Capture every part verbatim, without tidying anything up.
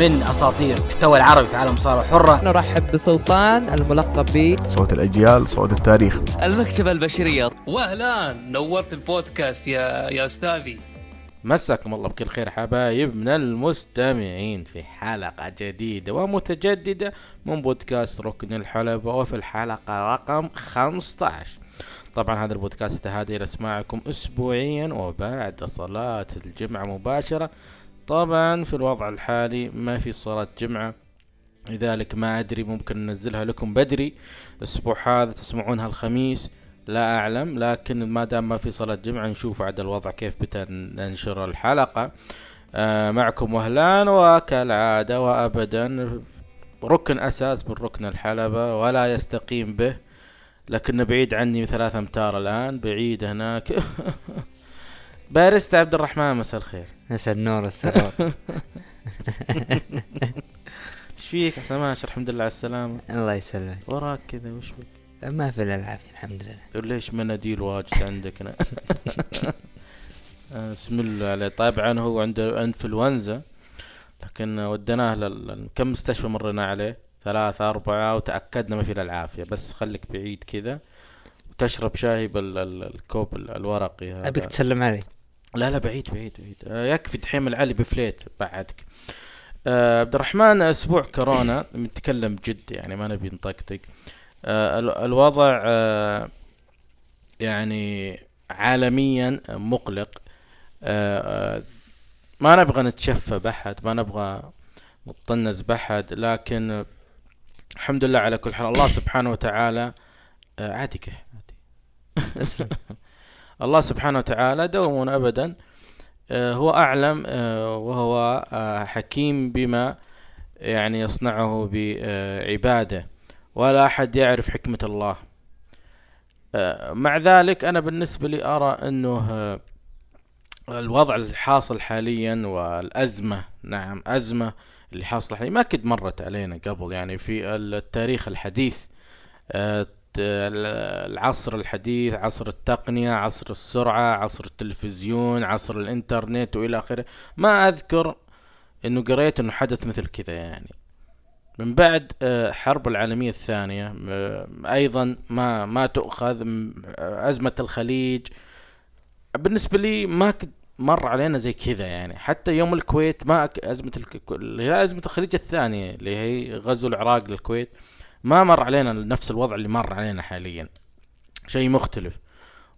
من اساطير المحتوى العربي في عالم مصارعة حرة. نرحب بسلطان الملقب ب صوت الاجيال، صوت التاريخ، المكتبة البشرية. واهلا، نورت البودكاست يا يا استاذي. مساكم الله بكل خير حبايب من المستمعين في حلقة جديدة ومتجددة من بودكاست ركن الحلبة، وفي الحلقة رقم خمسة عشر. طبعا هذا البودكاست يتهادى الى سماعكم اسبوعيا وبعد صلاة الجمعة مباشرة. طبعا في الوضع الحالي ما في صلاة جمعة، لذلك ما ادري ممكن ننزلها لكم بدري الاسبوع هذا، تسمعونها الخميس، لا اعلم. لكن ما دام ما في صلاة جمعة نشوف عاد الوضع كيف بتنشر الحلقة. آه معكم وهلان، وكالعادة وابدا ركن اساس من ركن الحلبة ولا يستقيم به، لكن بعيد عني ثلاثة امتار الان، بعيد هناك. بارست عبد الرحمن، مساء الخير. مساء النور والسرور. ايش فيك يا سماش؟ الحمد لله على السلامة. الله يسلمك. وراك كذا وش بك؟ ما في العافية الحمد لله. ليش مناديل واجد عندك؟ انا بسم الله عليه. طبعا هو عنده انفلونزا، لكن ودناه لل... كم مستشفى مرينا عليه، ثلاثة أربعة، وتأكدنا ما في العافية. بس خليك بعيد كذا وتشرب شاي بالكوب الورقي هذا. أبيك تسلم علي. لا لا بعيد بعيد بعيد. آه يكفي دحيم العلي بفليت بعدك. آه عبد الرحمن، أسبوع كورونا نتكلم جد، يعني ما نبي نطقطق. آه الوضع آه يعني عالميا مقلق. آه آه ما نبغى نتشفى بحد، ما نبغى نطنز بحد، لكن الحمد لله على كل حال. الله سبحانه وتعالى آه عادي كه عادي. الله سبحانه وتعالى دوم أبدا، آه هو أعلم، آه وهو آه حكيم بما يعني يصنعه بعباده، ولا أحد يعرف حكمة الله. آه مع ذلك أنا بالنسبة لي أرى أنه آه الوضع الحاصل حاليا والأزمة، نعم أزمة اللي حاصل حاليا ما كد مرت علينا قبل، يعني في التاريخ الحديث، آه العصر الحديث، عصر التقنية، عصر السرعة، عصر التلفزيون، عصر الانترنت وإلى آخره. ما أذكر أنه قريت أنه حدث مثل كذا يعني من بعد حرب العالمية الثانية. أيضا ما ما تؤخذ أزمة الخليج، بالنسبة لي ما كد مر علينا زي كذا يعني. حتى يوم الكويت، ما أزمة الك... أزمة الخليج الثانية اللي هي غزو العراق للكويت، ما مر علينا نفس الوضع اللي مر علينا حاليا، شيء مختلف.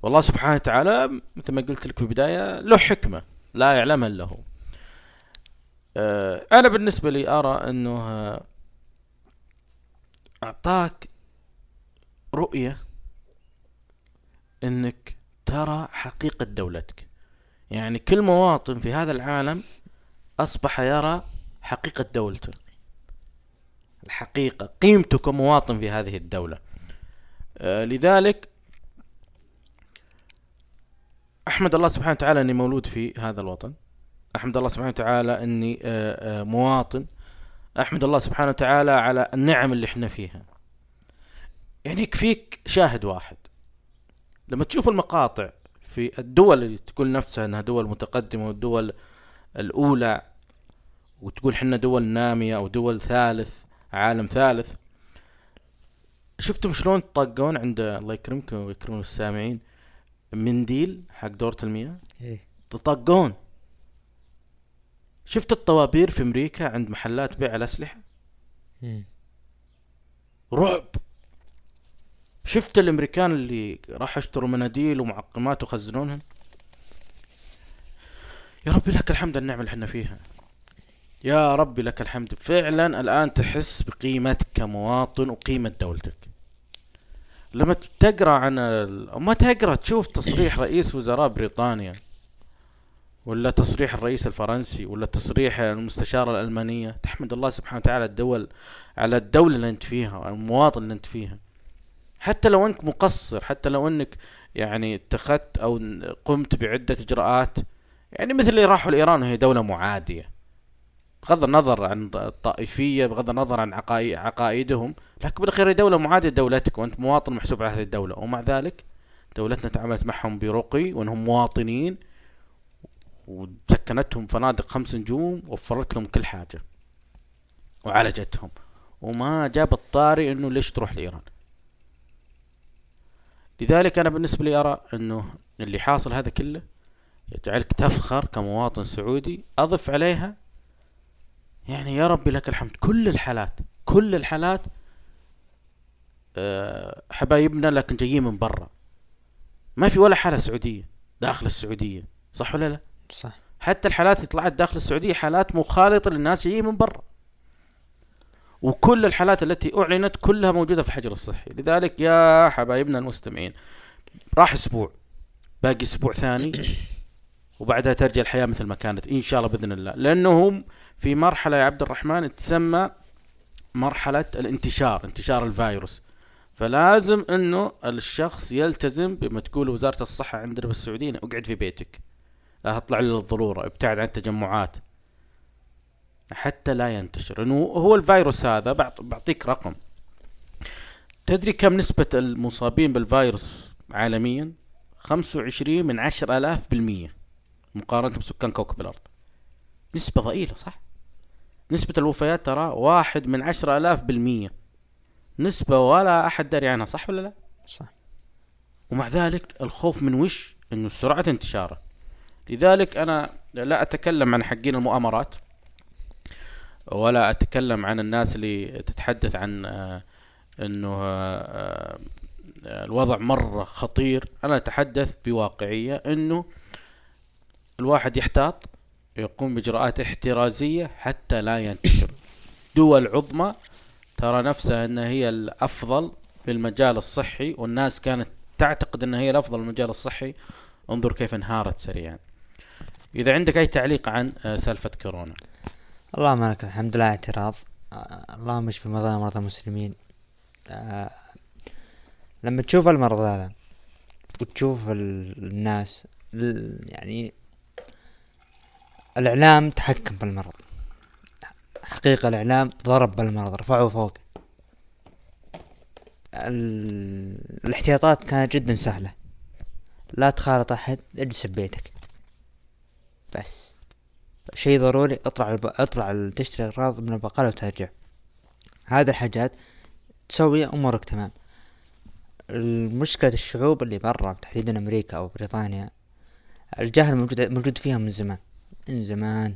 والله سبحانه وتعالى مثل ما قلت لك في البداية له حكمة لا يعلمها إلا هو. أنا بالنسبة لي أرى أنه أعطاك رؤية أنك ترى حقيقة دولتك، يعني كل مواطن في هذا العالم أصبح يرى حقيقة دولته، الحقيقة قيمته كمواطن في هذه الدولة. آه لذلك أحمد الله سبحانه وتعالى أني مولود في هذا الوطن، أحمد الله سبحانه وتعالى أني آه آه مواطن، أحمد الله سبحانه وتعالى على النعم اللي احنا فيها. يعني يكفيك شاهد واحد لما تشوف المقاطع في الدول اللي تقول نفسها أنها دول متقدمة والدول الأولى، وتقول حنا دول نامية أو دول ثالث، عالم ثالث. شفتم شلون طقون عند الله يكرمكم ويكرمون السامعين منديل حق دورة المياه؟ إيه تطقون. شفت الطوابير في أمريكا عند محلات بيع الأسلحة؟ إيه رعب. شفت الأمريكان اللي راح يشتروا مناديل ومعقمات وخزنونهم؟ يا ربي لك الحمد النعمة اللي احنا فيها، يا ربي لك الحمد. فعلا الآن تحس بقيمتك كمواطن وقيمة دولتك. لما تقرأ عن ال... ما تقرأ تشوف تصريح رئيس وزراء بريطانيا، ولا تصريح الرئيس الفرنسي، ولا تصريح المستشارة الألمانية، تحمد الله سبحانه وتعالى الدول على الدولة اللي انت فيها، المواطن اللي انت فيها. حتى لو انك مقصر، حتى لو انك يعني اتخذت او قمت بعدة اجراءات، يعني مثل اللي راحوا لإيران، وهي دولة معادية بغض النظر عن الطائفية، بغض النظر عن عقائدهم، لكن بالأخير دولة معادية دولتك، وانت مواطن محسوب على هذه الدولة. ومع ذلك دولتنا تعاملت معهم برقي، وانهم مواطنين، وسكنتهم فنادق خمس نجوم، ووفرت لهم كل حاجة. وعالجتهم، وما جاب الطاري انه ليش تروح لايران. لذلك انا بالنسبه لي ارى انه اللي حاصل هذا كله يجعلك تفخر كمواطن سعودي. اضف عليها يعني يا ربي لك الحمد، كل الحالات كل الحالات أه حبايبنا لكن جايين من برا، ما في ولا حالة سعودية داخل السعودية، صح ولا لا؟ صح. حتى الحالات اللي طلعت داخل السعودية حالات مخالطة للناس جايين من برا، وكل الحالات التي أعلنت كلها موجودة في الحجر الصحي. لذلك يا حبايبنا المستمعين، راح أسبوع، باقي أسبوع ثاني وبعدها ترجع الحياة مثل ما كانت إن شاء الله بإذن الله. لأنهم في مرحلة يا عبد الرحمن تسمى مرحلة الانتشار، انتشار الفيروس، فلازم انه الشخص يلتزم بما تقول وزارة الصحة عندنا بالسعودية، اقعد في بيتك، لا تطلع للضرورة، ابتعد عن التجمعات حتى لا ينتشر. انه هو الفيروس هذا بعطيك رقم، تدري كم نسبة المصابين بالفيروس عالميا؟ خمسة وعشرين من عشر الاف بالمية مقارنة بسكان كوكب الارض، نسبة ضئيلة صح؟ نسبة الوفيات ترى واحد من عشر الاف بالمية، نسبة ولا أحد داري عنها، صح ولا لا؟ صح. ومع ذلك الخوف من وش؟ إنه سرعة انتشاره. لذلك أنا لا أتكلم عن حقين المؤامرات، ولا أتكلم عن الناس اللي تتحدث عن إنه الوضع مرة خطير. أنا أتحدث بواقعية إنه الواحد يحتاط، يقوم بإجراءات احترازية حتى لا ينتشر. دول عظمى ترى نفسها أنها هي الأفضل في المجال الصحي، والناس كانت تعتقد أنها هي الأفضل في المجال الصحي، انظر كيف انهارت سريعا. إذا عندك أي تعليق عن سالفة كورونا؟ اللهم لك الحمد، لا اعتراض. اللهم اشف المرضى مرضى المسلمين. لما تشوف المرضى وتشوف الناس، يعني الإعلام تحكم بالمرض حقيقة، الإعلام ضرب بالمرض، رفعوا فوق. الاحتياطات كانت جدا سهلة، لا تخالط أحد، اجلس ببيتك بس، شيء ضروري اطلع الب... اطلع تشتري أغراض من البقالة وترجع، هذا الحاجات تسوي أمورك تمام. المشكلة الشعوب اللي برا تحديدا أمريكا أو بريطانيا، الجهل موجود موجود فيها من زمان، من زمان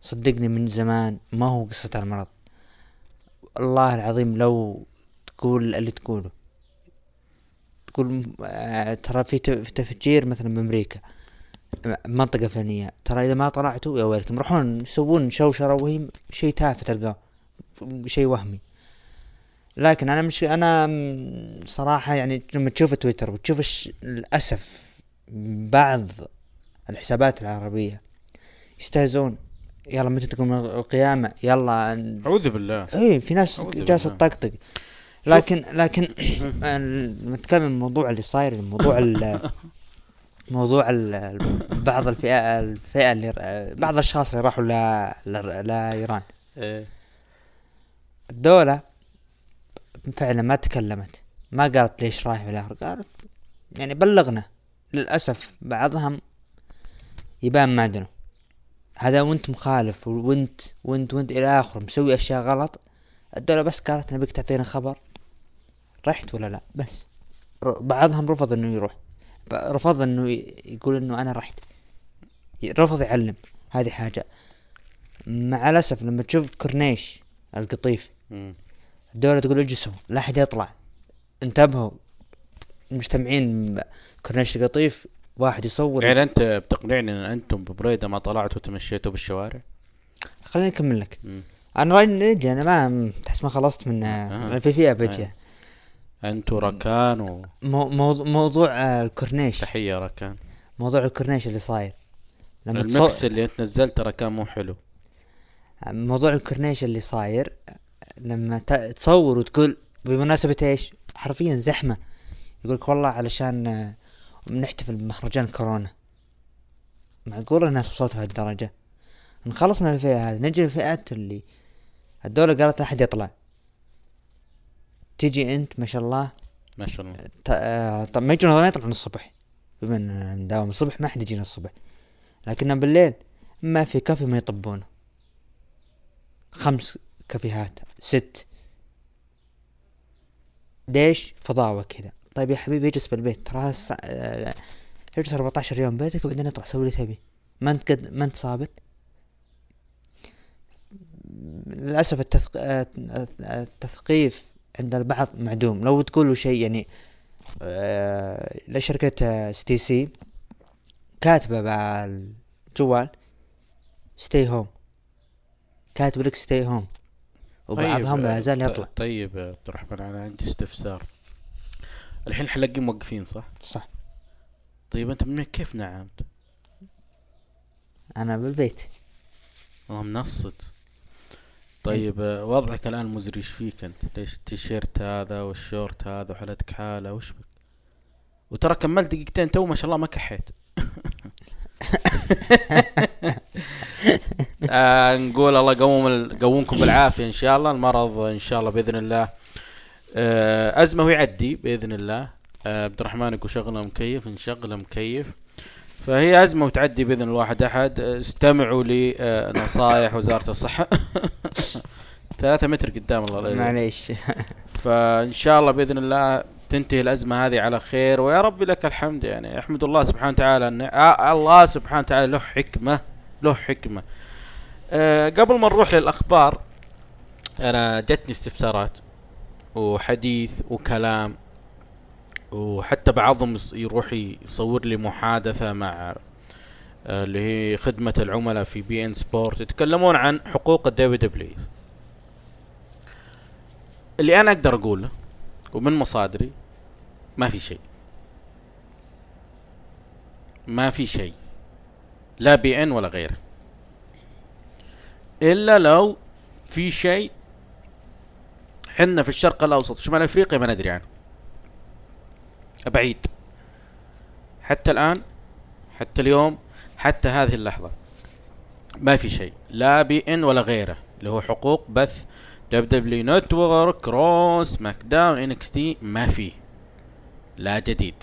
صدقني، من زمان. ما هو قصة المرض، الله العظيم لو تقول اللي تقوله، تقول ترى في تفجير مثلا بأمريكا منطقة فلانية، ترى إذا ما طلعتوا يا ويلكم، يروحون يسوون شوشرة وهم شيء تافه، تلقاه شيء وهمي. لكن أنا مش أنا صراحة يعني لما تشوف تويتر وتشوف للأسف بعض الحسابات العربية يستهزون، يلا متى تقوم القيامة، يلا أعوذ بالله. اي في ناس جالسة تطقطق. لكن لكن نتكلم موضوع اللي صاير، الموضوع موضوع بعض الفئة الفئة اللي بعض الاشخاص اللي راحوا لإيران، الدولة فعلا ما تكلمت، ما قالت ليش رايح ولا، قالت يعني بلغنا. للأسف بعضهم يبان معدنه هذا، وانت مخالف وانت وانت وانت الى اخر مسوي اشياء غلط، الدولة بس قالت نبيك تعطينا خبر رحت ولا لا بس. بعضهم رفض انه يروح، رفض انه يقول انه انا رحت، رفض يعلم. هذه حاجة مع الاسف. لما تشوف كورنيش القطيف، الدولة تقول اجلسوا لا احد يطلع، انتبهوا مجتمعين كورنيش القطيف، واحد يصور. يعني انت بتقنعني ان انتم ببريدة ما طلعتوا وتمشيتوا بالشوارع؟ خليني اكمل لك. مم. انا رايي نجي، انا ما تحس ما خلصت من آه. في فئة بجية آه. انتوا ركان و... مو... مو... موضوع الكورنيش، تحية ركان. موضوع الكورنيش اللي صاير لما المكس تص... اللي انت نزلت ركان مو حلو. موضوع الكورنيش اللي صاير لما ت... تصور وتقول بمناسبة ايش، حرفيا زحمة، يقولك والله علشان بنحتفل بمهرجان كورونا. معقولة الناس وصلت لهالدرجة؟ نخلص من الفئة هذه، نجي الفئة اللي الدولة قالت لا أحد يطلع، تيجي أنت ما شاء الله ما شاء الله طب ما يجون ما يطلعون الصبح، بما إننا نداوم الصبح ما أحد يجينا الصبح، لكننا بالليل ما في كافي ما يطبونه، خمس كافيهات ست، ليش فضاوة كذا؟ طيب يا حبيبي اجلس بالبيت، تراها الساعة اجلس اربعتاشر يوم بيتك وبعدين اطلع سوي اللي تبي، ما انت قد ما انت صابر. للأسف التثق... التثقيف عند البعض معدوم. لو تقولوا شيء يعني آه... لشركة اس تي سي كاتبة بالجوال stay home، كاتب لك stay home، وبعضهم لا يزال يطلع. طيب يا عبد الرحمن انا عندي استفسار، الحين الحلاقين موقفين صح؟ صح. طيب انت من كيف نعمت؟ انا بالبيت. اه منصت. طيب وضعك الان مزري، ايش فيك انت؟ ليش التيشيرت هذا والشورت هذا وحالتك حاله، وش بك؟ وترى كملت دقيقتين تو ما شاء الله ما كحيت. آه نقول الله يقوم يقومكم بالعافيه ان شاء الله، المرض ان شاء الله باذن الله آه ازمه ويعدي باذن الله. آه عبد الرحمن يقول شغله مكيف، نشغله مكيف، فهي ازمه وتعدي باذن الله. واحد احد استمعوا لنصائح آه وزاره الصحه. ثلاثة متر قدام الله معليش. فان شاء الله باذن الله تنتهي الازمه هذه على خير، ويا ربي لك الحمد. يعني احمد الله سبحانه وتعالى ان آه الله سبحانه وتعالى له حكمه، له حكمه. أه قبل ما نروح للاخبار انا جتني استفسارات وحديث وكلام، وحتى بعضهم يروح يصور لي محادثه مع أه اللي هي خدمه العملاء في بي ان سبورت، يتكلمون عن حقوق الدبليو دبليو اي. اللي انا اقدر اقوله ومن مصادري ما في شيء، ما في شيء لا بي ان ولا غيره، الا لو في شيء حنا في الشرق الاوسط شمال افريقيا ما ندري عنه بعيد. حتى الان حتى اليوم حتى هذه اللحظه ما في شيء لا بي ان ولا غيره اللي هو حقوق بث دب دبليو نتورك، روس، ماك داون، انكس تي، ما فيه لا جديد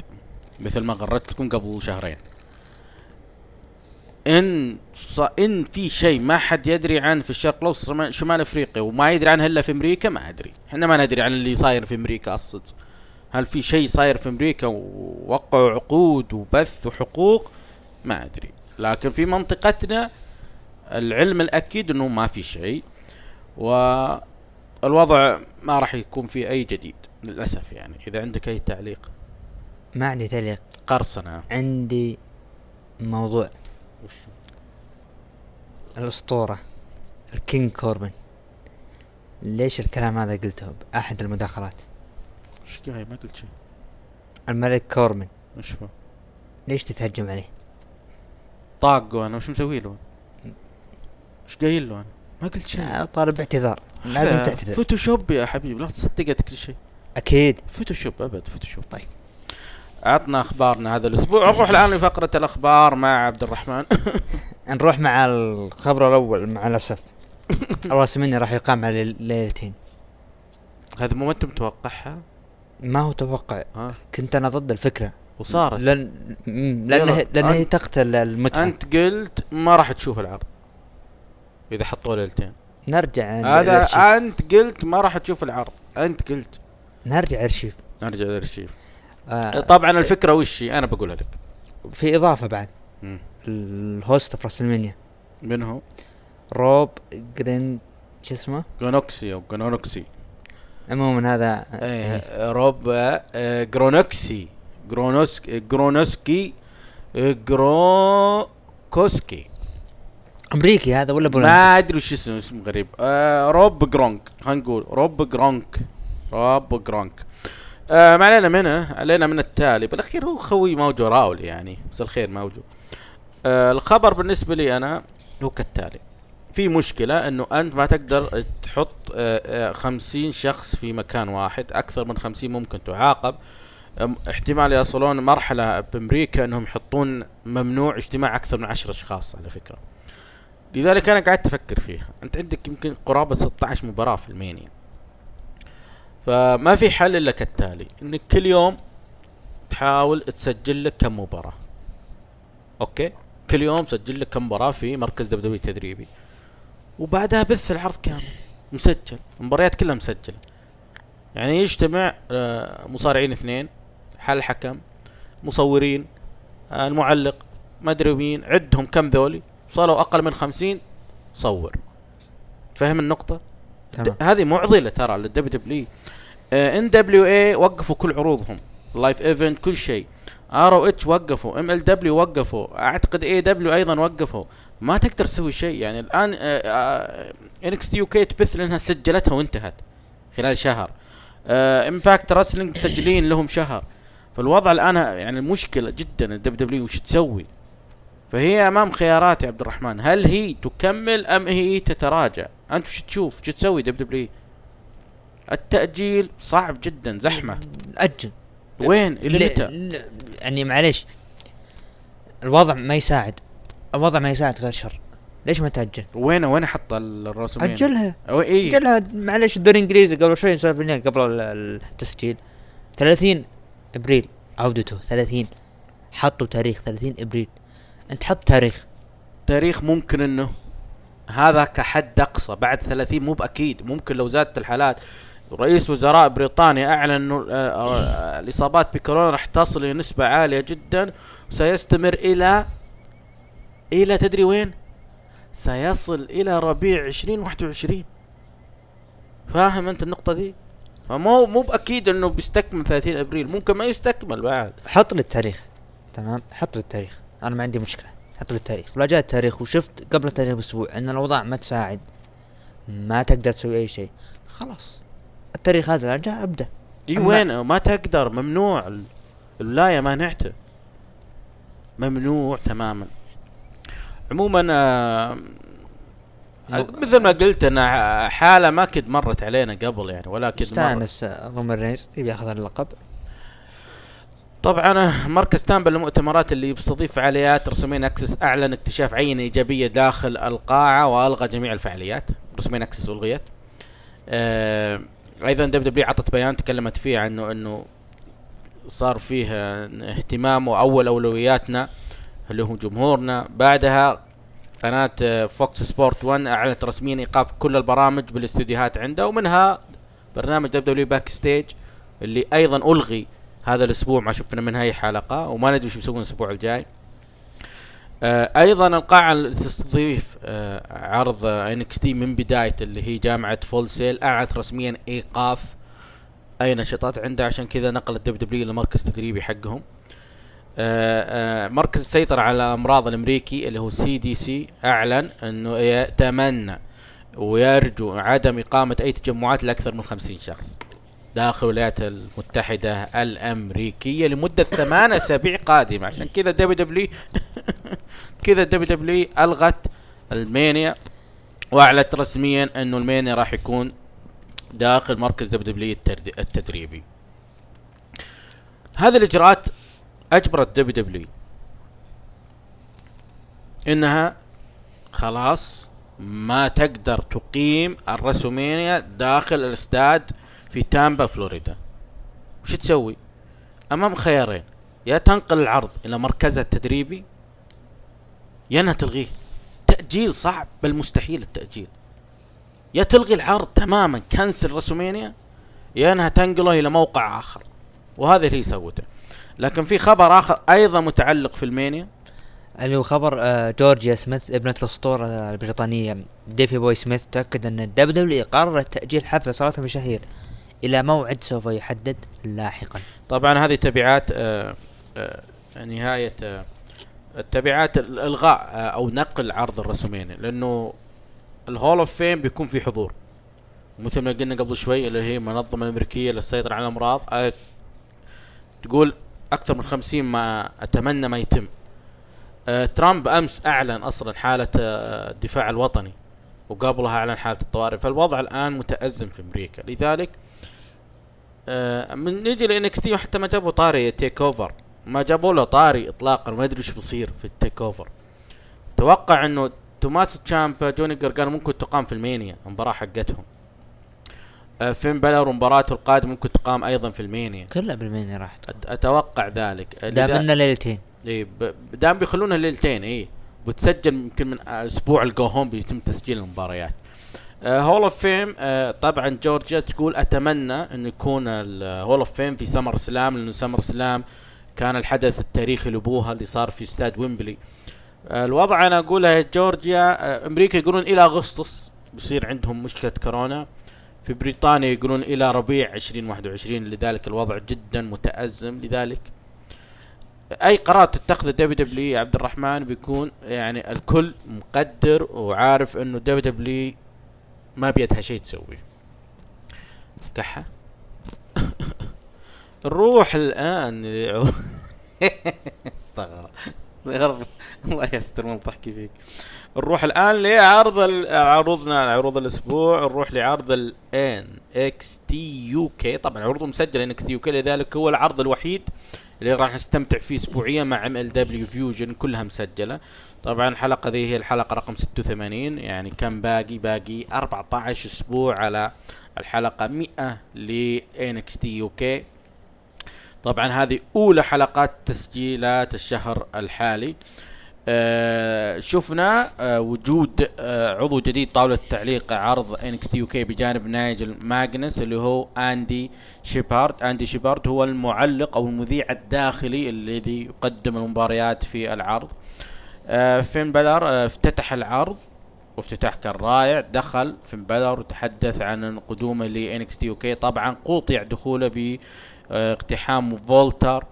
مثل ما غردتكم قبل شهرين. ان ان في شيء ما حد يدري عنه في الشرق الاوسط شمال افريقيا وما يدري عنه الا في امريكا ما ادري، احنا ما ندري عن اللي صاير في امريكا اصلا. هل في شيء صاير في امريكا ووقعوا عقود وبث وحقوق؟ ما ادري، لكن في منطقتنا العلم الاكيد انه ما في شيء، والوضع ما راح يكون في اي جديد للاسف. يعني اذا عندك اي تعليق. ما عندي تعليق، قرصنه. عندي موضوع الأسطورة الكينج كوربن، ليش الكلام هذا قلته بأحد المداخلات؟ ايش قاعد ما قلت شيء. الملك كوربن ايش هو؟ ليش تتهجم عليه؟ طاقه انا وش مسوي له؟ ايش قايل له انا؟ ما قلت شيء. طالب اعتذار، لازم تعتذر. فوتوشوب يا حبيبي، لا تصدقت كل شيء. اكيد فوتوشوب، ابد فوتوشوب. طيب عطنا اخبارنا هذا الاسبوع. نروح الان لفقره الاخبار مع عبد الرحمن. نروح مع الخبر الاول. مع الاسف الرسمين راح يقام على ليلتين. هذا مو انت متوقعها؟ ما هو توقع، كنت انا ضد الفكره وصارت لان لانها لانها تقتل المتعه. انت قلت ما راح تشوف العرض اذا حطوا ليلتين. نرجع هذا انت قلت ما راح تشوف العرض، انت قلت. نرجع ارشيف، نرجع للارشيف. آه طبعا الفكره وش انا بقولها لك في اضافه بعد. مم. الهوست في راسلمانيا من هو؟ روب جرين شو اسمه؟ جرونوكسي او جرونوكسي، عموما هذا ايه ايه روب اه جرونوكسي جرونوسك جرونوسكي جروكوسكي امريكي هذا ولا بولندي ما ادري وش اسمه، اسم غريب. اه روب جرونك، خلينا نقول روب جرونك روب جرونك. آه ما علينا منه، علينا من التالي. بالاخير هو خوي موجو راول يعني، بس الخير موجو. آه الخبر بالنسبه لي انا هو كالتالي. في مشكله انه انت ما تقدر تحط آه آه خمسين شخص في مكان واحد، اكثر من خمسين ممكن تعاقب. آه احتمال يصلون مرحله بامريكا انهم يحطون ممنوع اجتماع اكثر من عشرة اشخاص على فكره. لذلك انا قاعد افكر فيها، انت عندك يمكن قرابه ستة عشر مباراه في المانيا، فما في حل الا كالتالي. انك كل يوم تحاول تسجل لك كم مباراة، اوكي؟ كل يوم سجل لك كم مباراة في مركز دبليو دبليو تدريبي، وبعدها بث العرض كامل مسجل، المباريات كلها مسجله. يعني يجتمع مصارعين اثنين، حال حكم، مصورين، المعلق، ما ادري مين، عدهم كم ذولي، صاروا اقل من خمسين صور. فهم النقطه؟ هذه معضله ترى للدبليو دبليو اي. ان دبليو اي وقفوا كل عروضهم، لايف ايفنت، كل شيء. ار او اتش وقفوا، ام ال دبليو وقفوا، اعتقد اي دبليو ايضا وقفوا. ما تقدر تسوي شيء. يعني الان ان اكس تي يو كي تبث لانها سجلتها وانتهت خلال شهر. امباكت رسلينج مسجلين لهم شهر. فالوضع الان يعني مشكله جدا. الدب دبليو وش تسوي؟ فهي امام خيارات يا عبد الرحمن، هل هي تكمل ام هي تتراجع؟ انت وش تشوف؟ وش تسوي دب دبليو؟ التاجيل صعب جدا، زحمه. اجل وين الى متى؟ يعني معليش، الوضع ما يساعد، الوضع ما يساعد غير شر. ليش ما تاجل؟ وين وين حط الرسومين؟ اجلها إيه؟ اجلها معليش. الدوري الانجليزي قبل شوي سولفنا قبل التسجيل، ثلاثين ابريل عودته. ثلاثين حطوا تاريخ ثلاثين ابريل. انت حط تاريخ تاريخ ممكن انه هذا كحد اقصى. بعد ثلاثين مو باكيد، ممكن لو زادت الحالات. رئيس وزراء بريطانيا اعلن انه الاصابات بكورونا راح تصل لنسبه عاليه جدا، وسيستمر الى الى تدري وين؟ سيصل الى ربيع عشرين واحد وعشرين. فاهم انت النقطه ذي؟ فمو مو باكيد انه بيستكمل ثلاثين ابريل، ممكن ما يستكمل بعد. حط لي التاريخ، تمام؟ حط لي التاريخ، انا ما عندي مشكله. حط لي التاريخ، لو جاء التاريخ وشفت قبل التاريخ باسبوع ان الاوضاع ما تساعد، ما تقدر تسوي اي شيء، خلاص التاريخ هذا جاء ابدا. اي وين؟ ما تقدر، ممنوع، الولايه مانعته، ممنوع تماما. عموما آه مثل ما قلت انا، حاله ما كد مرت علينا قبل يعني، ولا كد مرت. استانس رومان رينز ياخذ اللقب. طبعا مركز تامبا للمؤتمرات اللي يستضيف فعاليات رسومين اكسس اعلن اكتشاف عينه ايجابيه داخل القاعه والغى جميع الفعاليات. رسومين اكسس الغيت. آه ايضا دب دبليو عطت بيان تكلمت فيه عنه انه صار فيه اهتمام، واول اولوياتنا اللي هو جمهورنا. بعدها قناة فوكس سبورت ون اعلنت رسميا ايقاف كل البرامج بالاستديوهات عنده، ومنها برنامج دب دبليو باك ستيج اللي ايضا الغي هذا الاسبوع، ما شفنا منها اي حلقه وما ندري شو بيسوون الاسبوع الجاي. آه ايضا القاعه اللي تستضيف آه عرض انكس تي من بدايته اللي هي جامعه فول سيل اعلنت رسميا ايقاف اي نشاطات عنده، عشان كذا نقلت دب دبليو لمركز تدريبي حقهم. آآ آآ مركز السيطرة على الأمراض الأمريكي اللي هو سي دي سي أعلن أنه يتمنى ويرجو عدم إقامة أي تجمعات لأكثر من خمسين شخص داخل الولايات المتحدة الأمريكية لمدة ثمان أسابيع قادمة. عشان كذا دبليو دبليو كذا دبليو دبليو ألغت المانيا، وأعلنت رسميا أنه المانيا راح يكون داخل مركز دبليو دبليو التدريبي. هذه الإجراءات اجبرت دبليو دبليو انها خلاص ما تقدر تقيم الرسومينيا داخل الاستاد في تامبا فلوريدا. وش تسوي؟ امام خيارين، يا تنقل العرض الى مركزها التدريبي يا انها تلغيه. تاجيل صعب، بل مستحيل التاجيل. يا تلغي العرض تماما، كنسل رسومينيا، يا انها تنقله الى موقع اخر، وهذا اللي سوته. لكن في خبر اخر ايضا متعلق في المانيا، اللي هو خبر جورجيا سميث ابنة الاسطورة البريطانية ديفي بوي سميث تأكد ان الدبليو دبليو قررت تأجيل حفل صلاة المشاهير الى موعد سوف يحدد لاحقا. طبعا هذه تبعات آآ آآ نهاية آآ التبعات الغاء او نقل عرض الرسومين، لانه الهول اوف فيم بيكون في حضور، مثل ما قلنا قبل شوي اللي هي منظمة امريكية للسيطرة على الامراض تقول اكثر من خمسين، ما اتمنى ما يتم. آه ترامب امس اعلن اصلا حالة آه الدفاع الوطني، وقبلها اعلن حالة الطوارئ، فالوضع الان متأزم في امريكا. لذلك آه من نجي لانكس تي، وحتى ما جابوا طاري تيك اوفر، ما جابوا له طاري اطلاقا، ما ادري ايش بيصير في التيك اوفر. توقع انه توماسو تشامبا جوني جرجان ممكن تقام في المانيا، المباراة حقتهم. فين بلر ومباراته القادمة ممكن تقام ايضا في المانيا، كلها بالمانيا راح تقام. اتوقع ذلك. دام لنا ليلتين، اي دام بيخلونها ليلتين. اي وتسجل يمكن من اسبوع الجو هوم بيتم تسجيل المباريات. هول اوف فيم طبعا جورجيا تقول اتمنى انه يكون الهول اوف فيم في سمر سلام، لانه سمر سلام كان الحدث التاريخي لابوها اللي صار في استاد ويمبلي. الوضع انا اقولها جورجيا، امريكا يقولون الى اغسطس بيصير عندهم مشكله كورونا، في بريطانيا يقولون الى ربيع عشرين واحد وعشرين، لذلك الوضع جدا متأزم. لذلك اي قرار تتخذه دبليو دبليو عبد الرحمن بيكون يعني الكل مقدر وعارف انه دبليو دبليو ما بيدها شيء تسوي. كحه نروح الان استغرب الله يستر من ضحكي فيك. نروح الان لعرض عروضنا عروض الاسبوع، نروح لعرض ال إن إكس تي يو كي، طبعا عرضه مسجل إن إكس تي يو كي، لذلك هو العرض الوحيد اللي راح نستمتع فيه اسبوعيا مع إم إل دبليو فيوجن كلها مسجله. طبعا الحلقه ذي هي الحلقه رقم ستة وثمانين، يعني كم باقي؟ باقي أربعة عشر اسبوع على الحلقه مئة ل إن إكس تي يو كي. طبعا هذه اولى حلقات تسجيلات الشهر الحالي. آه شفنا آه وجود آه عضو جديد طاولة تعليق عرض إن إكس تي يو كي بجانب نايجل ماغنس اللي هو أندي شيبارد. أندي شيبارد هو المعلق أو المذيع الداخلي الذي يقدم المباريات في العرض. آه فين بلر آه افتتح العرض وافتتاح كان رائع. دخل فين بلر وتحدث عن قدومه ل إن إكس تي يو كي، طبعا قطع دخوله ب آه اقتحام فولتر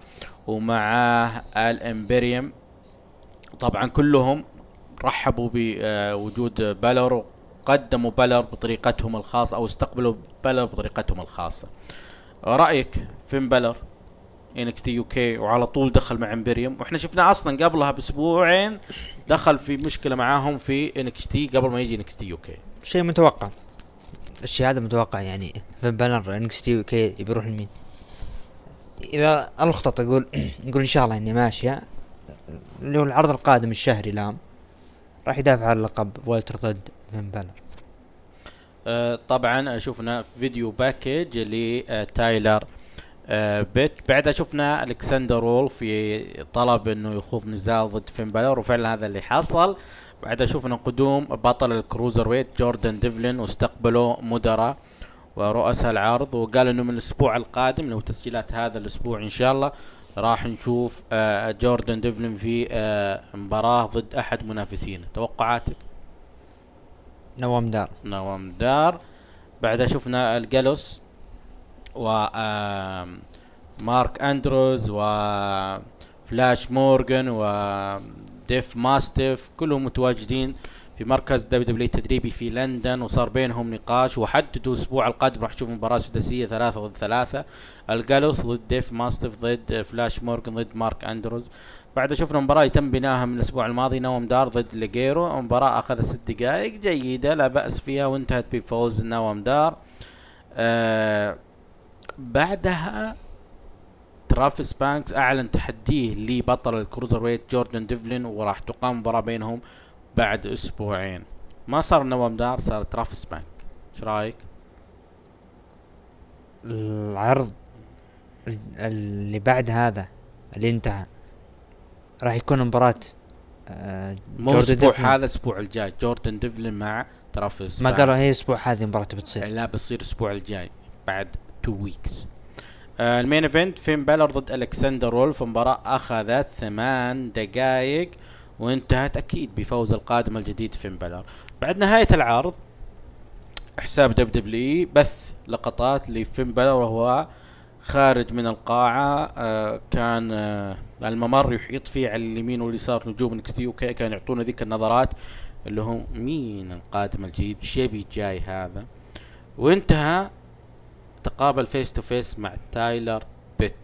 ومعه الإمبريوم. طبعا كلهم رحبوا بوجود بالر وقدموا بالر بطريقتهم الخاصة او استقبلوا بالر بطريقتهم الخاصة. رأيك فين بالر إن إكس تي يو كي وعلى طول دخل مع امبريوم، واحنا شفنا اصلا قبلها باسبوعين دخل في مشكلة معاهم في إن إكس تي قبل ما يجي إن إكس تي يو كي. شيء متوقع، الشيء هذا متوقع، يعني فين بالر إن إكس تي يو كي بيروح لمين؟ اذا الخطط اقول نقول ان شاء الله اني ماشية اللي هو العرض القادم الشهري لام راح يدافع عن لقب والتر ضد فين بالر. آه طبعا شفنا فيديو باكج لتايلر آه بيت، بعدها شفنا الكسندر رول في طلب انه يخوض نزال ضد فين بالر وفعلا هذا اللي حصل. بعدها شفنا قدوم بطل الكروزر ويت جوردن ديفلين واستقبلوا مدراء ورؤساء العرض، وقال انه من الاسبوع القادم لو تسجيلات هذا الاسبوع ان شاء الله راح نشوف آه جوردن ديفلين في آه مباراة ضد احد منافسينه. توقعاتك؟ نوام دار نوام دار بعدها شفنا الجالوس و آه مارك اندروز وفلاش مورغان وديف ماستيف كلهم متواجدين في مركز دبليو دبليو التدريبي في لندن، وصار بينهم نقاش وحددوا الاسبوع القادم راح نشوف مباراة سداسية ثلاثة ضد ثلاثة، الجالوس ضد ديف ماستف ضد فلاش مورغان ضد مارك اندروز. بعد شفنا مباراة يتم بناها من الاسبوع الماضي، نوام دار ضد ليجيرو، مباراة اخذت ست دقائق جيدة لا بأس فيها وانتهت بفوز نوام دار. آه بعدها ترافيس بانكس اعلن تحديه لبطل الكروزر ويت جوردن ديفلين وراح تقام مباراة بينهم بعد اسبوعين. ما صار نوام دار، صار ترافيس بانك. ايش رايك؟ العرض اللي بعد هذا اللي انتهى راح يكون مباراة آه مو الاسبوع هذا، الاسبوع الجاي جوردن ديفلين مع ترافيس. ما قالوا هي الاسبوع هذه المباراة بتصير؟ لا بتصير الاسبوع الجاي بعد تو ويكس. آه المين ايفنت فين بالر ضد الكسندر وولف، مباراة اخذت ثمان دقائق وانتهت اكيد بفوز القادم الجديد فين بالر. بعد نهايه العرض حساب دب دبليو بث لقطات لفين بالر وهو خارج من القاعه، آه كان آه الممر يحيط فيه على اليمين واليسار نجوم إن إكس تي يو كي كانوا يعطونا ذيك النظرات اللي هم مين القادم الجديد شبي جاي هذا، وانتهى تقابل فيس تو فيس مع تايلر بيت.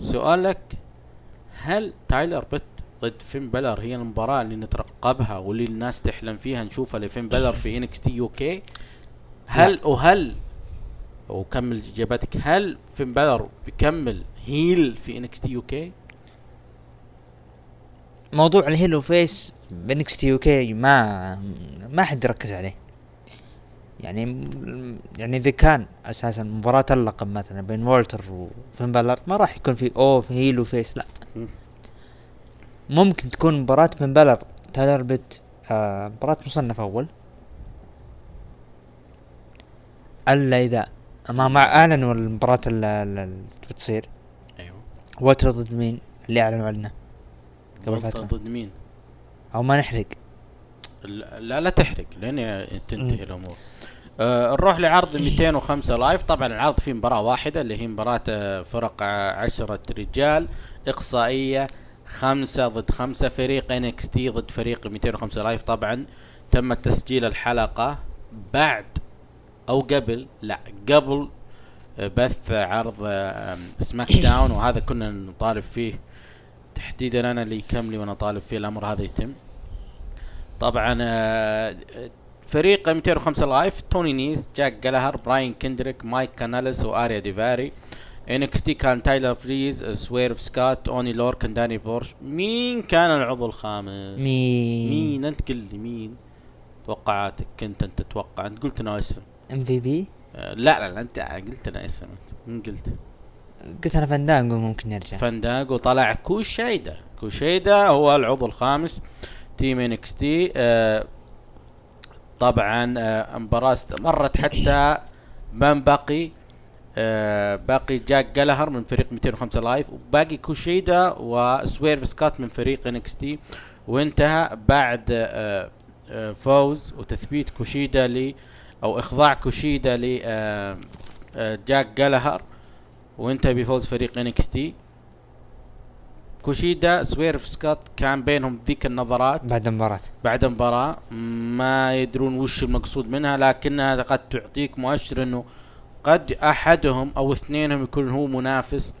سؤالك، هل تايلر بيت ضد فين بالر هي المباراة اللي نترقبها واللي الناس تحلم فيها نشوفها لفين بالر في إن إكس تي يو كي؟ هل لا. وهل وكمل اجابتك، هل فين بالر بيكمل هيل في إن إكس تي يو كي؟ موضوع الهيل وفيس في إن إكس تي يو كي ما ما حد ركز عليه، يعني يعني اذا كان اساسا مباراة اللقب مثلا بين والتر وفين بالر ما راح يكون في او في هيل وفيس، لا ممكن تكون مباراة فين بالر تايلر بيت مباراة مصنف أول. ألا إذا ما مع أعلنوا المباراة اللي بتصير. أيوه. ووتر ضد مين اللي أعلنوا عنه قبل فترة؟ ضد مين؟ أو ما نحرق. لا لا تحرق لأن تنتهي الأمور. آه نروح لعرض مئتين وخمسة لايف. طبعا العرض فيه مباراة واحدة اللي هي مباراة فرق عشرة رجال إقصائية، خمسة ضد خمسة، فريق إن إكس تي ضد فريق مئتين وخمسة لايف. طبعا تم تسجيل الحلقة بعد أو قبل، لا قبل بث عرض سماك داون، وهذا كنا نطالب فيه تحديدا أنا اللي يكملي وأنا طالب فيه الأمر هذا يتم. طبعا فريق مئتين وخمسة لايف توني نيز، جاك جالهر، براين كندريك، مايك كاناليس، وآريا ديفاري. إن إكس تي كان تايلر بريز، سويرف سكات، اوني لوركن، داني بورش. مين كان العضو الخامس؟ مين مين انت قل لي مين توقعاتك؟ كنت انت تتوقع، انت قلت انا اسم ام في بي. لا لا لا انت قلت انا اسم، مين قلت؟ قلت انا فاندانجو، ممكن يرجع فاندانجو. طلع كوشيدا، كوشيدا هو العضو الخامس تيم إن إكس تي. آه طبعا آه مباراة استمرت حتى من بقي. آه باقي جاك جالهر من فريق مئتين وخمسة لايف، وباقي كوشيدا وسويرف سكات من فريق إن إكس تي، وانتهى بعد آه آه فوز وتثبيت كوشيدا ل او اخضاع كوشيدا ل آه آه جاك جالهر، وانتهى بفوز فريق إن إكس تي. كوشيدا سويرف سكات كان بينهم ذيك النظرات بعد مباراة، بعد مباراة ما يدرون وش المقصود منها، لكنها قد تعطيك مؤشر انه قد احدهم او اثنينهم يكون هو منافس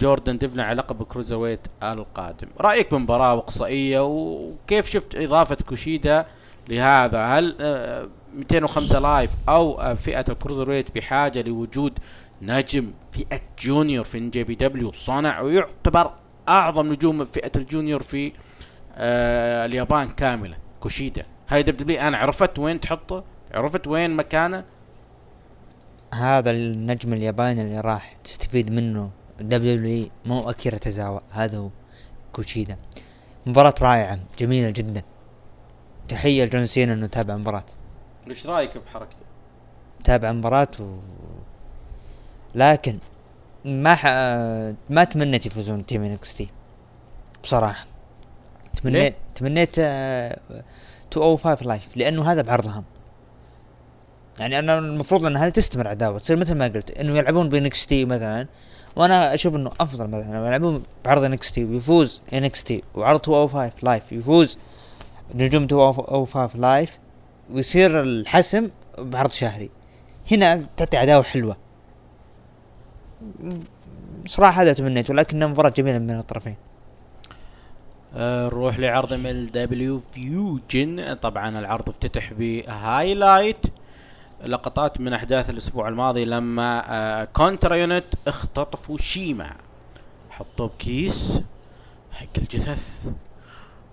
جوردن ديفلن على لقب كروزويت القادم. رايك بمباراه اقصائيه، وكيف شفت اضافه كوشيدا لهذا؟ هل مئتين وخمسة لايف او فئه الكروزويت بحاجه لوجود نجم فئه جونيور في جي بي دبليو؟ صنع ويعتبر اعظم نجوم فئه الجونيور في آه اليابان كامله كوشيدا. هاي دبليو دبليو انا عرفت وين تحطه، عرفت وين مكانه. هذا النجم الياباني اللي راح تستفيد منه دبليو دبليو مو أكيرا تزاوى، هذا هو كوشيدا. مباراة رائعة جميلة جدا، تحية لجون سينا انه تابع مباراة. ايش رايك بحركته؟ تابع مباراة و... لكن ما ح... ما تمنيت يفوزون تيم إن إكس تي بصراحة. تمنيت تمنيت مئتين وخمسة لايف، لانه هذا بعرضهم. يعني انا المفروض انها تستمر عداوه، تصير مثل ما قلت انه يلعبون بنكستي مثلا، وانا اشوف انه افضل مثلا يلعبون بعرض نكستي ويفوز نكستي، وعرض مئتين وخمسة لايف يفوز نجوم مئتين وخمسة لايف، ويصير الحسم بعرض شهري. هنا تعطي عداوه حلوه صراحه، هذا تمنيت، ولكن مباراه جميله من الطرفين. نروح لعرض ام دبليو فيوجن. طبعا العرض افتتح بهايلايت لقطات من احداث الاسبوع الماضي لما آه كونترا يونت اختطفوا شيما، حطوه بكيس حق الجثث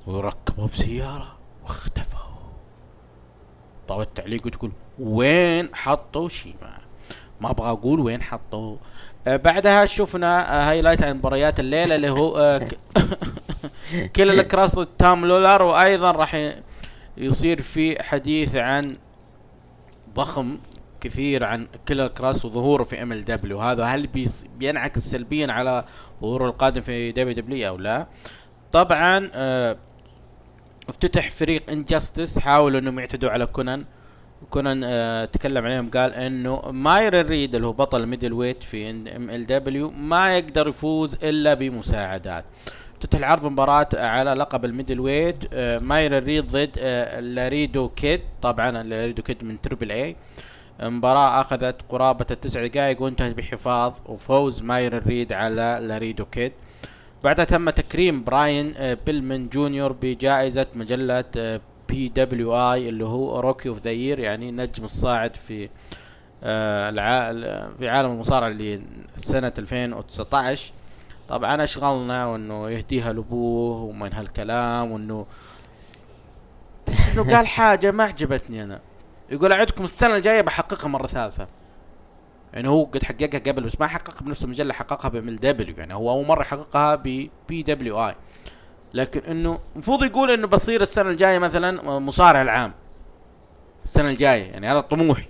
وركبوه بسياره واختفوا. طبعا التعليق وتقول وين حطوا شيما، ما ابغى اقول وين حطوا. آه بعدها شفنا آه هايلايت عن مباريات الليله اللي هو آه كل الكراس ضد تام لولر، وايضا راح يصير في حديث عن ضخم كثير عن كيلر كراس وظهوره في ام ال دبليو. هذا هل بينعكس سلبيا على ظهوره القادم في دبليو دبليو او لا؟ طبعا اه افتتح فريق انجستس، حاولوا انهم يعتدوا على كونان، كونان اه تكلم عليهم قال انه ماير ريد اللي هو بطل ميدل ويت في ام ال دبليو ما يقدر يفوز الا بمساعدات. افتتح العرض مباراة على لقب الميدل ويت آه ماير ريد ضد آه لاريدو كيد. طبعا لاريدو كيد من تريبل اي. المباراة اخذت قرابة التسع دقائق وانتهت بحفاظ وفوز ماير ريد على لاريدو كيد. بعدها تم تكريم براين آه بيلمن جونيور بجائزة مجلة آه بي دبليو اي اللي هو روكي اوف ذا يير، يعني نجم الصاعد في آه في عالم المصارعة لسنة ألفين وتسعة عشر. طبعا اشغلنا وانه يهديها لابوه ومن هالكلام، وانه بس انه قال حاجه ما عجبتني انا، يقول اعدكم السنه الجايه بحققها مره ثالثه. يعني هو قد حققها قبل بس ما حققها بنفس المجله، حققها بام ال دبليو، يعني هو اول مره حققها ب بي دبليو اي. لكن انه المفروض يقول انه بصير السنه الجايه مثلا مصارع العام السنه الجايه، يعني هذا طموحي.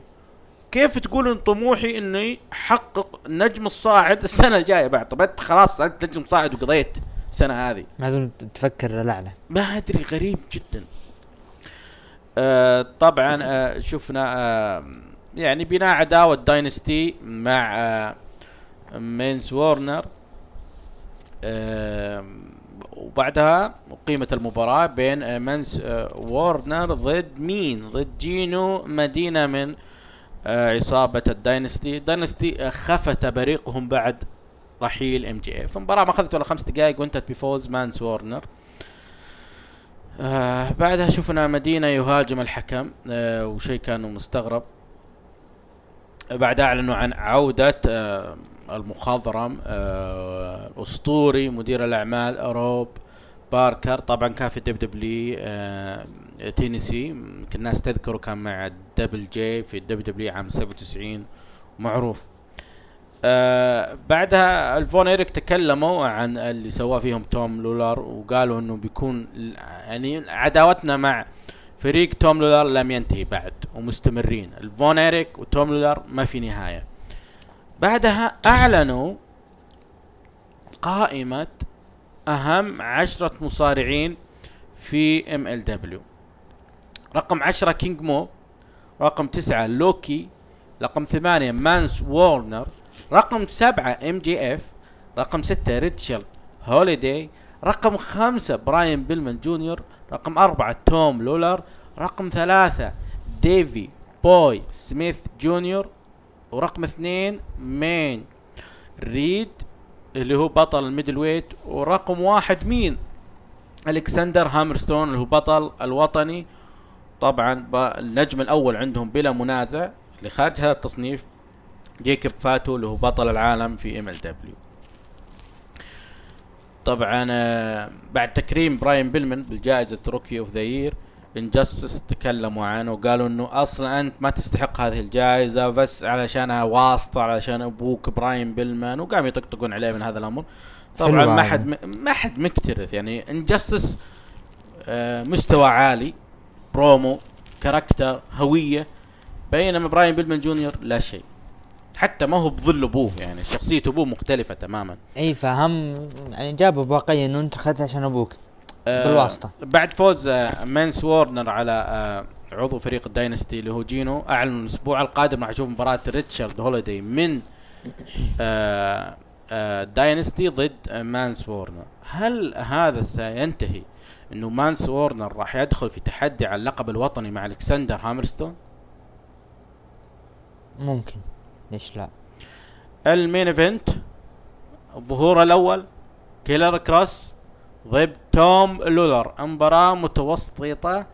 كيف تقول ان طموحي اني احقق النجم الصاعد السنه الجايه بعد؟ طب انت خلاص انت نجم صاعد وقضيت السنه هذه، لازم تفكر لعنه. ما ادري، غريب جدا. آه طبعا آه شفنا آه يعني بناء عداوه داينستي مع آه مينز وورنر، آه وبعدها اقيمت المباراه بين آه مينز آه وورنر ضد مين؟ ضد جينو مدينه من آه عصابه الداينستي. الداينستي آه خفت بريقهم بعد رحيل ام جي اف. المباراه ما اخذت ولا خمس دقائق وانتهت بفوز مينز وورنر. آه بعدها شفنا مدينة يهاجم الحكم، آه وشيء كانوا مستغرب. بعدها اعلنوا عن عودة آه المخضرم آه الاسطوري مدير الاعمال روب باركر. طبعا كان في دب دبلي آه تينيسي، يمكن الناس تذكره، كان مع دبل جي في دب دبلي عام سبعة وتسعين معروف. آه بعدها الفون ايريك تكلموا عن اللي سواه فيهم توم لولار، وقالوا انه بيكون يعني عداوتنا مع فريق توم لولار لم ينتهي بعد ومستمرين. الفون ايريك وتوم لولار ما في نهاية. بعدها اعلنوا قائمة اهم عشرة مصارعين في ام ال دبليو. رقم عشرة كينج مو، رقم تسعة لوكي، رقم ثمانية مينز وورنر، رقم سبعة ام جي اف، رقم ستة ريتشارد هوليداي، رقم خمسة براين بيلمان جونيور، رقم أربعة توم لولر، رقم ثلاثة ديفي بوي سميث جونيور، ورقم اثنين مين ريد اللي هو بطل الميدل ويت، ورقم واحد مين الكسندر هامرستون اللي هو بطل الوطني. طبعا النجم الأول عندهم بلا منازع اللي خارج هذا التصنيف جيكوب فاتو اللي هو بطل العالم في ام ال دبليو. طبعا بعد تكريم براين بيلمن بالجائزة روكي اوف ذا يير، انجستس تكلموا عنه وقالوا انه اصلا انت ما تستحق هذه الجائزة بس علشانها واسطة علشان ابوك براين بيلمن، وقام يطقطقون عليه من هذا الامر. طبعا ما حد ما حد مكترث، يعني انجستس مستوى عالي، برومو، كاركتر، هوية، بينما براين بيلمن جونيور لا شيء، حتى ما هو بظل ابوه، يعني شخصية ابوه مختلفة تماما. اي فهم، يعني جابوا واقعيا انه انت اخذت عشان ابوك آه بالواسطة. بعد فوز آه مينز وورنر على آه عضو فريق الداينستي اللي هو جينو، اعلنوا الاسبوع القادم راح نشوف مباراة ريتشارد هوليداي من آه آه داينستي ضد آه مينز وورنر. هل هذا سينتهي انه مينز وورنر راح يدخل في تحدي على اللقب الوطني مع الكسندر هامرستون؟ ممكن، ليش لا. المين ايفنت الظهور الاول كيلر كراس ضد توم لولر، مباراة متوسطة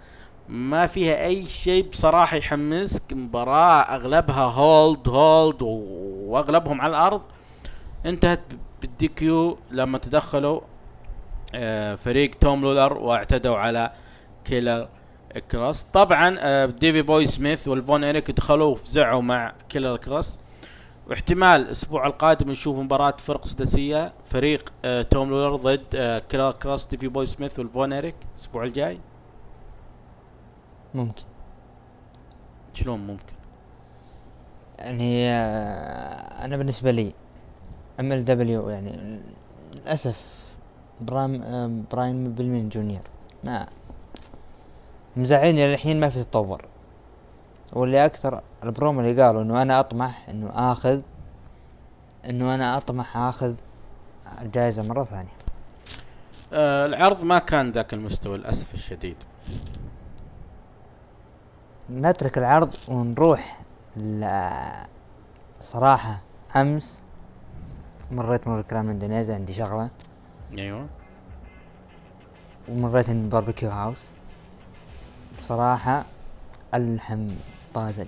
ما فيها اي شيء بصراحة يحمسك، مباراة اغلبها هولد هولد واغلبهم على الارض، انتهت بالدي كيو لما تدخلوا فريق توم لولر واعتدوا على كيلر كراس. طبعا ديفي بوي سميث والفون ايريك دخلوا وفزعوا مع كيلر كراس، واحتمال الاسبوع القادم نشوف مباراة فرق سداسية فريق آه توم لولر ضد آه كيلر كراس ديفي بوي سميث والفون ايريك الاسبوع الجاي. ممكن. شلون ممكن؟ يعني آه انا بالنسبة لي ام ال دبليو يعني للاسف برام آه براين بيلمن جونيور ما مزعلني للحين، ما في تطور، واللي اكثر البرومو اللي قالوا انه انا اطمح انه اخذ انه انا اطمح اخذ الجائزة مرة ثانية. آه العرض ما كان ذاك المستوى للاسف الشديد. نترك العرض ونروح صراحة امس مريت مر كرام اندونيسيا، عندي شغلة. ايوه. ومريت عند باربيكيو هاوس، بصراحة اللحم طازج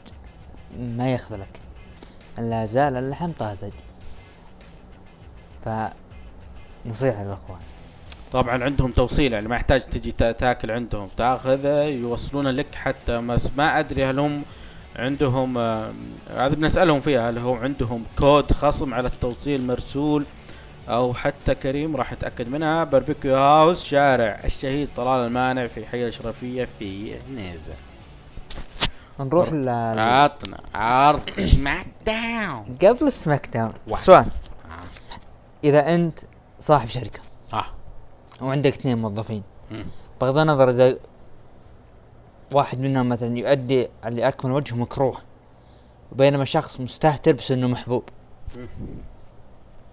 ما يخذلك، لا زال اللحم طازج. فنصيحة للأخوان، طبعا عندهم توصيل، يعني ما يحتاج تجي تاكل عندهم، تاخذ يوصلون لك حتى. ما ادري هل هم عندهم، هذا بنسألهم فيها، هل هو عندهم كود خصم على التوصيل مرسول او حتى كريم راح نتاكد منها. باربيكيو هاوس شارع الشهيد طلال المانع في حي الاشرفيه في عنيزه. نروح ل عطنا عرض سماك داون. قبل سماك داون سؤال، اذا انت صاحب شركه اه وعندك اثنين موظفين بغض النظر اذا واحد منهم مثلا يؤدي اللي اكمل وجهه مكروه بينما شخص مستهتر بس انه محبوب،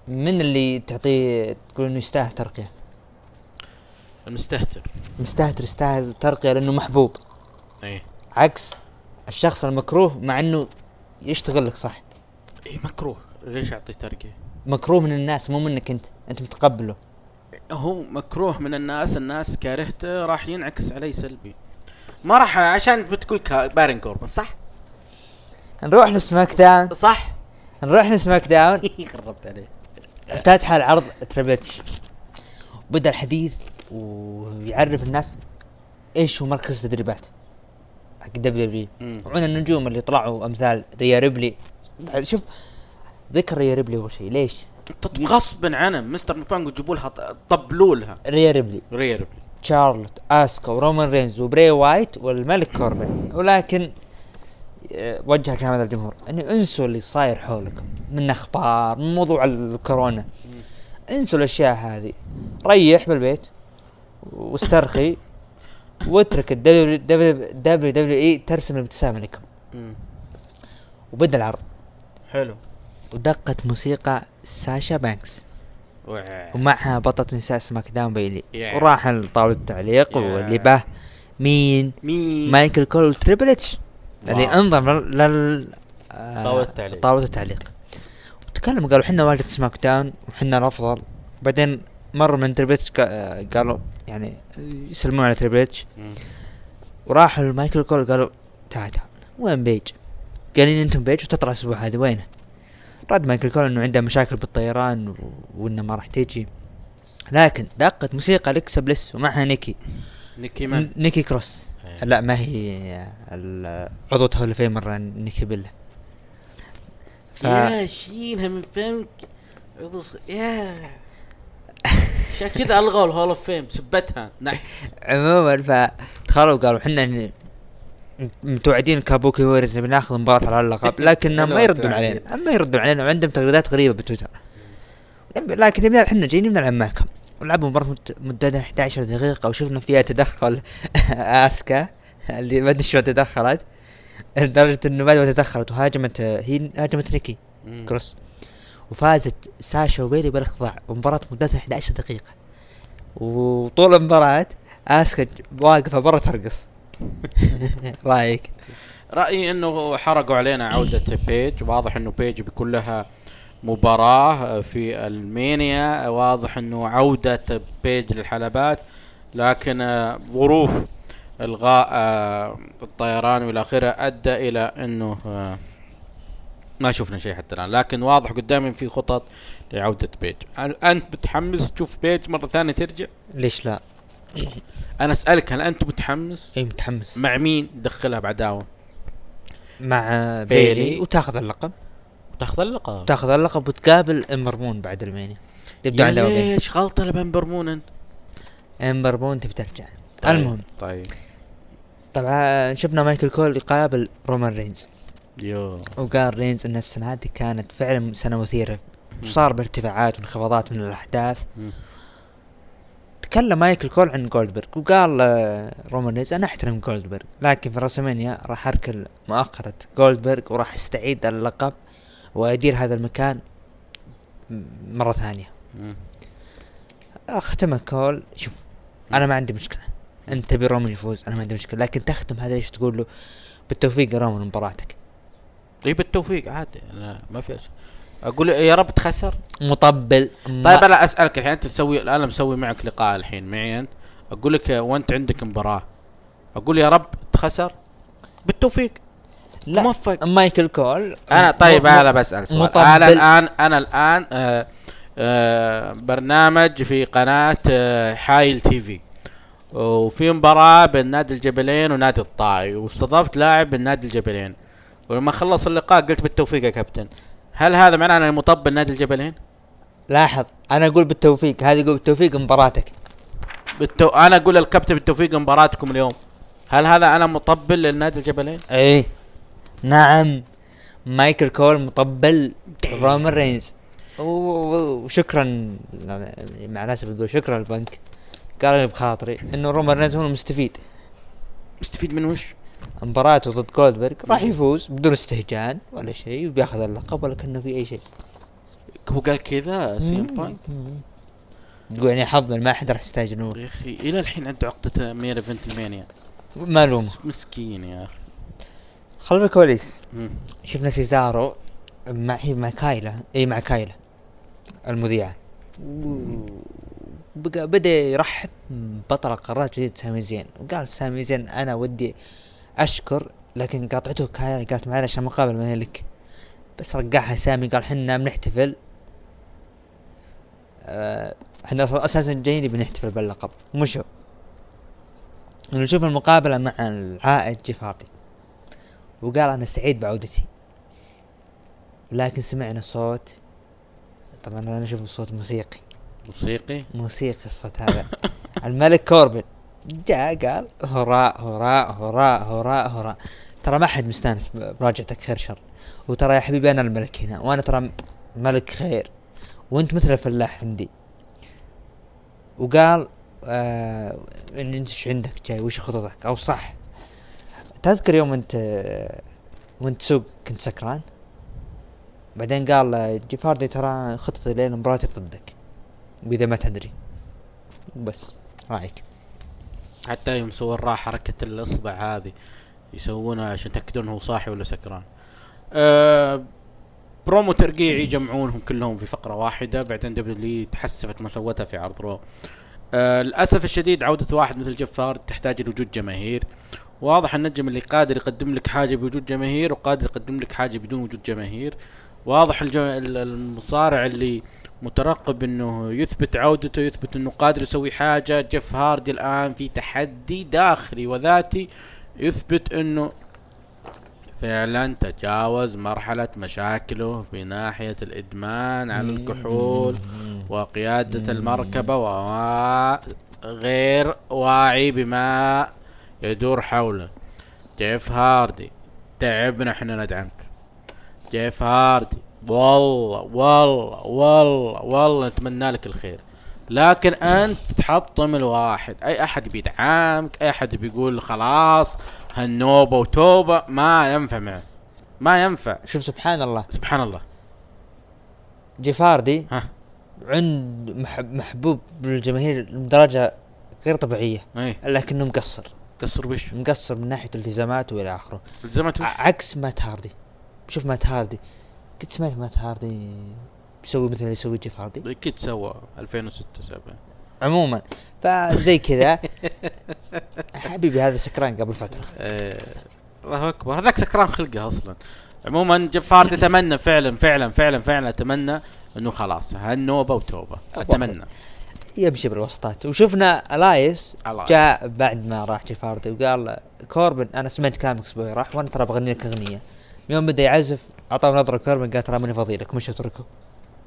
من اللي تعطيه تقول انه يستاهل ترقيه؟ المستهتر. المستهتر يستاهل ترقيه لانه محبوب. ايه. عكس الشخص المكروه مع انه يشتغل لك صح. ايه مكروه، ليش اعطيه ترقيه؟ مكروه من الناس مو منك انت، انت متقبله. هو مكروه من الناس، الناس كارهته راح ينعكس علي سلبي. ما راح عشان بتقول بارن كوربن صح؟ نروح لسماك داون. صح؟ نروح لسماك داون. خربت عليه. افتتح العرض تريبل اتش، بدأ الحديث ويعرف الناس ايش هو مركز تدريبات حق دبليو بي، وعن النجوم اللي طلعوا امثال ريا ريبلي. شوف ذكر ريا ريبلي اول شيء، ليش؟ غصبا عنه مستر مكبانجو جيبوا لها طبلوا لها ريا ريبلي. ريا ريبلي، شارلوت، اسكا، ورومان رينز، وبري وايت، والملك كوربن. ولكن وجه كلام هذا الجمهور انه انسوا اللي صاير حولكم من اخبار، من موضوع الكورونا، انسوا الاشياء هذه، ريح بالبيت واسترخي واترك الدبليو دبليو دبليو اي ترسم الابتسامه لكم. وبدا العرض حلو، ودقت موسيقى ساشا بانكس ومعها بطلة نساء سماك داون بايلي، وراح لطاوله التعليق واللي به مين؟ مين؟ مايكل كول تريبل اتش اللي انضم لل طاولة التعليق. طاولة التعليق وتكلم قالوا احنا والدة سماك داون وحنا الافضل، بعدين مر من تريبل اتش قالوا يعني يسلمون على تريبل اتش، وراحوا لمايكل كول قالوا تعال تعال وين بيج؟ قالين انتم بيج وتطلع الاسبوع هذا وينه؟ رد مايكل كول انه عنده مشاكل بالطيران وانه ما راح تيجي، لكن دقت موسيقى لكسا بلس ومعها نيكي نيكي من؟ نيكي كروس. لا ما هي عضوة هول اوف فيم مرة نيكي بيلا. ف... يا شيلها من فمك عضو يا عشان كذا الغوا الهول اوف فيم سبتها نحس. عموما فتخرجوا قالوا احنا متوعدين كابوكي ويرز بناخذ مباراة على اللقب، لكنهم ما يردون علينا، ما يردون علينا وعندهم تغريدات غريبة بتويتر، لكن احنا جايين من عماكم. ولعبوا مباراة مدتها احدى عشرة دقيقة وشفنا فيها تدخل اسكا اللي ما ادري شو تدخلت لدرجة انه بعد ما تدخلت وهاجمت هي هاجمت نيكي كروس، وفازت ساشا وبيلي بالاخضاع، ومباراة مدتها احدى عشرة دقيقة، وطول المباراة اسكا واقفة برا ترقص. رايك؟ رأيي انه حرقوا علينا عودة بيج، واضح انه بيج بيكون لها مباراة في المانيا، واضح انه عودة بيج للحلبات، لكن ظروف الغاء الطيران والى اخره ادى الى انه ما شفنا شيء حتى الان، لكن واضح قدامي في خطط لعودة بيج. انت متحمس تشوف بيج مرة ثانية ترجع؟ ليش لا؟ انا اسألك هل انت متحمس؟ اي متحمس. مع مين تدخلها بعداوة؟ مع بيلي, بيلي وتاخذ اللقب. تاخذ اللقب تاخذ اللقب وتقابل امبر مون بعد المانيا، تبدا عندها ليش غلطه لامبر مون؟ انت امبر مون تبي ترجع. طيب. المهم طيب طبعا شفنا مايكل كول يقابل رومان رينز، يو وقال رينز ان السنه هذه كانت فعلا سنه مثيره وصار بارتفاعات وانخفاضات من الاحداث. م. تكلم مايكل كول عن جولدبرغ وقال رومان رينز انا احترم جولدبرغ، لكن في راسمانيا راح اركل مؤخره جولدبرغ وراح استعيد اللقب وادير هذا المكان مره ثانيه. اختم كول شوف انا ما عندي مشكله، انت تبي رومان يفوز انا ما عندي مشكله، لكن تختم هذا ليش تقول له بالتوفيق يا رومان مباراتك. طيب بالتوفيق عادي انا ما في شيء اقول يا رب تخسر مطبل. طيب انا اسالك الحين انت تسوي انا مسوي معك لقاء الحين معي انت، اقول لك وانت عندك مباراه اقول يا رب تخسر بالتوفيق. لا موفق مايكل كول انا. طيب انا بسال سؤال، انا الان انا الان آآ آآ برنامج في قناه حايل تي في، وفي مباراه بين نادي الجبلين ونادي الطائي، واستضفت لاعب من نادي الجبلين، ولما خلص اللقاء قلت بالتوفيق يا كابتن، هل هذا معناه اني مطبل نادي الجبلين؟ لاحظ انا اقول بالتوفيق، هذه اقول بالتوفيق مباراتك. بالتو... انا اقول الكابتن بالتوفيق مباراتكم اليوم. هل هذا انا مطبل للنادي الجبلين؟ ايه نعم، مايكل كول مطبل رومان رينز، وشكرا مع ناس بيقول شكرا البنك قال لي بخاطري انه رومان رينز هو المستفيد. مستفيد من وش؟ مباراته ضد جولدبرغ راح يفوز بدون استهجان ولا شيء وبياخذ اللقب ولا كانه في اي شيء. هو قال كذا سيم بانك؟ تقول يعني حظنا ما حد راح يستعجلون. يا اخي الى الحين عنده عقدة مير ايفنت المانيا. ما لومه مسكين يا اخي. خلونا الكواليس. شفنا سيزارو مع مع كايلا، اي مع كايلا المذيعة. بقى بدا يرحب بطل قرارات جديد سامي زين، وقال سامي زين انا ودي اشكر لكن قاطعته كايلا قالت معلش المقابل ما هي لك. بس رجعها سامي قال حنا بنحتفل، احنا اساسا جايين بنحتفل باللقب مشوا. نشوف المقابلة مع العائد جفاري وقال انا سعيد بعودتي، لكن سمعنا صوت، طبعا انا اشوف صوت موسيقي موسيقي موسيقي الصوت هذا الملك كوربن جاء قال هراء هراء هراء هراء هراء، ترى ما حد مستانس براجعتك خير شر، وترى يا حبيبي انا الملك هنا وانا ترى ملك خير وانت مثل الفلاح عندي. وقال آه انت ايش عندك جاي وش خططك او صح. تذكر يوم انت وانت تسوق كنت سكران؟ بعدين قال جيفاردي ترى خطتي لين مباراتي ضدك واذا ما تدري بس رايك. حتى يوم سووا الراحه حركه الاصبع هذه يسوونها عشان يتاكدون هو صاحي ولا سكران. أه برومو ترقيعي يجمعونهم كلهم في فقره واحده، بعدين دبليو تحسفت ما سوتها في عرض رو. أه للاسف الشديد عوده واحد مثل جيفارد تحتاج لوجود جماهير. واضح النجم اللي قادر يقدم لك حاجه بوجود جماهير وقادر يقدم لك حاجه بدون وجود جماهير. واضح المصارع اللي مترقب انه يثبت عودته يثبت انه قادر يسوي حاجه. جيف هاردي الان في تحدي داخلي وذاتي يثبت انه فعلا تجاوز مرحله مشاكله في ناحيه الادمان على الكحول وقياده المركبه وغير واعي بما يدور حوله. جيف هاردي تعبنا احنا ندعمك جيف هاردي، والله والله والله والله نتمنى لك الخير، لكن انت تحطم الواحد. اي احد بيدعمك اي احد بيقول خلاص هالنوبه وتوبه ما ينفع معه ما ينفع. شوف سبحان الله سبحان الله جيفاردي ها عند محبوب بالجماهير لدرجه غير طبيعيه. ايه؟ لكنه مقصر. مقصر وش؟ مقصر من ناحيه التزاماته والى اخره. التزامات وش؟ عكس مات هاردي. شوف مات هاردي كنت سمعت مات هاردي بيسوي مثل اللي يسوي جيف هاردي؟ كنت سوى ألفين وستة سبعة عموما فزي كذا. حبيبي هذا سكران قبل فتره. ايه الله اكبر هذاك سكران خلقه اصلا. عموما جيف هاردي اتمنى فعلا فعلا فعلا فعلا اتمنى انه خلاص هالنوبه وتوبه اتمنى يمشي بالوسطات. وشفنا الايس جاء بعد ما راح جيف هاردي وقال كوربن انا سمعت كلامك اسبوعي راح وانا ترى بغني لك اغنيه. يوم بدا يعزف اعطاه نظره كوربن قال ترى ماني فضيلك مش اتركه.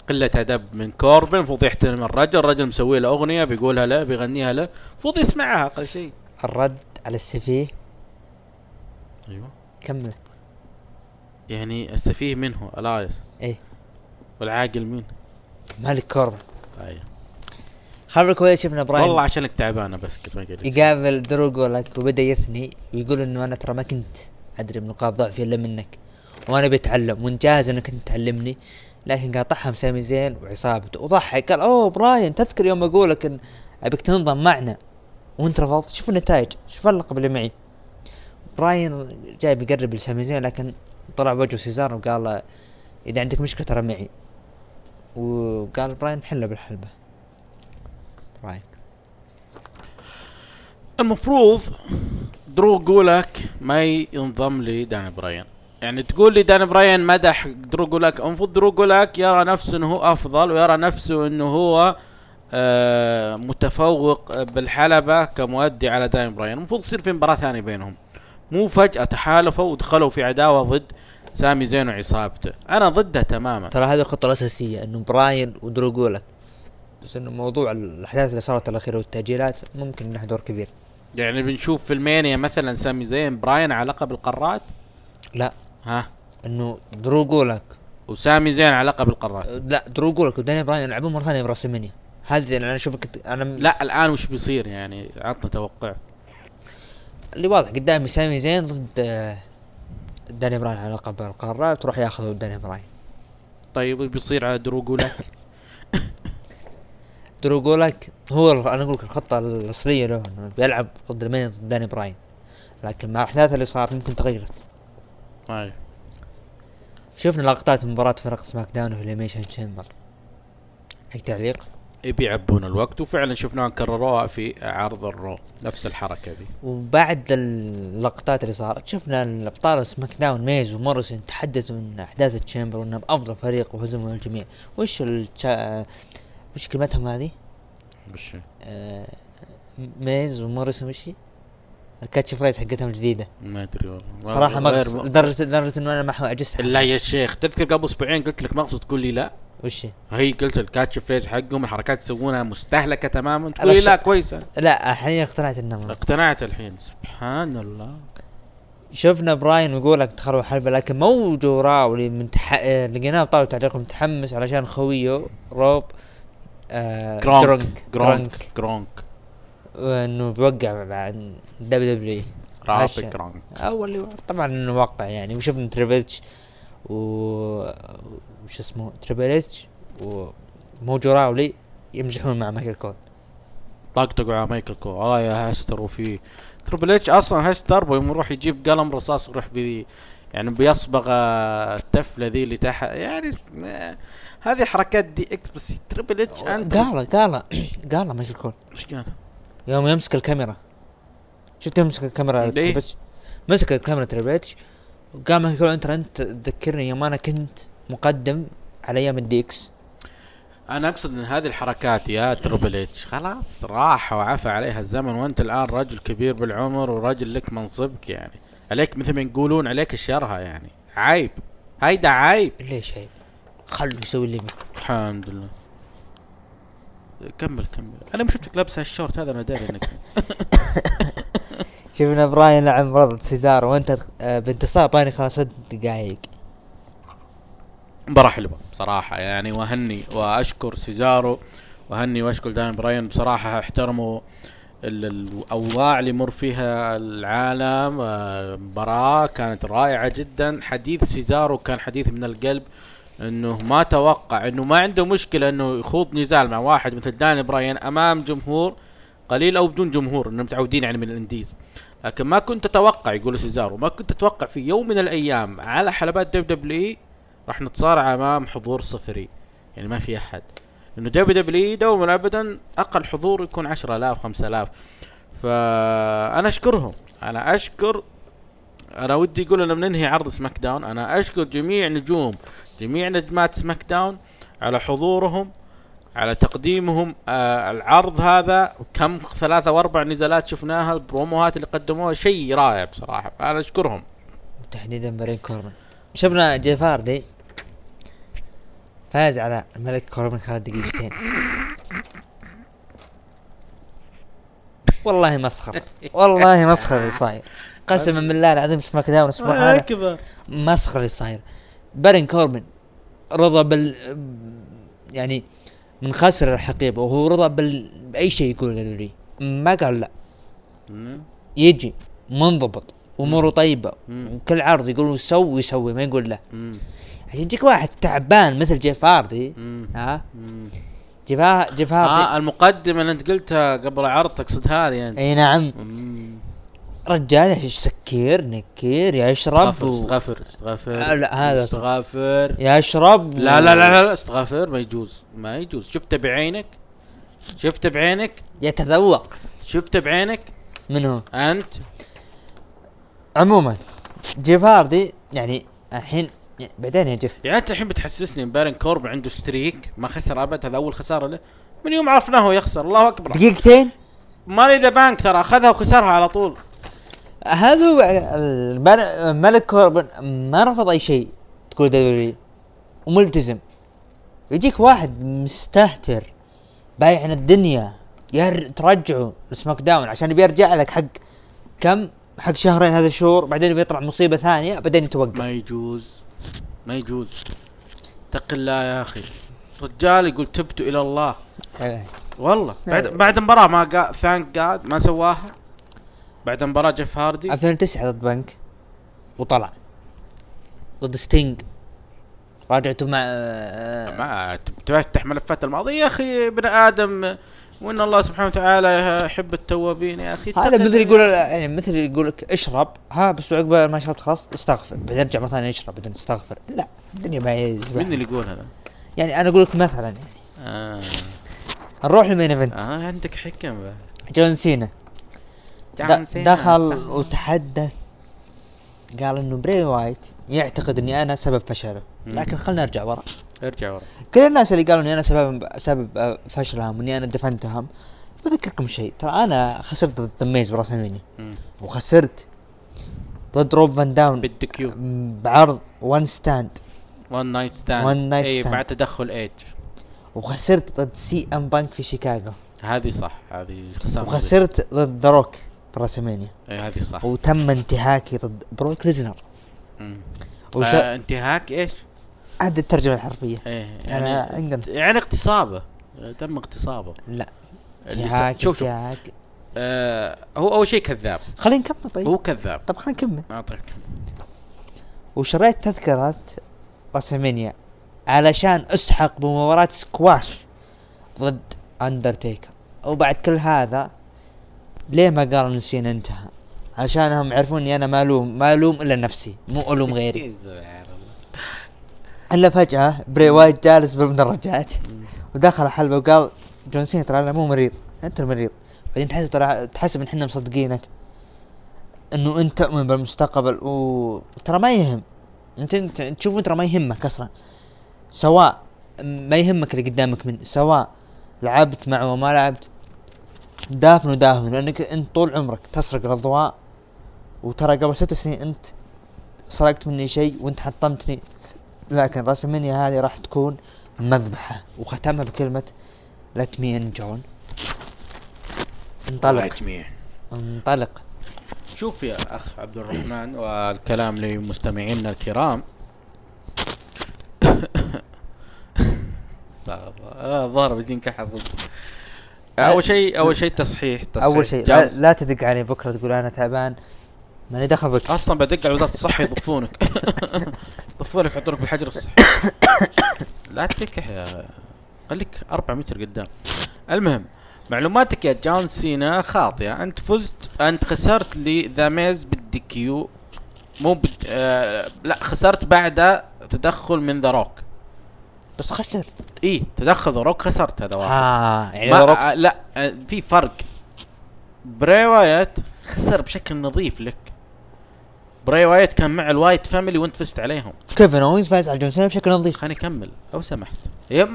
قله ادب من كوربن، فضي يحترم الرجل، الرجل مسوي له اغنيه بيقولها له بيغنيها له، فضي يسمعها اقل شيء. الرد على السفيه. ايوه كمل. يعني السفيه منه الايس. ايه والعاقل مين؟ مالك كوربن. ايوه خبر كويس. شفنا براين والله عشانك تعبانه بس كنت ما قلت يقابل دروغو لك وبدا يثني ويقول انه انا ترى ما كنت ادري بنقاط ضعفي الا منك وانا بتعلم وانت جاهز انك انت تعلمني. لكن قاطعهم سامي زين وعصابته وضحك قال اوه براين تذكر يوم اقول لك ان ابيك تنضم معنا وانت رفضت. شوف النتائج شوف اللقب اللي معي. براين جاي بيقرب لسامي زين لكن طلع بوجه سيزار وقال اذا عندك مشكله ترى معي، وقال براين حله بالحلبه. براين المفروض درو قولك ما ينضم لدان براين. يعني تقول لي دان براين مدح درو قولك، المفروض درو قولك يرى نفسه انه هو افضل ويرى نفسه انه هو آه متفوق بالحلبة كمؤدي على دان براين. المفروض يصير في مباراة ثانية بينهم، مو فجأة تحالفوا ودخلوا في عداوة ضد سامي زين وعصابته، انا ضده تماما. ترى هذه الخطه الاساسيه انه براين ودرو جولك، بس انه موضوع الاحداث اللي صارت الاخيره والتاجيلات ممكن له دور كبير. يعني بنشوف في المانيا مثلا سامي زين براين علاقه بالقارات؟ لا. ها انه درو جولك وسامي زين علاقه بالقارات؟ لا، درو جولك وداني براين يلعبون مره ثانيه براس المانيا. هذه يعني انا اشوف كت... انا لا الان وش بيصير يعني؟ عطنا توقع اللي واضح قدامي. سامي زين ضد داني براين علاقه بالقارات، تروح ياخذوا داني براين. طيب وش بيصير على درو جولك؟ درو جولك هو انا اقول لك الخطه الاصليه له انه بيلعب ضد المانيا ضد داني براين، لكن مع الاحداث اللي صارت ممكن تغيرت. ايوه شفنا لقطات مباراة فرق سماك داون في الانيميشن تشامبر. اي تعليق؟ يبيعبون الوقت، وفعلا شفناها كرروها في عرض الرو نفس الحركه دي. وبعد اللقطات اللي صارت شفنا الابطال سماك داون ميز وموريسون تحدثوا عن احداث التشامبر وانه بافضل فريق وهزموا الجميع. وش الشا... وش كلمتهم هذه؟ وش آه... ميز وموريسون وش هي؟ الكاتش فريز حقتهم الجديده. ما ادري والله صراحه مغص لدرجه لدرجه انه انا ما عجزت. لا يا شيخ تذكر قبل اسبوعين قلت لك مغص تقول لي لا. وش هي؟ قلت الكاتش فريز حقهم الحركات يسوونها مستهلكه تماما، تقول لي لا كويسه. لا الحين اقتنعت انه اقتنعت الحين سبحان الله. شفنا براين يقول لك دخلوا حلبه، لكن موجو راولي من تح... لقيناه طالع تعليق متحمس علشان خويه روب آه... جرونك جرونك جرونك انه بيوقع مع دبليو دبليو رابط جرونك اول طبعا انه وقع يعني. وشفنا تريبلتش و وش اسمه تريبلتش وموجو راولي يمزحون مع مايكل كول، طقطقوا على مايكل كول. اه يا هاستر. وفي تريبلتش اصلا هاستر بيروح يجيب قلم رصاص ويروح بي يعني بيصبغ التفله ذي اللي تحت يعني. هذه حركات دي اكس بس تريبلتش انت قاله قاله قاله مايكل كول ايش كان يوم يمسك الكاميرا. شفت يمسك الكاميرا تريبلتش، مسك الكاميرا تريبلتش وقام مايكل كول انت انت تذكرني يوم انا كنت مقدم على ايام الدي اكس. انا اقصد ان هذه الحركات يا تربليتش خلاص راح وعفى عليها الزمن، وانت الان رجل كبير بالعمر ورجل لك منصبك يعني، عليك مثل ما يقولون عليك شرها يعني. عيب، هيدا عيب. ليش عيب؟ خلوا يسوي اللي بيه. الحمد لله. كمل كمل، انا ما شفتك لابس هالشورت هذا، انا داري انك شفنا براين لعب مباراة سيزارو وانت بانتصار براين خلال ست دقائق. مباراة حلوة بصراحة يعني، واهني واشكر سيزارو واهني واشكر دان براين بصراحة. احترموا الاوضاع اللي مر فيها العالم، مباراة كانت رائعة جدا. حديث سيزارو كان حديث من القلب، انه ما توقع انه ما عنده مشكلة انه يخوض نزال مع واحد مثل دان براين امام جمهور قليل او بدون جمهور، انه متعودين يعني من الانديز. لكن ما كنت اتوقع يقول سيزارو ما كنت اتوقع في يوم من الايام على حلبات دبليو دبليو اي راح نتصارع امام حضور صفري يعني ما في احد، لانه دبليو دبليو دوما ابدا اقل حضور يكون عشرة آلاف خمسة آلاف. فانا اشكرهم، انا اشكر، انا ودي اقول انا بننهي عرض سماك داون، انا اشكر جميع نجوم جميع نجمات سماك داون على حضورهم، على تقديمهم آه العرض هذا. كم ثلاثة واربع نزالات شفناها، البروموهات اللي قدموها شيء رائع بصراحة، انا اشكرهم. وتحديدا بارين كوربن. شفنا جيفاردي فاز على الملك كوربن خلال دقيقتين. والله مسخرة، والله مسخرة اللي صاير، قسما بالله العظيم. سماك داون اسبوع هذا مسخرة اللي صاير. بارين كوربن رضى بال يعني من خسر الحقيبة، وهو رضى بال... بأي شيء يقوله لي، ما قال لا. يجي منضبط واموره طيبه، وكل عرض يقول سوي سوي ما يقول لا. عشان يجيك واحد تعبان مثل جيفاردي. ها جيفا جيفاردي اه المقدمه اللي انت قلتها قبل العرض تقصد هذه يعني؟ اي نعم. مم. رجال يعيش سكير نكير يشرب استغفر و... استغفر استغفر آه لا هذا استغفر يشرب و... لا لا لا لا استغفر ما يجوز ما يجوز. شفته بعينك شفته بعينك يتذوق شفته بعينك منو انت. عموما جيفاردي يعني الحين بعدين يا جيف يعني انت الحين بتحسسني بارين كورب عنده ستريك ما خسر ابد، هذا اول خساره له من يوم عرفناه هو يخسر. الله اكبر دقيقتين مالي ذا بانك ترى اخذها وخسرها على طول. هذا الملك كوربن ما رفض اي شيء تقول دبليو وملتزم. يجيك واحد مستهتر بايعنا الدنيا يا ترجعه لسماك داون عشان بيرجع لك حق كم حق شهرين هذا الشهور، بعدين بيطلع مصيبه ثانيه بعدين يتوقف. ما يجوز ما يجوز، اتق الله يا اخي. رجال يقول تبتوا الى الله والله. بعد بعد مباراه ما قا ثانك جاد ما سواها. بعد مباراه جيف هاردي ألفين وتسعة ضد بنك وطلع ضد ستينج راجعته مع ما تفتح ملفات الماضي يا اخي ابن ادم، وان الله سبحانه وتعالى يحب التوابين يا اخي. هذا مثل يقول يعني مثل يقول لك اشرب، ها بس عقبال ما شربت خلاص استغفر، بعدين ارجع مره ثانيه اشرب بعدين استغفر. لا الدنيا ما هي مين اللي يقول هذا؟ يعني انا اقول لك مثلا يعني آه. نروح للمين ايفنت. اه عندك حكم بقى. جون سينا دخل وتحدث قال انه بري وايت يعتقد اني انا سبب فشله، لكن خلنا نرجع ورا. ارجع ورا. كل الناس اللي قالوا اني انا سبب سبب فشلهم واني انا دفنتهم، بذكركم شيء، ترى انا خسرت ضد تميز براس مني وخسرت ضد روب فان داون بالدكيو بعرض وان ستاند وان نايت ستاند وان نايت ستاند بعد تدخل ايج، وخسرت ضد سي ام بانك في شيكاغو. هذه صح، هذه خساره. وخسرت ضد ذا روك براسمانيا. اي هذه صح. وتم انتهاكي ضد بروك ليزنر. امم وش... انتهاك ايش؟ هذه الترجمه الحرفيه. ايه يعني انا انقل. يعني اغتصابه، تم اغتصابه. لا انتهاك. شوف شوف آه هو اول شيء كذاب. خلينا نكمل. طيب هو كذاب. طب خلينا نكمل. اعطيك. وشريت تذكره براسمانيا علشان اسحق بمباراه سكواش ضد اندرتيكر، وبعد كل هذا ليه ما قالوا نسينا انتهى؟ عشان هم يعرفون اني انا ما الوم ما الوم الا نفسي، مو الوم غيري. الا فجأة بري وايت جالس بالمدرجات ودخل الحلبة وقال جون سينا ترى انا مو مريض، انت المريض. بعدين تحسب ترى تحسب ان احنا مصدقينك انه انت تؤمن بالمستقبل وترى ما يهم، انت تشوفون ترى ما يهمك اصلا، سواء ما يهمك اللي قدامك من سواء لعبت معه وما لعبت، دافن ودافن، لانك انت طول عمرك تسرق الاضواء، وترى قبل ست سنين انت سرقت مني شيء وانت حطمتني، لكن راس المنيا هذه راح تكون مذبحه. وختمها بكلمه ليت مي ان جون. انطلق انطلق. شوف يا اخ عبد الرحمن والكلام لمستمعينا الكرام. الظاهر بدين كحظ. اول شيء اول شيء تصحيح تصحيح اول شيء لا, لا تدق علي بكره تقول انا تعبان، ماني دخل بك اصلا. بدق على وزاره الصحه يضفونك يضفونك يحطونك بالحجر الصحي. لا تكح يا خليك أربعة متر قدام. المهم معلوماتك يا جون سينا خاطئه. انت فزت انت خسرت لذا ميز بالديكيو مو بد... آه... لا خسرت بعد تدخل من ذا روك بس. خسر ايه تدخل روك خسرت هذا واحد. اه يعني روك آه لا آه في فرق. بري وايت خسر بشكل نظيف لك. بري وايت كان مع الوايت فاميلي وانت فزت عليهم. كيفن اوينز فاز على جون سينا بشكل نظيف. خليني اكمل لو سمحت.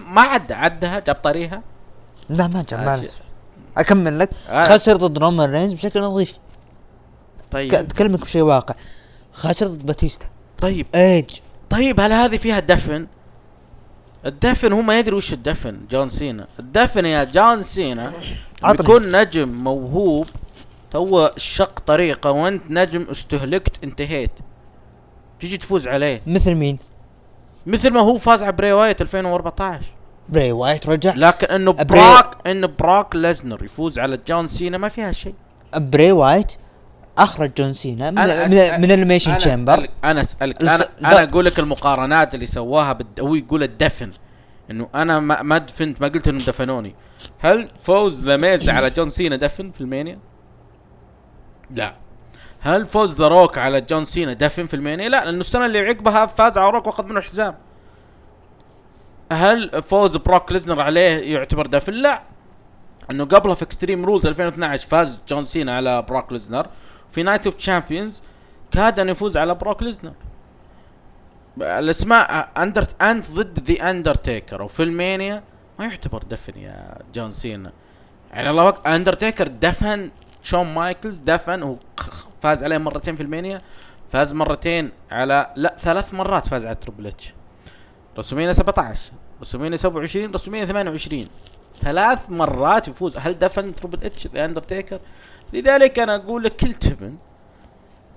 ما عدى عدها جاب طريقها. لا ما جاب معلش اكمل لك. آه. خسر ضد رومان رينز بشكل نظيف. طيب اتكلمك بشيء واقع. خسر ضد باتيستا. طيب ايج. طيب هل هذه فيها دفن؟ الدفن هو ما يدري وش الدفن. جون سينا الدفن يا جون سينا بيكون نجم موهوب تو شق طريقه، وانت نجم استهلكت انتهيت تيجي تفوز عليه. مثل مين؟ مثل ما هو فاز على بري وايت ألفين وأربعة عشر. بري وايت رجع، لكن انه براك انه براك ليزنر يفوز على جون سينا ما فيها شيء. بري وايت اخرج جون سينا من أسأل من الانيميشن تشامبر. انا اسالك انا انا اقول لك المقارنات اللي سواها بد... هو يقول الدفن انه انا ما, ما دفنت ما قلت انهم دفنوني. هل فوز ذا ميز على جون سينا دفن في المانيا؟ لا. هل فوز ذا روك على جون سينا دفن في المانيا؟ لا، لانه السنه اللي عقبها فاز على روك واخذ منه الحزام. هل فوز بروك ليزنر عليه يعتبر دفن؟ لا، انه قبلها في اكستريم رولز ألفين واثنعش فاز جون سينا على بروك ليزنر. في نايت اوف تشامبيونز كاد ان يفوز على بروك ليزنر. الاسماء اندرت انت ضد ذا اندرتيكر، وفي المانيا ما يعتبر دفن يا جون سينا. يعني الله وقت اندرتيكر دفن شون مايكلز دفن وفاز عليه مرتين في المانيا، فاز مرتين على لا ثلاث مرات فاز على تريبل اتش، رسومينيا سبعة عشر، رسومينيا سبعة وعشرين، رسومينيا ثمانية وعشرين، ثلاث مرات يفوز. هل دفن تريبل اتش الاندرتيكر؟ لذلك انا اقول لك كل تبن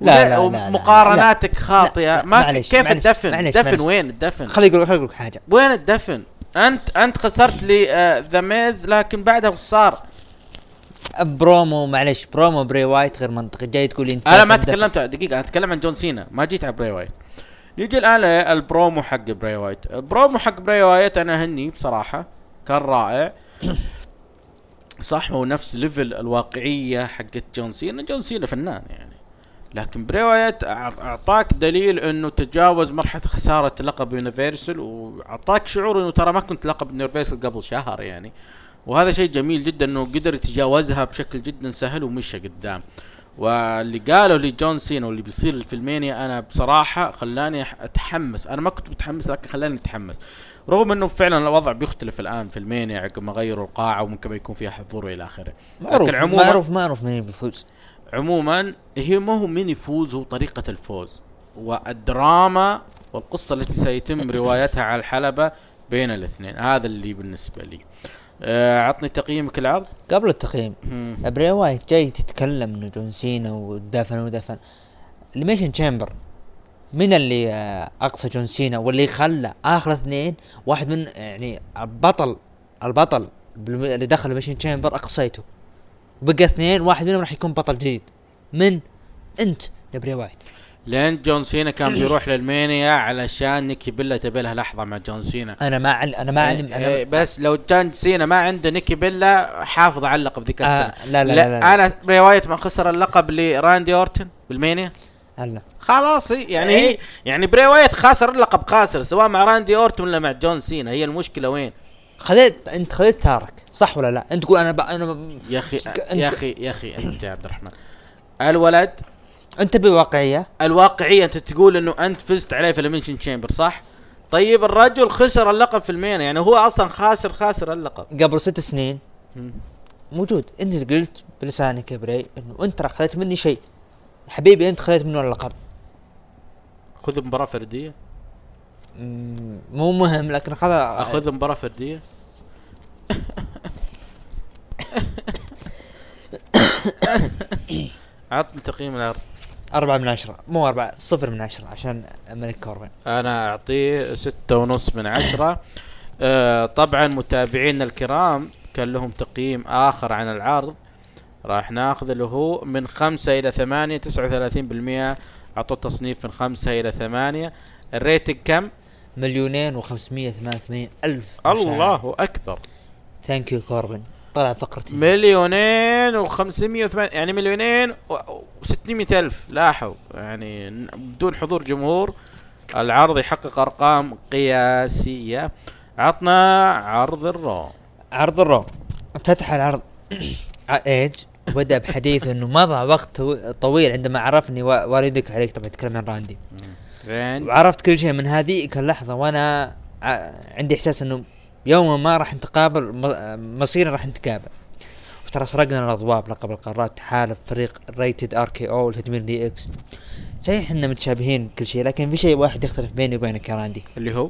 لا لا لا مقارناتك لا خاطئه. لا لا ما معلش كيف معلش الدفن؟ معلش الدفن معلش وين الدفن؟ خليني اقول خليني اقول لك حاجه، وين الدفن؟ انت انت خسرت لي ذا آه ميز، لكن بعدها وش صار؟ برومو معلش برومو بري وايت غير منطقي، جاي تقول لي انت انا ما تكلمت دقيقه، انا اتكلم عن جون سينا، ما جيت على بري وايت. نيجي الان البرومو حق بري وايت، برومو حق بري وايت انا اهنيه بصراحه، كان رائع. صح هو نفس ليفل الواقعيه حقت جون سينا، جون سينا فنان يعني، لكن بري وايت اعطاك دليل انه تجاوز مرحله خساره لقب يونيفرسال، واعطاك شعور انه ترى ما كنت لقب يونيفرسال قبل شهر يعني، وهذا شيء جميل جدا انه قدر يتجاوزها بشكل جدا سهل ومشى قدام. واللي قالوا لجون سينا واللي بيصير في المانيا انا بصراحه خلاني اتحمس، انا ما كنت متحمس لكن خلاني اتحمس، رغم انه فعلا الوضع بيختلف الان في المانيا عقب ما غيروا القاعه وممكن يكون فيها حضور والى اخره. معروف معروف معروف مين بيفوز. عموما هي ما هو مين يفوز، هو طريقه الفوز والدراما والقصه التي سيتم روايتها على الحلبه بين الاثنين، هذا اللي بالنسبه لي. عطني تقييمك العرض. قبل التقييم بري وايت جاي تتكلم انه جون سينا ودفن ودفن الميشن تشامبر، من اللي اقصى جون سينا واللي خلى اخر اثنين واحد من يعني البطل البطل اللي دخل الميشن تشامبر اقصيته، وبقى اثنين واحد منهم راح يكون بطل جديد من انت يا بري وايت، لان جون سينا كان بيروح للمانيا علشان نيكي بيلا تبي لها لحظه مع جون سينا. انا ما عل... انا ما علم أنا... إيه بس لو جون سينا ما عنده نيكي بيلا حافظ على اللقب ذيك السنه. آه لا, لا, لا, لا, لا, لا انا بري وايت ما خسر اللقب لراندي اورتن بالمانيا هلا خلاص يعني إيه؟ هي يعني بري وايت خاسر اللقب خاسر سواء مع راندي اورتن ولا مع جون سينا، هي المشكله وين؟ خذيت انت خذيت تارك صح ولا لا؟ انت تقول انا ب... انا ب... يا اخي انت... يا اخي يا اخي انت يا عبد الرحمن الولد انت بواقعيه الواقعيه، انت تقول انه انت فزت عليه في المنشن تشامبر صح؟ طيب الرجل خسر اللقب في المينا، يعني هو اصلا خاسر خاسر اللقب قبل ست سنين موجود. انت قلت بلسانك يا بري انه انت راح خذيت مني شيء، حبيبي انت خذيت منه اللقب، خذ مباراه فرديه مو مهم لكن خذ اخذ مباراه فرديه. عطني تقييم العرض. أربعة من عشرة، مو أربعة، صفر من عشرة عشان ملك كوربن. أنا أعطيه ستة ونص من عشرة. آه طبعا متابعينا الكرام كان لهم تقييم آخر عن العرض، راح ناخذ اللي هو من خمسة إلى ثمانية، تسعة وثلاثين بالمئة أعطوه تصنيف من خمسة إلى ثمانية. الريتنج كم؟ مليونين وخمسمية ثمانية وثمانين ألف. الله أكبر. ثانك يو كوربن. طلع فقرتي مليونين وخمسمية وثمان يعني مليونين وستمية ألف لاحوا يعني بدون حضور جمهور. العرض يحقق أرقام قياسية. عطنا عرض الرو. عرض الرو افتتح العرض ايج بدأ بحديث انه مضى وقت طويل عندما عرفني والدك عليك، طبعا يتكلم عن راندي وعرفت كل شيء من هذيك اللحظة، وانا عندي احساس انه يوما ما راح نتقابل، مصيرنا راح نتقابل، وترى سرقنا الاضواء لقب القارات تحالف فريق ريتد ار كي او لتدمير دي اكس. صحيح اننا متشابهين بكل شيء لكن في شيء واحد يختلف بيني وبينك يا راندي، اللي هو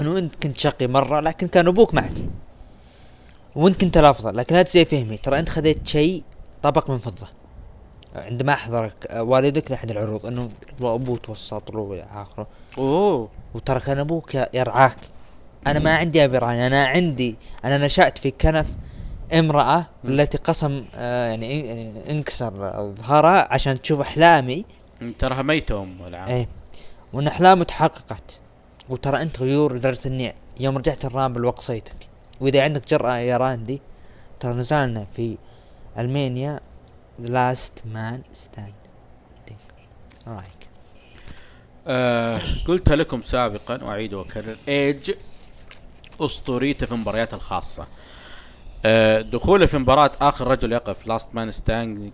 انه انت كنت شقي مره لكن كان ابوك معك وانت كنت الافضل، لكن لا تزي فهمي ترى انت خذيت شيء طبق من فضه عندما احضرك والدك لاحد العروض انه ابوه توسط له الى اخره، اوه وترى كان ابوك يرعاك. انا ما عندي ابي راني، انا عندي انا نشأت في كنف امرأة التي قسم آه يعني انكسر ظهرها عشان تشوف احلامي، تراها ميتة ام العام ايه وان احلامه تحققت، وترى انت غيور لدرجة اني يوم رجعت الرامبل وقصيتك. واذا عندك جرأة يا راندي ترى نزالنا في المانيا لاست مان ستاند، رايك؟ آه قلت لكم سابقا واعيد واكرر، ايج اسطوريته في مبارياته الخاصة، أه دخوله في مباراة اخر رجل يقف لاست مان ستاندينج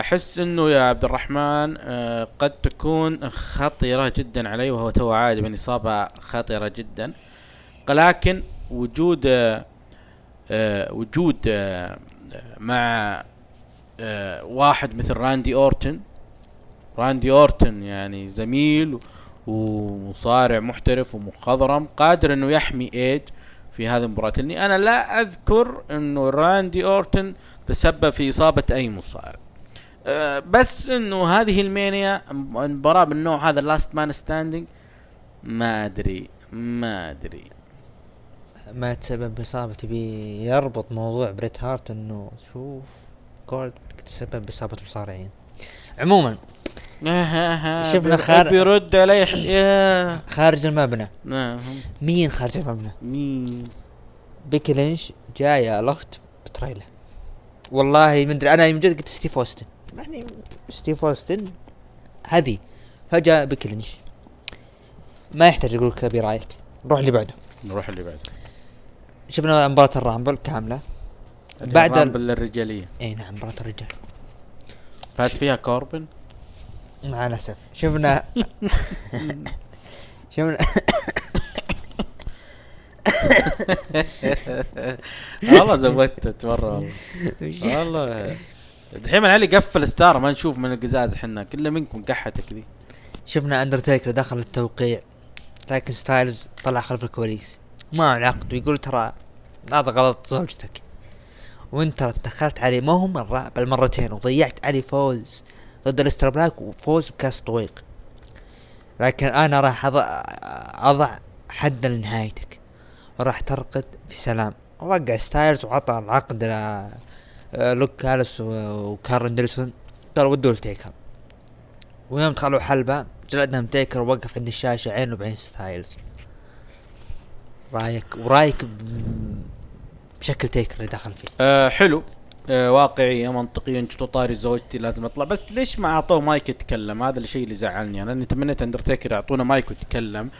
احس انه يا عبد الرحمن أه قد تكون خطيرة جدا عليه، وهو تو عادي من اصابة خطيرة جدا، لكن وجود أه وجود أه مع آه واحد مثل راندي اورتن. راندي اورتن يعني زميل ومصارع محترف ومخضرم قادر انه يحمي ايج في هذه المباراة، لاني انا لا اذكر انه راندي اورتن تسبب في اصابة اي مصارع. أه بس انه هذه المانيا مباراة من نوع هذا اللاست مان ستاندينج، ما ادري ما ادري ما تسبب اصابة. تبي يربط موضوع بريت هارت انه شوف جولد تسبب باصابة مصارعين. عموما شفنا خارج بيرد عليه خارج المبنى. مين خارج المبنى؟ مين؟ بيكي لينش جايه الاخت بتريله. والله ما ادري، انا من جد قلت ستيف اوستن، يعني ستيف اوستن هذه فجاه بيكي لينش. ما يحتاج اقول لك برايك، نروح اللي بعده. نروح اللي بعده. شفنا مباراه الرامبل كامله بعد الرامبل الرجاليه. اي نعم، مباراه الرجال فات فيها كوربن مع الأسف. شفنا شفنا والله زودت مرة والله والله. دحين علي قفل ستار ما نشوف من القزاز، حنا كله منكم قحته كذي. شفنا اندرتيكر دخل التوقيع، لكن ستايلز طلع خلف الكواليس ما عقد ويقول ترى هذا غلط زوجتك، وانت تدخلت عليه ما هم مرة بل مرتين وضيعت عليه فوز ضد الاستر بلاك وفوز بكاس طويق، لكن انا راح اضع, أضع حدا لنهايتك وراح ترقد بسلام. وقع ستايلز وعطى العقد لوك كالس وكارن ديلسون، قال ودوا لتيكر. ويوم دخلوا حلبة جلدهم تيكر ووقف عند الشاشة عينه بعين ستايلز. رايك ورايك بشكل تيكر اللي دخل فيه؟ أه حلو، واقعية منطقية. انت طاري زوجتي لازم اطلع، بس ليش ما اعطوه مايك يتكلم؟ هذا الشيء اللي زعلني انا، اني تمنيت اندرتيكر يعطونا مايك ويتكلم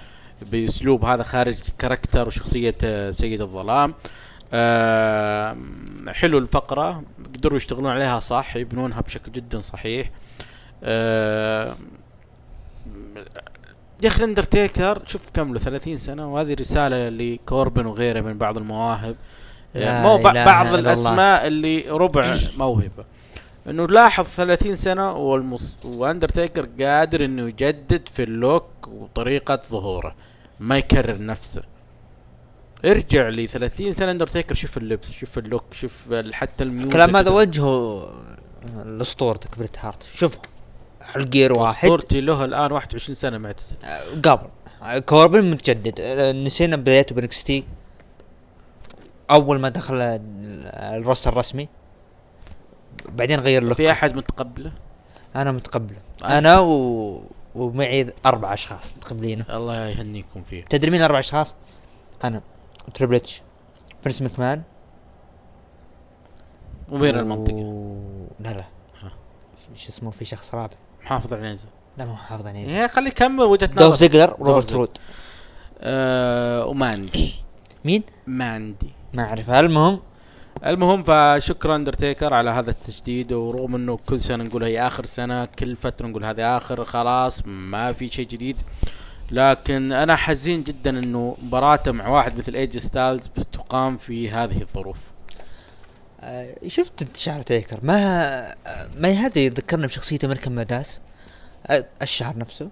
باسلوب هذا خارج كاركتر وشخصية سيد الظلام. أه حلو الفقرة، قدروا يشتغلون عليها صح، يبنونها بشكل جدا صحيح. أه يا اخي اندرتيكر شوف كم له، ثلاثين سنة، وهذه رسالة لكوربن وغيره من بعض المواهب، مو بعض الاسماء اللي ربع موهبه، انه لاحظ ثلاثين سنه والمص... واندرتيكر قادر انه يجدد في اللوك وطريقه ظهوره، ما يكرر نفسه. ارجع لي ثلاثين سنه اندرتيكر، شوف اللبس، شوف اللوك، شوف حتى الميوزك. كلام هذا وجهه لاسطورتك بريت هارت، شوف حلقير واحد اسطورتي له الان واحد وعشرين سنه معتزل. قبل كوربن متجدد، نسينا بدايته بنكس تي اول ما دخل الروس الرسمي، بعدين غير له. في احد متقبله؟ انا متقبله، انا, أنا و... ومعي اربع اشخاص متقبلينه. الله يهنيكم فيه. تدري مين اربع اشخاص؟ انا وتريبل اتش، بريس مكمان، ومين و... المنطقه؟ لا لا شو اسمه، في شخص رابع محافظ عنيزه. لا مو محافظ عنيزه، ايه خليه يكمل وجهه نظر. دوف زيجلر وروبرت رود آه وماندي. مين؟ ماندي ما اعرف. المهم المهم فشكرا اندرتيكر على هذا التجديد، ورغم انه كل سنه نقول هي اخر سنه، كل فتره نقول هذه اخر خلاص ما في شيء جديد، لكن انا حزين جدا انه مباراته مع واحد مثل ايج ستايلز بتقام في هذه الظروف. آه شفت انتشار تيكر ما ما هذا يذكرنا بشخصيته امريكان مداس. آه الشعر نفسه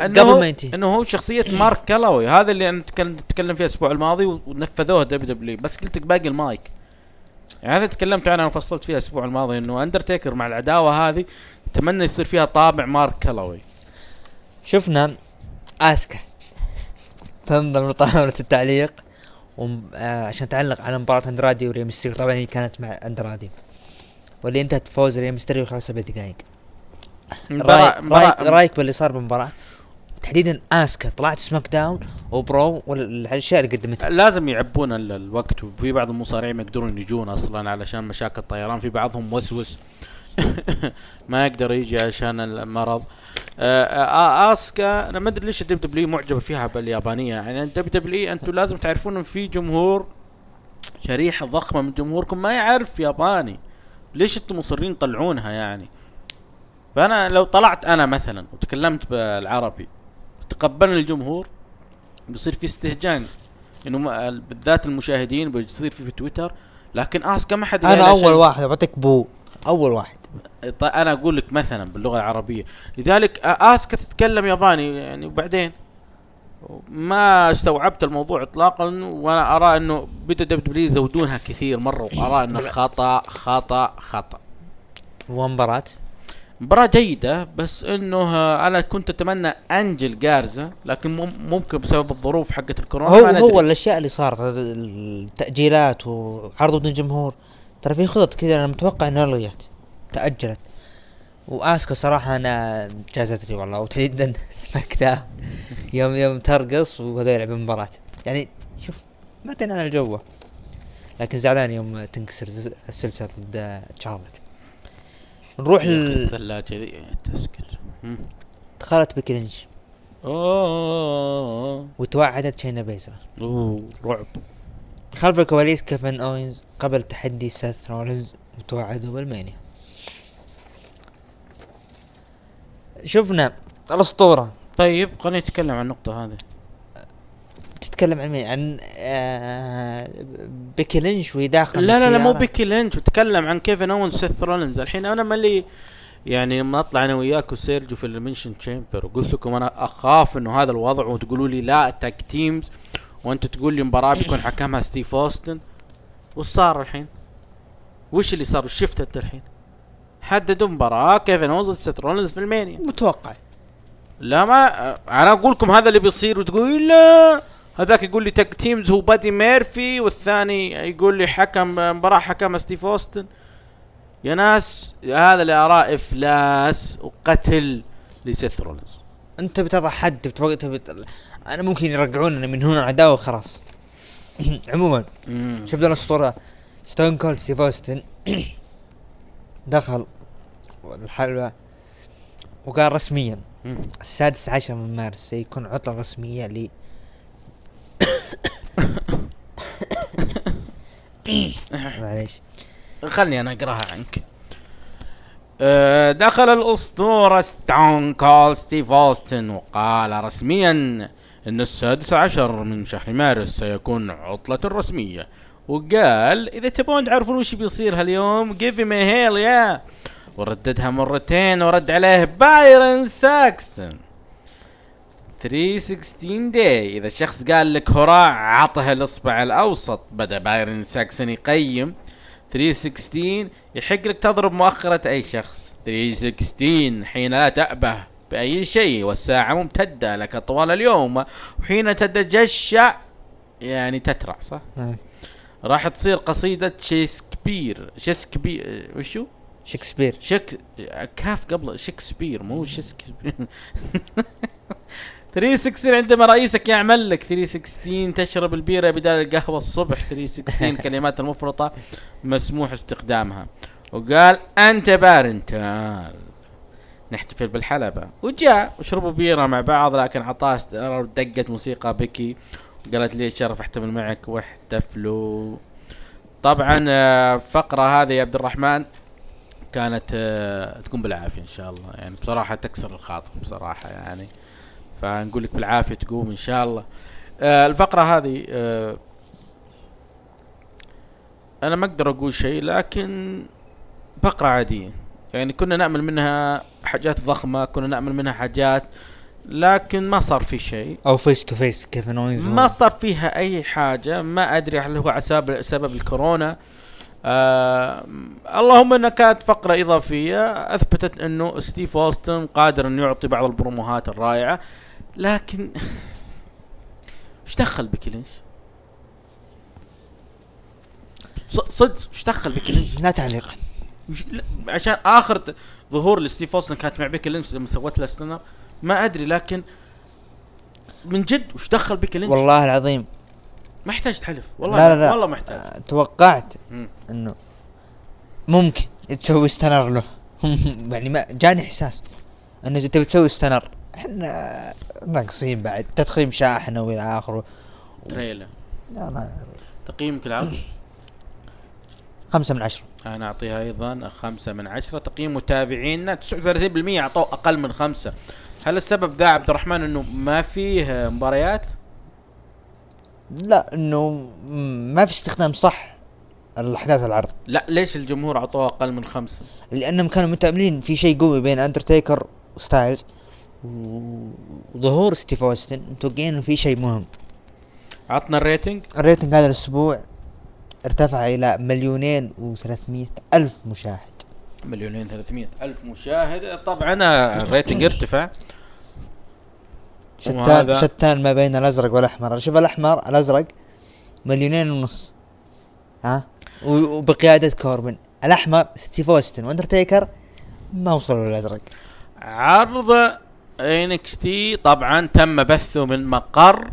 قبل ما ينتهي انه هو شخصية مارك كلاوي، هذا اللي انا تكلم فيه الاسبوع الماضي ونفذوه دبليو دبليو، بس قلت لك باقي المايك. يعني هذا تكلمت عنه وفصلت فيه الاسبوع الماضي، انه اندرتيكر مع العداوة هذه اتمنى يصير فيها طابع مارك كلاوي. شفنا اسكا تنظر مطاولة التعليق عشان تعلق على مباراة اندرادي وريا ميستيريو. طبعا هي كانت مع اندرادي واللي انتهت فوز ريا ميستيريو خلال سبع دقائق. رايك رايك رايك باللي صار بالمباراة تحديدا؟ اسكا طلعت سماك داون وبرو والاشياء اللي قدمتها. لازم يعبون الوقت، وفي بعض المصارعين ما يقدرون يجون اصلا علشان مشاكل الطيران، في بعضهم وسوس ما يقدر يجي عشان المرض. اسكا انا ما ادري ليش الدب دبليو معجبه فيها باليابانيه، يعني الدب دبليو انتم لازم تعرفون ان في جمهور شريحه ضخمه من جمهوركم ما يعرف ياباني، ليش انتم مصرين تطلعونها يعني؟ فانا لو طلعت انا مثلا وتكلمت بالعربي تقبلني الجمهور، بيصير في استهجان، انه بالذات المشاهدين بيصير في في تويتر لكن اسكا ما حد انا اول واحد بعطيك بو اول واحد. طيب انا اقول لك مثلا باللغه العربيه، لذلك اسكا تتكلم ياباني يعني. وبعدين ما استوعبت الموضوع اطلاقا، وانا ارى انه بدأوا دبليو يزودونها كثير مره، وارى انه خطا خطا خطا. ومباراة مباراة جيدة، بس انه انا كنت اتمنى انجل جارزا، لكن ممكن بسبب الظروف حقت الكورونا هو هو الاشياء اللي صارت، التأجيلات وعرض من الجمهور، ترى في خطط كذا انا متوقع انها لغيت تأجلت. واسكا صراحة انا جازت لي والله، وتحديدا سماك داون يوم يوم ترقص وهذا يلعب مباراة يعني. شوف ما تنال الجوة، لكن زعلان يوم تنكسر السلسلة ضد تشارلت. نروح للثلاجة ذي تسكر. دخلت بيكي لينش اوه وتوعدت شينا بيزر. اوه رعب. خلف الكواليس كيفن اوينز قبل تحدي سيث رولينز وتوعدوا بالمانيا. شفنا الاسطورة. طيب خلينا نتكلم عن النقطة هذه. تتكلم عن مين؟ عن آه بيكي لينش ويداخل. لا لا لا مو بيكي لينش، تتكلم عن كيفن اونز سيث رولينز. الحين انا مالي يعني، لما اطلع انا وياك وسيرجيو في المنشن تشامبر وقلت لكم انا اخاف انه هذا الوضع، وتقولوا لي لا تاج تيمز، وانت تقول لي مباراة بيكون حكمها ستيف اوستن. وش صار الحين؟ وش اللي صار؟ شفت انت الحين؟ حددوا مباراة كيفن اونز سيث رولينز في المانيا متوقع. لا ما انا اقول لكم هذا اللي بيصير، وتقول لا هذاك يقول لي تاك تيمز هو بادي ميرفي، والثاني يقول لي حكم مباراة حكم ستيف اوستن. يا ناس هذا اللي اراه افلاس وقتل لسيث رولينز. انت بتضع حد بتوقت بتضع... انا ممكن يرجعوننا من هنا عداوه خلاص. عموما شفنا الاسطوره ستون كولد ستيف اوستن دخل الحلبه وقال رسميا السادس عشر من مارس سيكون عطله رسميه لي معليش خلني انا اقراها عنك. أه دخل الاسطوره ستون كول ستيف اوستن وقال رسميا ان السادس عشر من شهر مارس سيكون عطله رسميه، وقال اذا تبون تعرفون وش بيصير هاليوم جيف مي هيل يا، ورددها مرتين ورد عليه بايرن ساكستون ثلاثمية وستة وستين داي. اذا الشخص قال لك هراء عطه الاصبع الاوسط. بدا بايرن ساكسون يقيم ثلاثمية وستة وستين، يحق لك تضرب مؤخرة اي شخص ثلاثمية وستة وستين حين لا تأبه باي شيء، والساعة ممتدة لك طوال اليوم، وحين تتجشع يعني تترع صح؟ راح تصير قصيدة شيكسبير شيكسبير وشو؟ شيكسبير شك كاف قبل شيكسبير مو شيكسبير. ثلاثمية وستة وستين عندما رئيسك يعمل لك ثلاثمية وستة وستين، تشرب البيرة بدال القهوة الصبح ثلاثمية وستة وستين كلمات المفرطة مسموح استخدامها. وقال أنت بارنتال نحتفل بالحلبة، وجاء وشربوا بيرة مع بعض، لكن عطاه دقة موسيقى بيكي وقالت لي الشرف احتفل معك واحتفلوا. طبعا فقرة هذه يا عبد الرحمن كانت تكون بالعافية ان شاء الله، يعني بصراحة تكسر الخاطر بصراحة يعني، فنقول لك بالعافيه تقوم ان شاء الله. آه الفقره هذه آه انا ما اقدر اقول شيء، لكن فقره عاديه يعني، كنا نامل منها حاجات ضخمه، كنا نامل منها حاجات، لكن ما صار في شيء او فيس تو فيس كيفن اوينز ما صار فيها اي حاجه. ما ادري هل هو عساب سبب الكورونا. آه اللهم انها كانت فقرة اضافية اثبتت انه ستيف اوستن قادر انه يعطي بعض البروموهات الرائعة، لكن ايش دخل بيكي لينش؟ صدق ايش دخل بيكي لينش؟ لا تعليق. عشان اخر ظهور لستيف اوستن كانت مع بيكي لينش لما سوت له ستنر، ما ادري، لكن من جد ايش دخل بيكي لينش؟ والله العظيم ما احتاج تحلف والله. لا لا لا والله ما احتاج. أه توقعت انه ممكن تسوي ستانر له. يعني ما جاني احساس انه انت بتسوي ستانر، احنا ناقصين بعد تدخين شاحنه والى اخره تريلا. لا لا تقييمك العام خمسة من عشرة. انا اعطيها ايضا خمسة من عشرة. تقييم متابعينا تسعة وثلاثين بالمية اعطوه اقل من خمسة. هل السبب ذا عبد الرحمن انه ما فيه مباريات؟ لا انه ما في استخدام صح الاحداث العرض. لا ليش الجمهور اعطوها اقل من خمسة؟ لانهم كانوا متاملين في شيء قوي بين اندرتيكر وستايلز وظهور ستيف اوستن، متوقعين انه في شيء مهم. عطنا الريتنج. الريتنج هذا الاسبوع ارتفع الى مليونين وثلاثمائة الف مشاهد. مليونين ثلاثمائة الف مشاهد، طبعا الريتنج ارتفع. شتان شتان ما بين الازرق والاحمر. شوف الاحمر الازرق مليونين ونص، ها، وبقيادة كوربن. الاحمر ستيف اوستن واندرتيكر ما وصلوا للازرق. عرض إن إكس تي طبعا تم بثه من مقر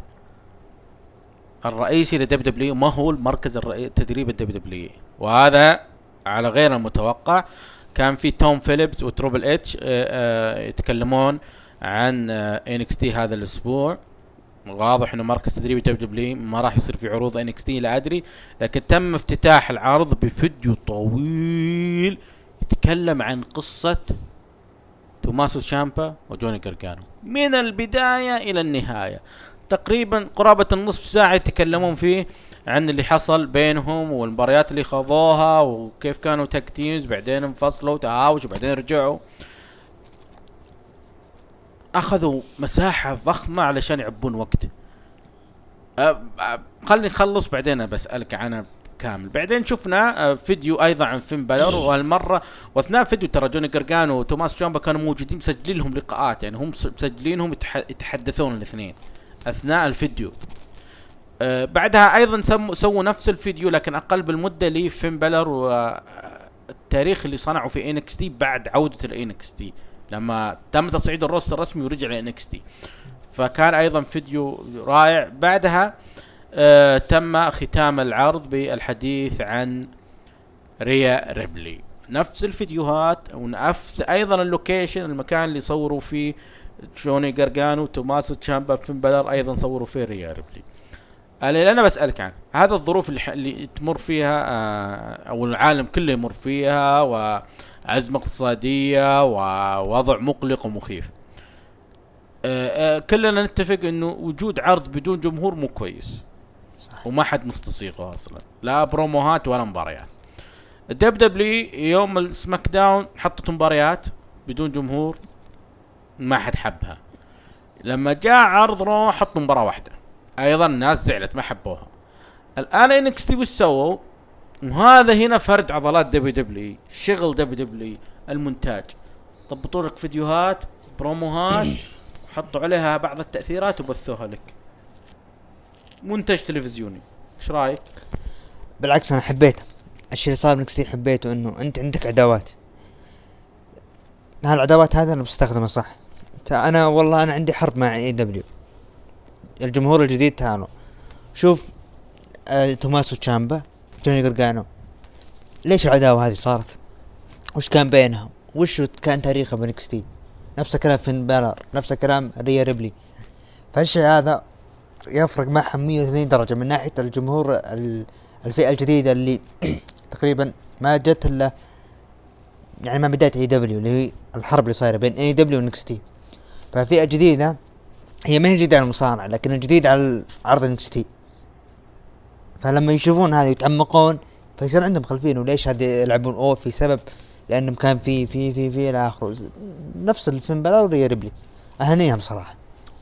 الرئيسي للدب دبليو، ما هو المركز الرئيسي تدريب الدب دبليو، وهذا على غير المتوقع. كان في توم فيليبس وتروبل اتش يتكلمون عن إن إكس تي هذا الاسبوع. واضح انه مركز تدريب الدب دبليو ما راح يصير في عروض إن إكس تي لا ادري، لكن تم افتتاح العرض بفيديو طويل يتكلم عن قصة توماسو شامبا وجوني جرجانو من البداية الى النهاية. تقريبا قرابة النصف ساعة يتكلمون فيه عن اللي حصل بينهم والمباريات اللي خاضوها وكيف كانوا تاك تيمز، بعدين انفصلوا تعاوشوا بعدين رجعوا. اخذوا مساحة ضخمة علشان يعبون وقت. خلني نخلص بعدين بسألك عنها كامل. بعدين شفنا فيديو ايضا عن فين بالور، وهالمره واثناء فيديو ترى جوني جرجانو وتوماس شامبا كانوا موجودين مسجلين لهم لقاءات، يعني هم مسجلينهم يتحدثون الاثنين اثناء الفيديو. آه بعدها ايضا سموا سووا نفس الفيديو لكن اقل بالمده لفين بالور والتاريخ اللي صنعوا في إن إكس تي بعد عوده ال إن إكس تي لما تم تصعيد الروستر الرسمي ورجع ل إن إكس تي. فكان ايضا فيديو رائع. بعدها آه، تم ختام العرض بالحديث عن ريا ريبلي، نفس الفيديوهات ونفس ايضا اللوكيشن، المكان اللي صوروا فيه جوني جرجانو توماسو تشامبا فين بالور ايضا صوروا فيه ريا ريبلي. اللي انا بسالك عنه هذا الظروف اللي, اللي تمر فيها آه، او العالم كله يمر فيها، وازمه اقتصاديه ووضع مقلق ومخيف. آه، آه، كلنا نتفق انه وجود عرض بدون جمهور مو كويس، صح. وما حد مستسيغه اصلا، لا بروموهات ولا مباريات. الدب دبليو يوم السماك داون حطت مباريات بدون جمهور، ما حد حبها. لما جاء عرض رو حطوا مباراه واحده، ايضا الناس زعلت ما حبوها. الان إن إكس تي وش سووا؟ وهذا هنا فرد عضلات دبليو دبليو، شغل دبليو دبليو المونتاج. ضبطوا لك فيديوهات بروموهات حطوا عليها بعض التاثيرات وبثوها لك، منتج تلفزيوني. ايش رايك؟ بالعكس انا حبيته الشيء اللي صار بنكستي، حبيته انه انت عندك عداوات. هالعداوات هذا انا بستخدمه صح. انا والله انا عندي حرب مع اي دبليو، الجمهور الجديد تعالوا شوف آه توماسو تشامبا جوني جرجانو، ليش العداوه هذه صارت؟ وش كان بينهم؟ وش كان تاريخه بنكستي؟ نفس كلام فين بالور، نفس كلام ريا ريبلي. فالشيء هذا يفرق معهم مية وثمانين درجة من ناحية الجمهور، الفئة الجديدة اللي تقريبا ما جت الا يعني ما بداية اي دبليو اللي هي الحرب اللي صايرة بين اي دبليو ونكستي. ففئة جديدة هي ما هي جديدة على المصارعة لكن الجديد على عرض نكستي. فلما يشوفون هذا يتعمقون فيصير عندهم خلفين وليش هذا يلعبون اوه في سبب، لانهم كان في في في في الى اخره، نفس الفين بالور وريا ريبلي. اهنيهم صراحة.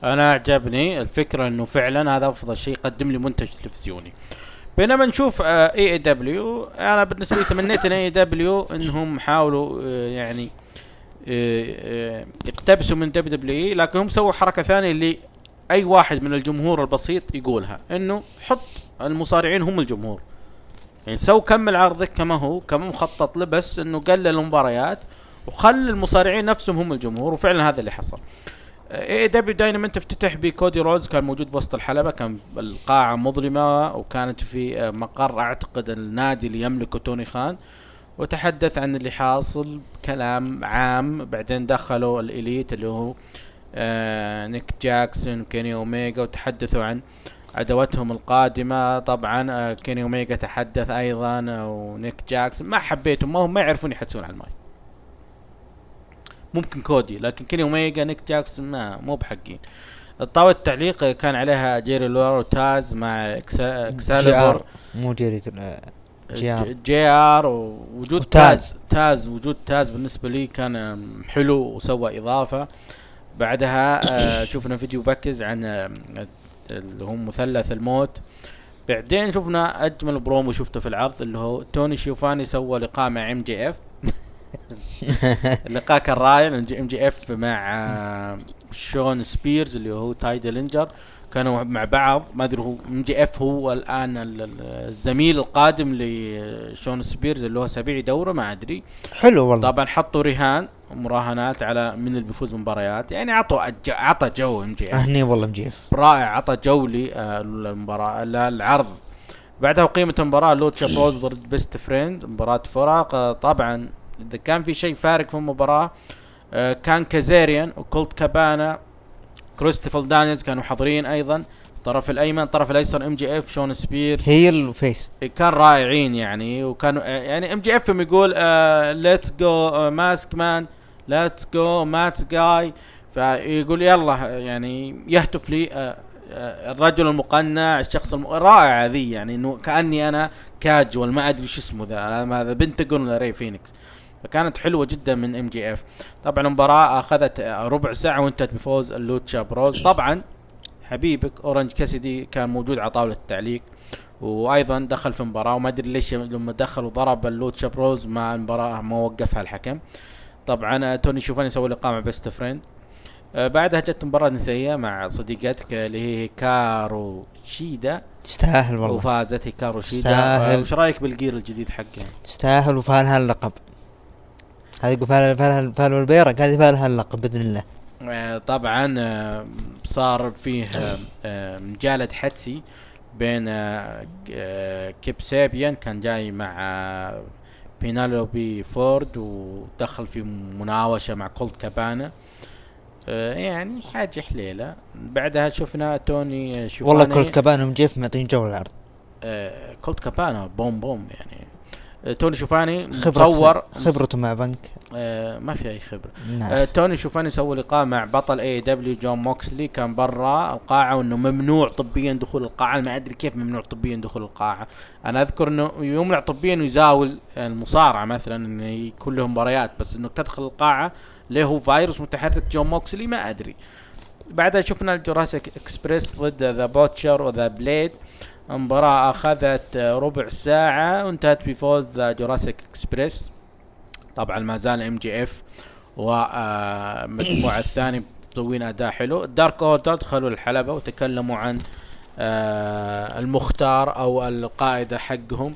انا اعجبني الفكره انه فعلا هذا افضل شيء، قدم لي منتج تلفزيوني. بينما نشوف آه اي اي دبليو، انا بالنسبه لي تمنيت ان اي دبليو انهم حاولوا آه يعني آه آه يقتبسوا من دب دبليو اي، لكن هم سووا حركه ثانيه اللي اي واحد من الجمهور البسيط يقولها، انه حط المصارعين هم الجمهور. يعني سو كمل عرضك كما هو كما مخطط له، بس انه قلل المباريات وخلي المصارعين نفسهم هم الجمهور، وفعلا هذا اللي حصل. اي دبليو دايناميت افتتح بكودي رودز، كان موجود بوسط الحلبة، كان القاعة مظلمة وكانت في مقر اعتقد النادي اللي يملكه توني خان، وتحدث عن اللي حاصل بكلام عام. بعدين دخلوا الاليت اللي هو آه نيك جاكسون كيني اوميجا وتحدثوا عن عداوتهم القادمة. طبعا آه كيني اوميجا تحدث ايضا آه ونيك جاكسون، ما حبيتهم، ما هم ما يعرفون يحدثون على المايك. ممكن كودي، لكن كيني اوميجا نيك جاكسون ما مو بحقين. طاولة التعليق كان عليها جيري لورو تاز مع اكساليبور، مو جيري جي ار, جي آر ووجود تاز. تاز وجود تاز بالنسبه لي كان حلو وسوى اضافه. بعدها شفنا فيديو بكز عن اللي هم مثلث الموت. بعدين شفنا اجمل برومو شفته في العرض اللي هو توني شيفاني سوى لقاء مع ام جي اف. اللقاء كان رائع. ام جي اف مع شون سبيرز اللي هو تاي ديلينجر كانوا مع بعض. ما ادري هو ام جي اف هو الان الزميل القادم لشون سبيرز اللي هو سبيع دوره ما ادري. حلو والله. طبعا حطوا رهان مراهنات على من اللي بيفوز مباريات، يعني عطوا عطى جو ام جي اف. اهني والله ام جي اف. رائع، عطى جو للمباراه للعرض. بعدها قيمه المباراه لوتشا بروز ضد بيست فريند، مباراه فرق. طبعا اذا كان في شيء فارق في المباراه كان كازاريان وكولت كابانا كريستوفر دانيز كانوا حاضرين ايضا. الطرف الايمن، الطرف الايسر ام جي اف شون سبير هيل وفيس. كان رائعين يعني. وكانوا يعني ام جي اف يقول ليتس جو ماسك مان، ليتس جو مات جاي، فيقول يلا يعني يهتف لي آه آه الرجل المقنع، الشخص الرائع ذي. يعني انه كاني انا كاجوال ما ادري شو اسمه ذا، هذا بنتاجون ولا ري فينيكس. فكانت حلوه جدا من ام جي اف. طبعا المباراه اخذت ربع ساعه وانتهت بفوز اللوتشا بروز. طبعا حبيبك اورنج كاسيدي كان موجود على طاوله التعليق، وايضا دخل في المباراه وما ادري ليش لما دخل وضرب اللوتشا بروز مع المباراه ما وقفها الحكم. طبعا توني شوفاني سوى لقاء مع بيست فريند. بعدها جت مباراه نسائيه مع صديقتك اللي هي هيكارو شيدا. تستاهل والله، وفازت هيكارو شيدا. تستاهل. وش رايك بالجير الجديد حقها؟ تستاهل وفالها اللقب. هذه فالها فالها فالها البيرق، هذه فالها اللقب باذن الله. طبعا صار فيه مجالد حدسي بين كيب سابيان كان جاي مع بينالوبي فورد ودخل في مناوشة مع كولت كابانا، يعني حاجة حليلة. بعدها شفنا توني شوفاني والله كولت كابانا ومجيف معطين جو العرض. كولت كابانا بوم بوم يعني. توني شوفاني صور خبرته مع بنك آه ما في اي خبره. آه توني شوفاني سوى لقاء مع بطل اي دبليو جون موكسلي. كان برا القاعه وانه ممنوع طبيا دخول القاعه. ما ادري كيف ممنوع طبيا دخول القاعه. انا اذكر انه يمنع طبيا يزاول المصارعه مثلا انه كلهم مباريات، بس انه تدخل القاعه ليه هو فيروس متحرك جون موكسلي ما ادري. بعدها شفنا الجوراسيك اكسبريس ضد ذا بوتشر وذا بليد. المباراة اخذت ربع ساعة وانتهت بفوز ذا جوراسيك اكسبريس. طبعا ما زال ام جي اف والمجموعة الثاني مسوين اداء حلو. الدارك اوردر دخلوا الحلبة وتكلموا عن المختار او القائدة حقهم.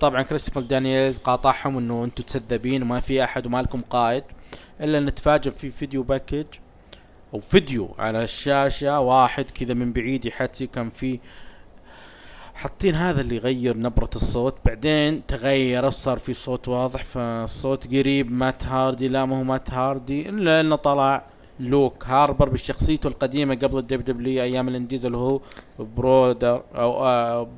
طبعا كريستوفر دانييلز قاطعهم انه انتم تسذبين وما في احد وما لكم قائد، الا نتفاجئ في فيديو باكج او فيديو على الشاشة واحد كذا من بعيد يحكي. كان في حاطين هذا اللي يغير نبرة الصوت، بعدين تغير صار في صوت واضح، فالصوت قريب مات هاردي. لا ما هو مات هاردي، الا انه طلع لوك هاربر بشخصيته القديمة قبل الدب دبليو ايام الانديز اللي هو برودر او آه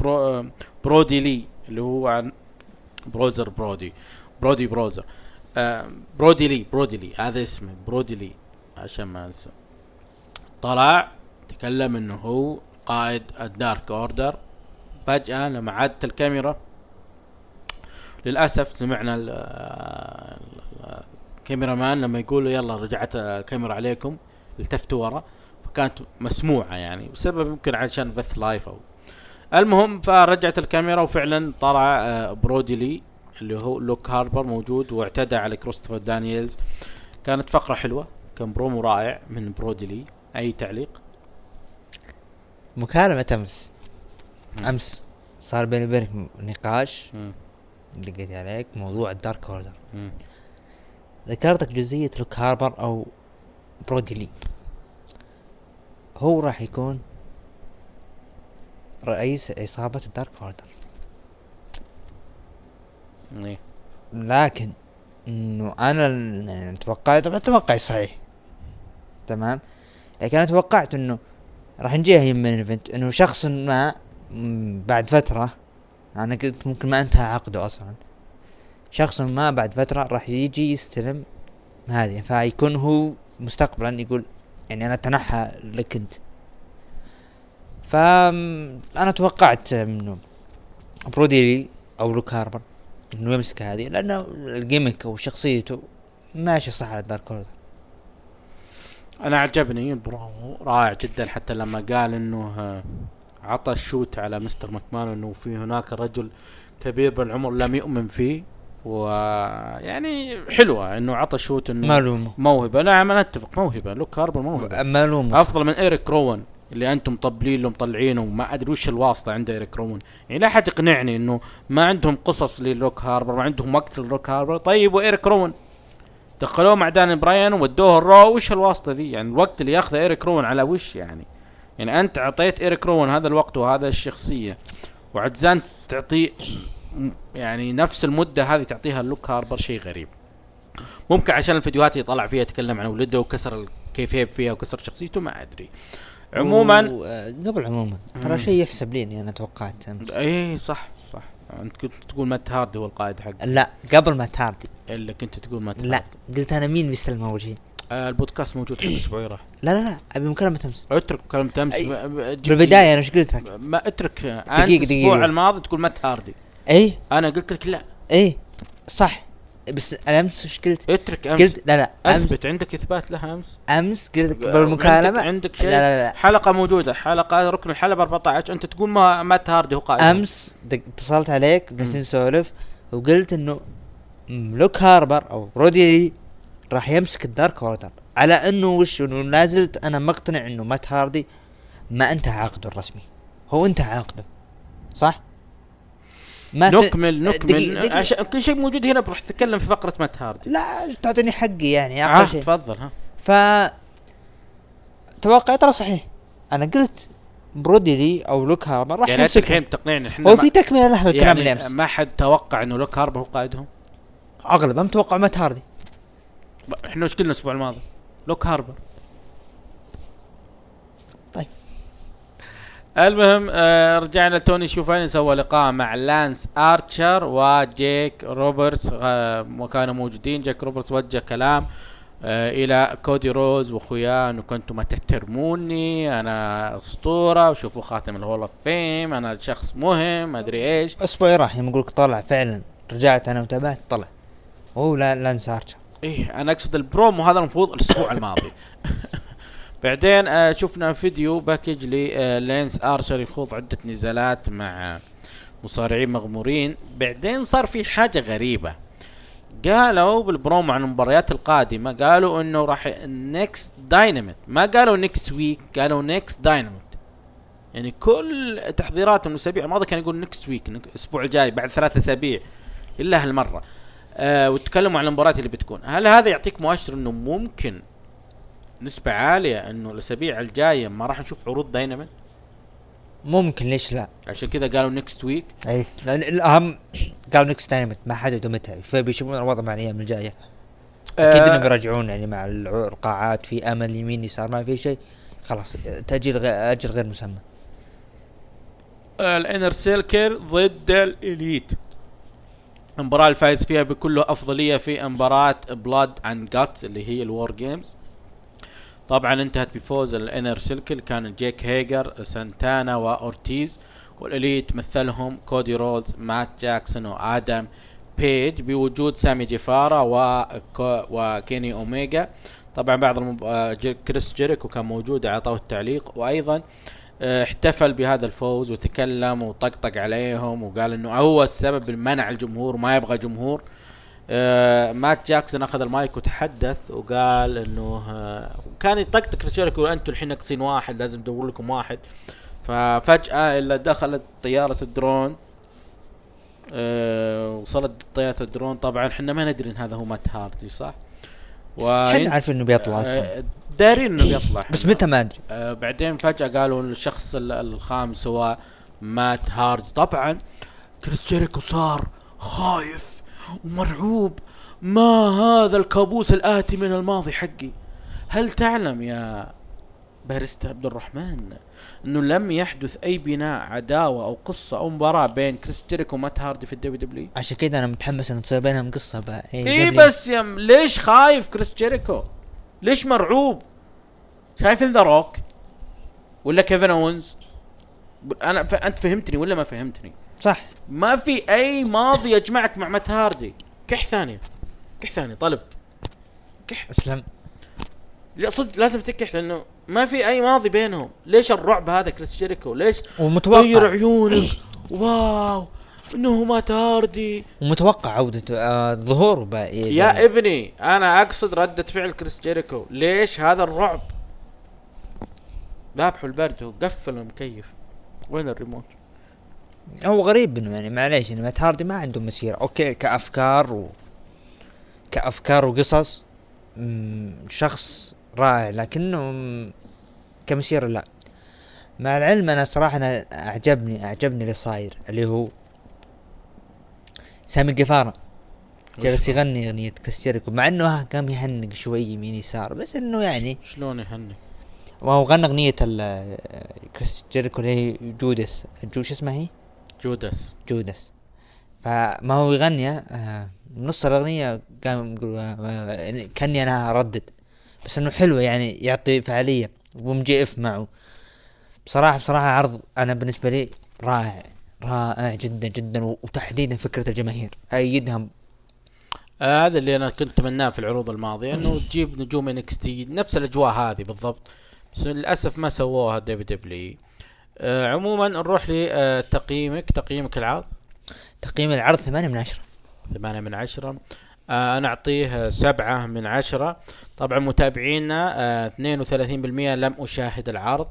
برو برودي لي اللي هو عن بروزر برودي برودي بروزر آه برودي لي برودي لي هذا اسمه برودي لي عشان ما انسى. طلع تكلم انه هو قائد الدارك اوردر. فجأة لما عادت الكاميرا للأسف سمعنا الكاميرا مان لما يقولوا يلا رجعت الكاميرا عليكم، التفتوا ورا فكانت مسموعة يعني، بسبب يمكن عشان بث لايف او المهم. فرجعت الكاميرا وفعلا طلع برودي لي اللي هو لوك هاربر موجود واعتدى على كريستوفر دانييلز. كانت فقرة حلوة، كان برومو رائع من برودي لي. اي تعليق؟ مكالمة امس امس صار بيني وبينك نقاش، دقيت عليك موضوع الدارك اوردر. ذكرتك جزئية لوك هاربر او برودي لي، هو راح يكون رئيس عصابة الدارك اوردر. مم. لكن انه انا توقعت اتوقع صحيح تمام، لكن انا توقعت انه راح نجيها يم الايفنت انه شخص ما بعد فترة، انا قلت ممكن ما انتهى عقده اصلا، شخص ما بعد فترة راح يجي يستلم هذه، فيكون هو مستقبلا يقول يعني انا اتنحى لك انت. فانا توقعت انه بروديلي او لوكاربر انه يمسك هذه، لانه الجيمك او شخصيته ماشي صح على الدارك اوردر. انا عجبني البرومو رائع جدا، حتى لما قال انه عطى الشوت على مستر ماكمان انه في هناك رجل كبير بالعمر لم يؤمن فيه، ويعني حلوه انه عطى شوت انه مالومه موهبه. نعم انا اتفق، موهبه لوك هاربر موهبه مالومه، افضل من ايريك روون اللي انتم طبلين له مطلعينه وما ادري وش الواسطه عند ايريك روون. يعني لا احد يقنعني انه ما عندهم قصص للوك هاربر، ما عندهم وقت للوك هاربر. طيب وايريك روون دخلوه مع داني براين وودوه الرو، وش الواسطه ذي؟ يعني الوقت اللي ياخذه ايريك روون على وش يعني؟ يعني انت اعطيت ايريك روون هذا الوقت وهذا الشخصيه، وعجزان تعطيه يعني نفس المده هذه تعطيها لوك هاربر. شيء غريب. ممكن عشان الفيديوهات اللي طلع فيها يتكلم عن ولده وكسر الكيفيه فيها وكسر شخصيته، ما ادري. عموما قبل عموما ترى شيء يحسب لي اني انا توقعت امس. اي صح صح، انت كنت تقول مات هاردي هو القائد حقه. لا قبل مات هاردي اللي كنت تقول مات هاردي. لا قلت انا مين بيستلم وجهي؟ آه البودكاست موجود حق اسبوعي راح. لا لا لا ابي مكالمه امس. اترك مكالمه امس. بالبدايه انا ايش قلت لك؟ ما اترك انت الاسبوع الماضي تقول مات هاردي. اي انا قلت لك لا. اي صح، بس انا امس ايش قلت؟ اترك امس. قلت لا لا امس. اثبت عندك اثبات لها امس. امس قلت لك بالمكالمه عندك شيء. لا لا لا حلقه موجوده، حلقه ركن الحلبه أربعة عشر، انت تقول ما مات هاردي هو قائد. امس اتصلت عليك بس نسولف وقلت انه لوك هاربر او رودي راح يمسك الدارك اوردر، على انه وش انه لازلت انا مقتنع انه مات هاردي ما انتهى عقده الرسمي، هو انتهى عقده صح؟ نكمل نكمل عشان كل شيء موجود هنا. بروح اتكلم في فقره مات هاردي. لا تعطيني حقي يعني اقل شيء. تفضل. ها ف توقعي ترى صحيح، انا قلت برودي لي او لوك هاربر راح يمسك. الحين تقنعني احنا هو في تكمله لحظه الكلام اللي امس. ما حد توقع انه لوك هاربر هو قائدهم، اغلب هم توقعوا مات هاردي. احنا وش قلنا الاسبوع الماضي؟ لوك هاربر. طيب المهم آه رجعنا لتوني شوفاني، سوى لقاء مع لانس ارشر وجيك روبرتس آه وكانوا موجودين. جيك روبرتس وجه كلام آه الى كودي روز واخوياه انه كنتم ما تحترموني، انا اسطوره وشوفوا خاتم الهول اوف فيم، انا شخص مهم ما ادري ايش. اسبوعي راح يقول لك طلع فعلا، رجعت انا وتابعت طلع هو لانس ارشر. ايه انا اقصد البرومو هذا المفروض الاسبوع الماضي. بعدين آه شفنا فيديو باكج للانس آه ارشر يخوض عده نزالات مع مصارعين مغمورين. بعدين صار في حاجه غريبه، قالوا بالبرومو عن المباريات القادمه، قالوا انه راح نيكست دايناميت، ما قالوا نيكست ويك، قالوا نيكست دايناميت. يعني كل تحضيراتهم الاسابيع الماضيه كان يقول نيكست ويك، الاسبوع الجاي، بعد ثلاث اسابيع، الا هالمره. آه وتكلموا عن المباريات اللي بتكون. هل هذا يعطيك مؤشر انه ممكن نسبة عالية انه الاسابيع الجاية ما راح نشوف عروض دايناميت؟ ممكن، ليش لا؟ عشان كذا قالوا نيكست ويك. اي لان الاهم قالوا نيكست دايناميت، ما حددوا متى، فبيشوفون الوضع مع الايام الجاية. اكيد أه انهم بيرجعون يعني مع القاعات، في امل يمين يسار ما في شيء، خلاص تأجيل غير اجل غير مسمى. الانر سيركل ضد الاليت، المباراة الفائز فيها بكل افضلية في مباراة بلاد اند جاتس اللي هي الوار جيمز. طبعا انتهت بفوز الانر سيركل، كان جيك هيجر، سانتانا واورتيز، والاليت مثلهم كودي رودز، مات جاكسون وادم بيج، بوجود سامي جيفارا وكيني اوميجا. طبعا بعض المب... كريس جيريكو كان موجود، اعطاه التعليق، وايضا احتفل بهذا الفوز وتكلم وطقطق عليهم وقال انه هو السبب المنع الجمهور، ما يبغى جمهور. اه مات جاكسون اخذ المايك وتحدث وقال انه كان يطقطق كريس جيريكو، انتم الحين ناقصين واحد، لازم ندور لكم واحد. ففجأة الا دخلت طيارة الدرون، اه وصلت طيارة الدرون. طبعا احنا ما ندري ان هذا هو مات هاردي صح؟ احنا عارفين انه بيطلع اصلا، دارين انه بيطلع بس متى ما ادري. آه بعدين فجأة قالوا الشخص الخامس هو مات هاردي. طبعا كريس جيريكو صار خايف ومرعوب، ما هذا الكابوس الآتي من الماضي حقي؟ هل تعلم يا باريستا عبد الرحمن انه لم يحدث اي بناء عداوه او قصه او مباراه بين كريس جيريكو ومات هاردي في الدبليو دبليو؟ عشان كذا انا متحمس ان تصير بينهم قصه بقى. اي إيه بس يا م... ليش خايف كريس جيريكو؟ ليش مرعوب؟ شايفين ذا روك ولا كيفن اونز؟ انا ف... انت فهمتني ولا ما فهمتني؟ صح. ما في اي ماضي يجمعك مع مات هاردي. كح ثانيه، كح ثانيه طلبت كح. اسلم صدق لازم تكح لانه ما في اي ماضي بينهم. ليش الرعب هذا كريس جيريكو؟ ليش ومتوقع عيونك واو انه مات هاردي ومتوقع عودته آه ظهوره بقى. يا ابني انا اقصد ردة فعل كريس جيريكو، ليش هذا الرعب؟ ذابحوا البرد وقفلوا المكيف. وين الريموت؟ هو غريب انه يعني معليش انه مات هاردي ما عنده مسيرة اوكي كافكار و كافكار وقصص، شخص رائع، لكنه كمسيرة لا. مع العلم انا صراحة انا اعجبني اعجبني اللي صاير اللي هو سامي القفارة جالس يغني اغنية كريس جيريكو، مع انه قام يهنق شوي يمين يسار، بس انه يعني شلون يهنق؟ وهو غنى اغنية كريس جيريكو اللي هي جودس. شو اسمها هي؟ جودس. جودس. فما هو يغنيها نص الاغنية قام يقول كاني انا اردد، بس انه حلوة يعني يعطي فعالية. وام جي اف معه بصراحة بصراحة عرض انا بالنسبة لي رائع رائع جدا جدا، وتحديدا فكرة الجماهير ايدها. هذا آه اللي انا كنت اتمناه في العروض الماضية انه تجيب نجوم انكس تي نفس الاجواء هذه بالضبط، بس للاسف ما سووها دبليو دبليو. آه عموما نروح لتقييمك. آه تقييمك العرض؟ تقييم العرض ثمانية من عشرة. ثمانية من عشرة. آه انا اعطيه سبعة من عشرة. طبعا متابعينا آه اثنين وثلاثين بالمئة لم اشاهد العرض،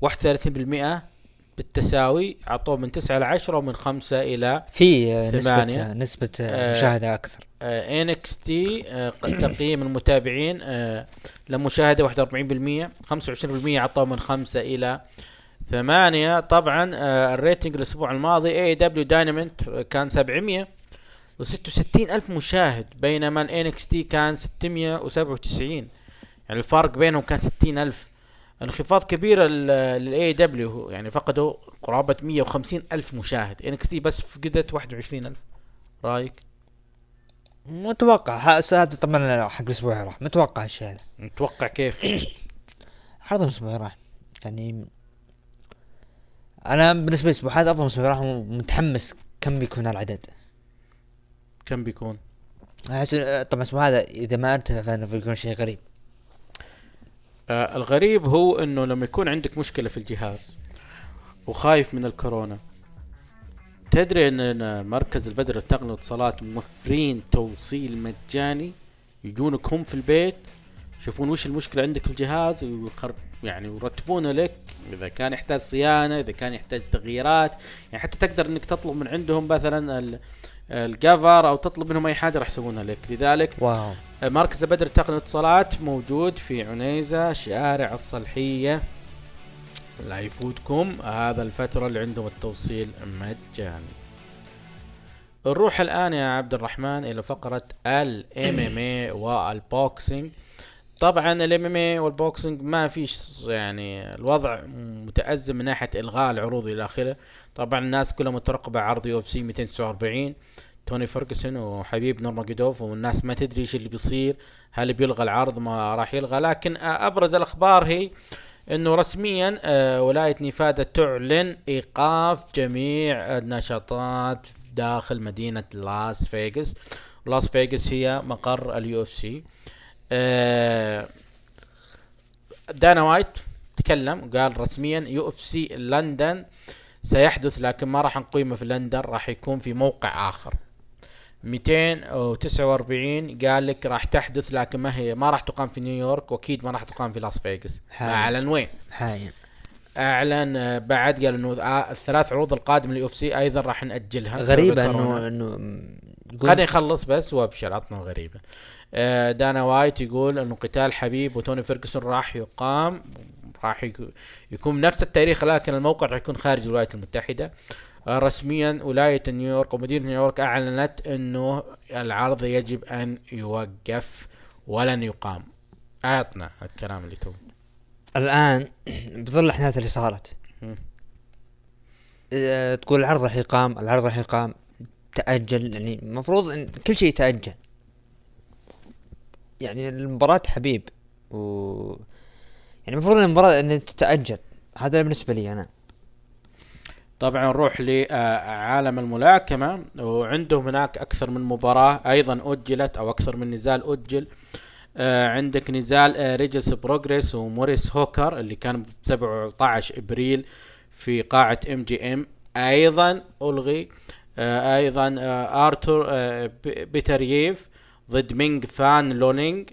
واحد وثلاثين بالمئة بالتساوي عطوه من تسعة إلى عشرة ومن خمسة إلى ثمانية. نسبة نسبة مشاهدة أكثر. إن إكس تي تقييم المتابعين لمشاهدة واحد وأربعين بالمئة، خمسة وعشرين بالمئة عطوه من خمسة إلى ثمانية. طبعا الريتنج الأسبوع الماضي إيه دبليو Dynamite كان سبعمئة وستة وستين ألف مشاهد، بينما إن إكس تي كان ستمئة وسبعة وتسعين، يعني الفرق بينهم كان ستين ألف. انخفاض كبير للاي دبليو، يعني فقدوا قرابه مئة وخمسين ألف مشاهد. إن إكس تي بس فقدت واحد وعشرين ألف. رايك؟ متوقع هذا طبعا حق الاسبوع راح متوقع الشيء هذا. متوقع كيف؟ حرض الاسبوع راح يعني انا بالنسبه لي الاسبوع هذا افضل اسبوع راح، متحمس. كم بيكون العدد؟ كم بيكون؟ احس طبعا الاسبوع هذا اذا ما ارتفع فانه بيكون شيء غريب. آه الغريب هو انه لما يكون عندك مشكلة في الجهاز وخايف من الكورونا، تدري ان مركز البدر والتقنية والاتصالات موفرين توصيل مجاني، يجونك هم في البيت يشوفون وش المشكلة عندك في الجهاز ويخرب يعني يرتبونه لك، اذا كان يحتاج صيانة، اذا كان يحتاج تغييرات، يعني حتى تقدر انك تطلب من عندهم مثلا الكفر او تطلب منهم اي حاجة راح يسوونها لك. لذلك واو. مركز بدر تقنية اتصالات موجود في عنيزة شارع الصلحية، لا يفوتكم هذا الفترة اللي عندهم التوصيل مجاني. نروح الآن يا عبد الرحمن إلى فقرة الام ام اي والبوكسينج. طبعا الام ام اي والبوكسينج ما فيش يعني الوضع متأزم من ناحية إلغاء العروض إلى آخره. طبعا الناس كلها مترقبة عرض يو اف سي مئتين وتسعة وأربعين توني فيرغسون وحبيب نورماجيدوف، والناس ما تدري ايش اللي بيصير، هل بيلغى العرض ما راح يلغى. لكن ابرز الاخبار هي انه رسميا ولاية نيفادا تعلن ايقاف جميع النشاطات داخل مدينة لاس فيغاس. لاس فيغاس هي مقر اليو اف سي. دانا وايت تكلم قال رسميا يو اف سي لندن سيحدث، لكن ما راح نقيمه في لندن، راح يكون في موقع اخر. مئتين وتسعة وأربعين قال لك راح تحدث، لكن ما هي ما راح تقام في نيويورك، واكيد ما راح تقام في لاس فيغاس. اعلن وين حاين. اعلن بعد قال انه الثلاث عروض القادمه لليو اف سي ايضا راح ناجلها. غريبه انه انه خليني اخلص بس وابشر عطنا غريبه. دانا وايت يقول انه قتال حبيب وتوني فيرغسون راح يقام، راح يكون نفس التاريخ لكن الموقع راح يكون خارج الولايات المتحده. رسميا ولاية نيويورك ومدينة نيويورك اعلنت انه العرض يجب ان يوقف ولن يقام. اعطنا الكلام اللي تو الان بظل الاحداث اللي صارت. أه تقول العرض راح يقام، العرض راح يقام، تأجل، يعني المفروض ان كل شيء يتأجل. يعني المباراة حبيب و يعني المفروض المباراة ان تتأجل، هذا بالنسبة لي انا. طبعا نروح لعالم الملاكمة، وعندهم هناك أكثر من مباراة أيضا أجلت أو أكثر من نزال أجل. عندك نزال ريجس بروجريس وموريس هوكر اللي كان سبعة عشر إبريل في قاعة ام جي ام، أيضا ألغي. أيضا آرتور بيترييف ضد مينغ فان لونينغ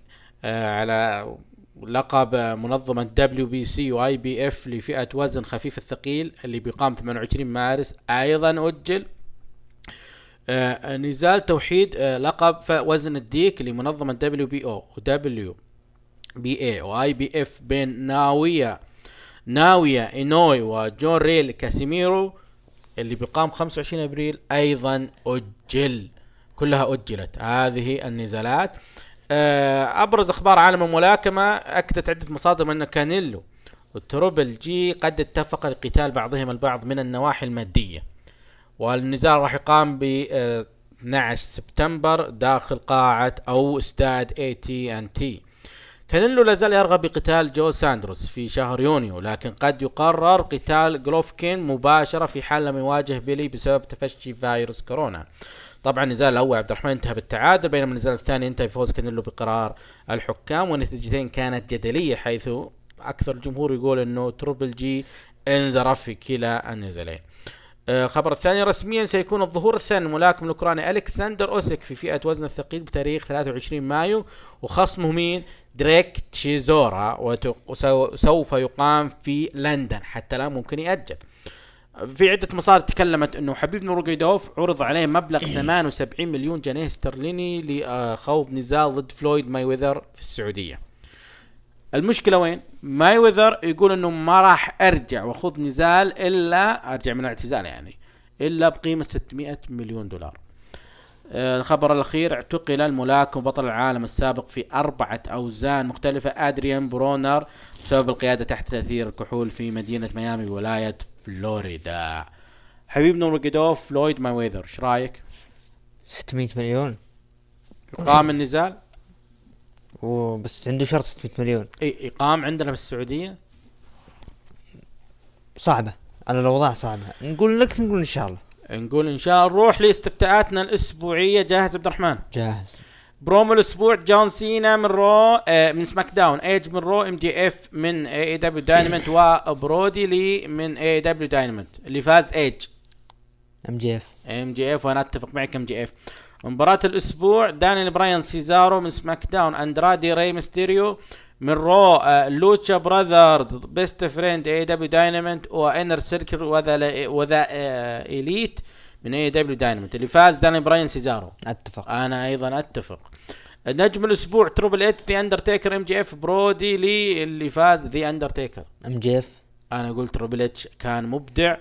على لقب منظمة دبليو بي سي واي بي اف لفئة وزن خفيف الثقيل اللي بيقام ثمانية وعشرين مارس، ايضا اجل. آه نزال توحيد آه لقب وزن الديك لمنظمة دبليو بي او ودبليو بي اي واي بي اف بين ناوية ناوية اينوي وجون ريل كاسيميرو اللي بيقام خمسة وعشرين ابريل، ايضا اجل. كلها اجلت هذه النزالات. أبرز أخبار عالم الملاكمة أكدت عدة مصادر أن كانيلو والتروبل جي قد اتفق لقتال بعضهم البعض من النواحي المادية، والنزال راح يقام ب اثني عشر سبتمبر داخل قاعة أو استاد اي تي ان تي. كانيلو لازال يرغب بقتال جو ساندروس في شهر يونيو، لكن قد يقرر قتال جلوفكين مباشرة في حال لم يواجه بيلي بسبب تفشي فيروس كورونا. طبعا النزال الاول عبد الرحمن انتهى بالتعادل، بينما النزال الثاني انتهى بفوز كانيلو بقرار الحكام، والنتيجتين كانت جدليه حيث اكثر الجمهور يقول انه تروبل جي انزرف في كلا النزالين. الخبر آه الثاني، رسميا سيكون الظهور الثاني الملاكم الاوكراني الكسندر اوسيك في فئه وزن الثقيل بتاريخ ثلاثة وعشرين مايو، وخصمه مين؟ دريك تشيزورا، وسوف يقام في لندن حتى لا ممكن يأجل. في عدة مصادر تكلمت انه حبيب نورمagomedov عرض عليه مبلغ ثمانية وسبعين مليون جنيه استرليني لخوض نزال ضد فلويد مايويذر في السعودية. المشكلة وين؟ مايويذر يقول انه ما راح ارجع واخوض نزال الا ارجع من الاعتزال يعني الا بقيمة ستمائة مليون دولار. الخبر الاخير، اعتقل الملاكم بطل العالم السابق في اربعة اوزان مختلفة ادريان برونر بسبب القيادة تحت تأثير الكحول في مدينة ميامي ولاية فلوريدا. حبيب نورمagomedov فلويد مايويذر، ايش رايك؟ ستمائة مليون يقام النزال، وبس عنده شرط ستمائة مليون. اي اقام عندنا في السعوديه صعبه، على الاوضاع صعبه. نقول لك نقول ان شاء الله نقول ان شاء الله. نروح لاستفتاءاتنا الاسبوعيه. جاهز عبد الرحمن؟ جاهز. برومو الاسبوع، جون سينا من رو آه من سماك داون، ايج من رو، ام دي اف من اي دبليو دايناميت، وبرودي لي من اي دبليو دايناميت. اللي فاز ايج. ام جي اف ام جي اف وانا اتفق معك ام جي اف. مباراة الاسبوع، دانيال براين سيزارو من سماك داون، اندرادي ري ميستيريو من رو، آه لوتشا براذرز بيست فريند اي دبليو دايناميت، وانر سيركل وذا وذا آه اليت من اي دبليو دايناميت. اللي فاز دانيال براين سيزارو. اتفق. انا ايضا اتفق. نجم الاسبوع، تروبل ايت، ذا اندرتيكر، ام جي اف، برودي لي. اللي فاز ذا اندرتيكر. ام جي اف. انا قلت تروبل ايت كان مبدع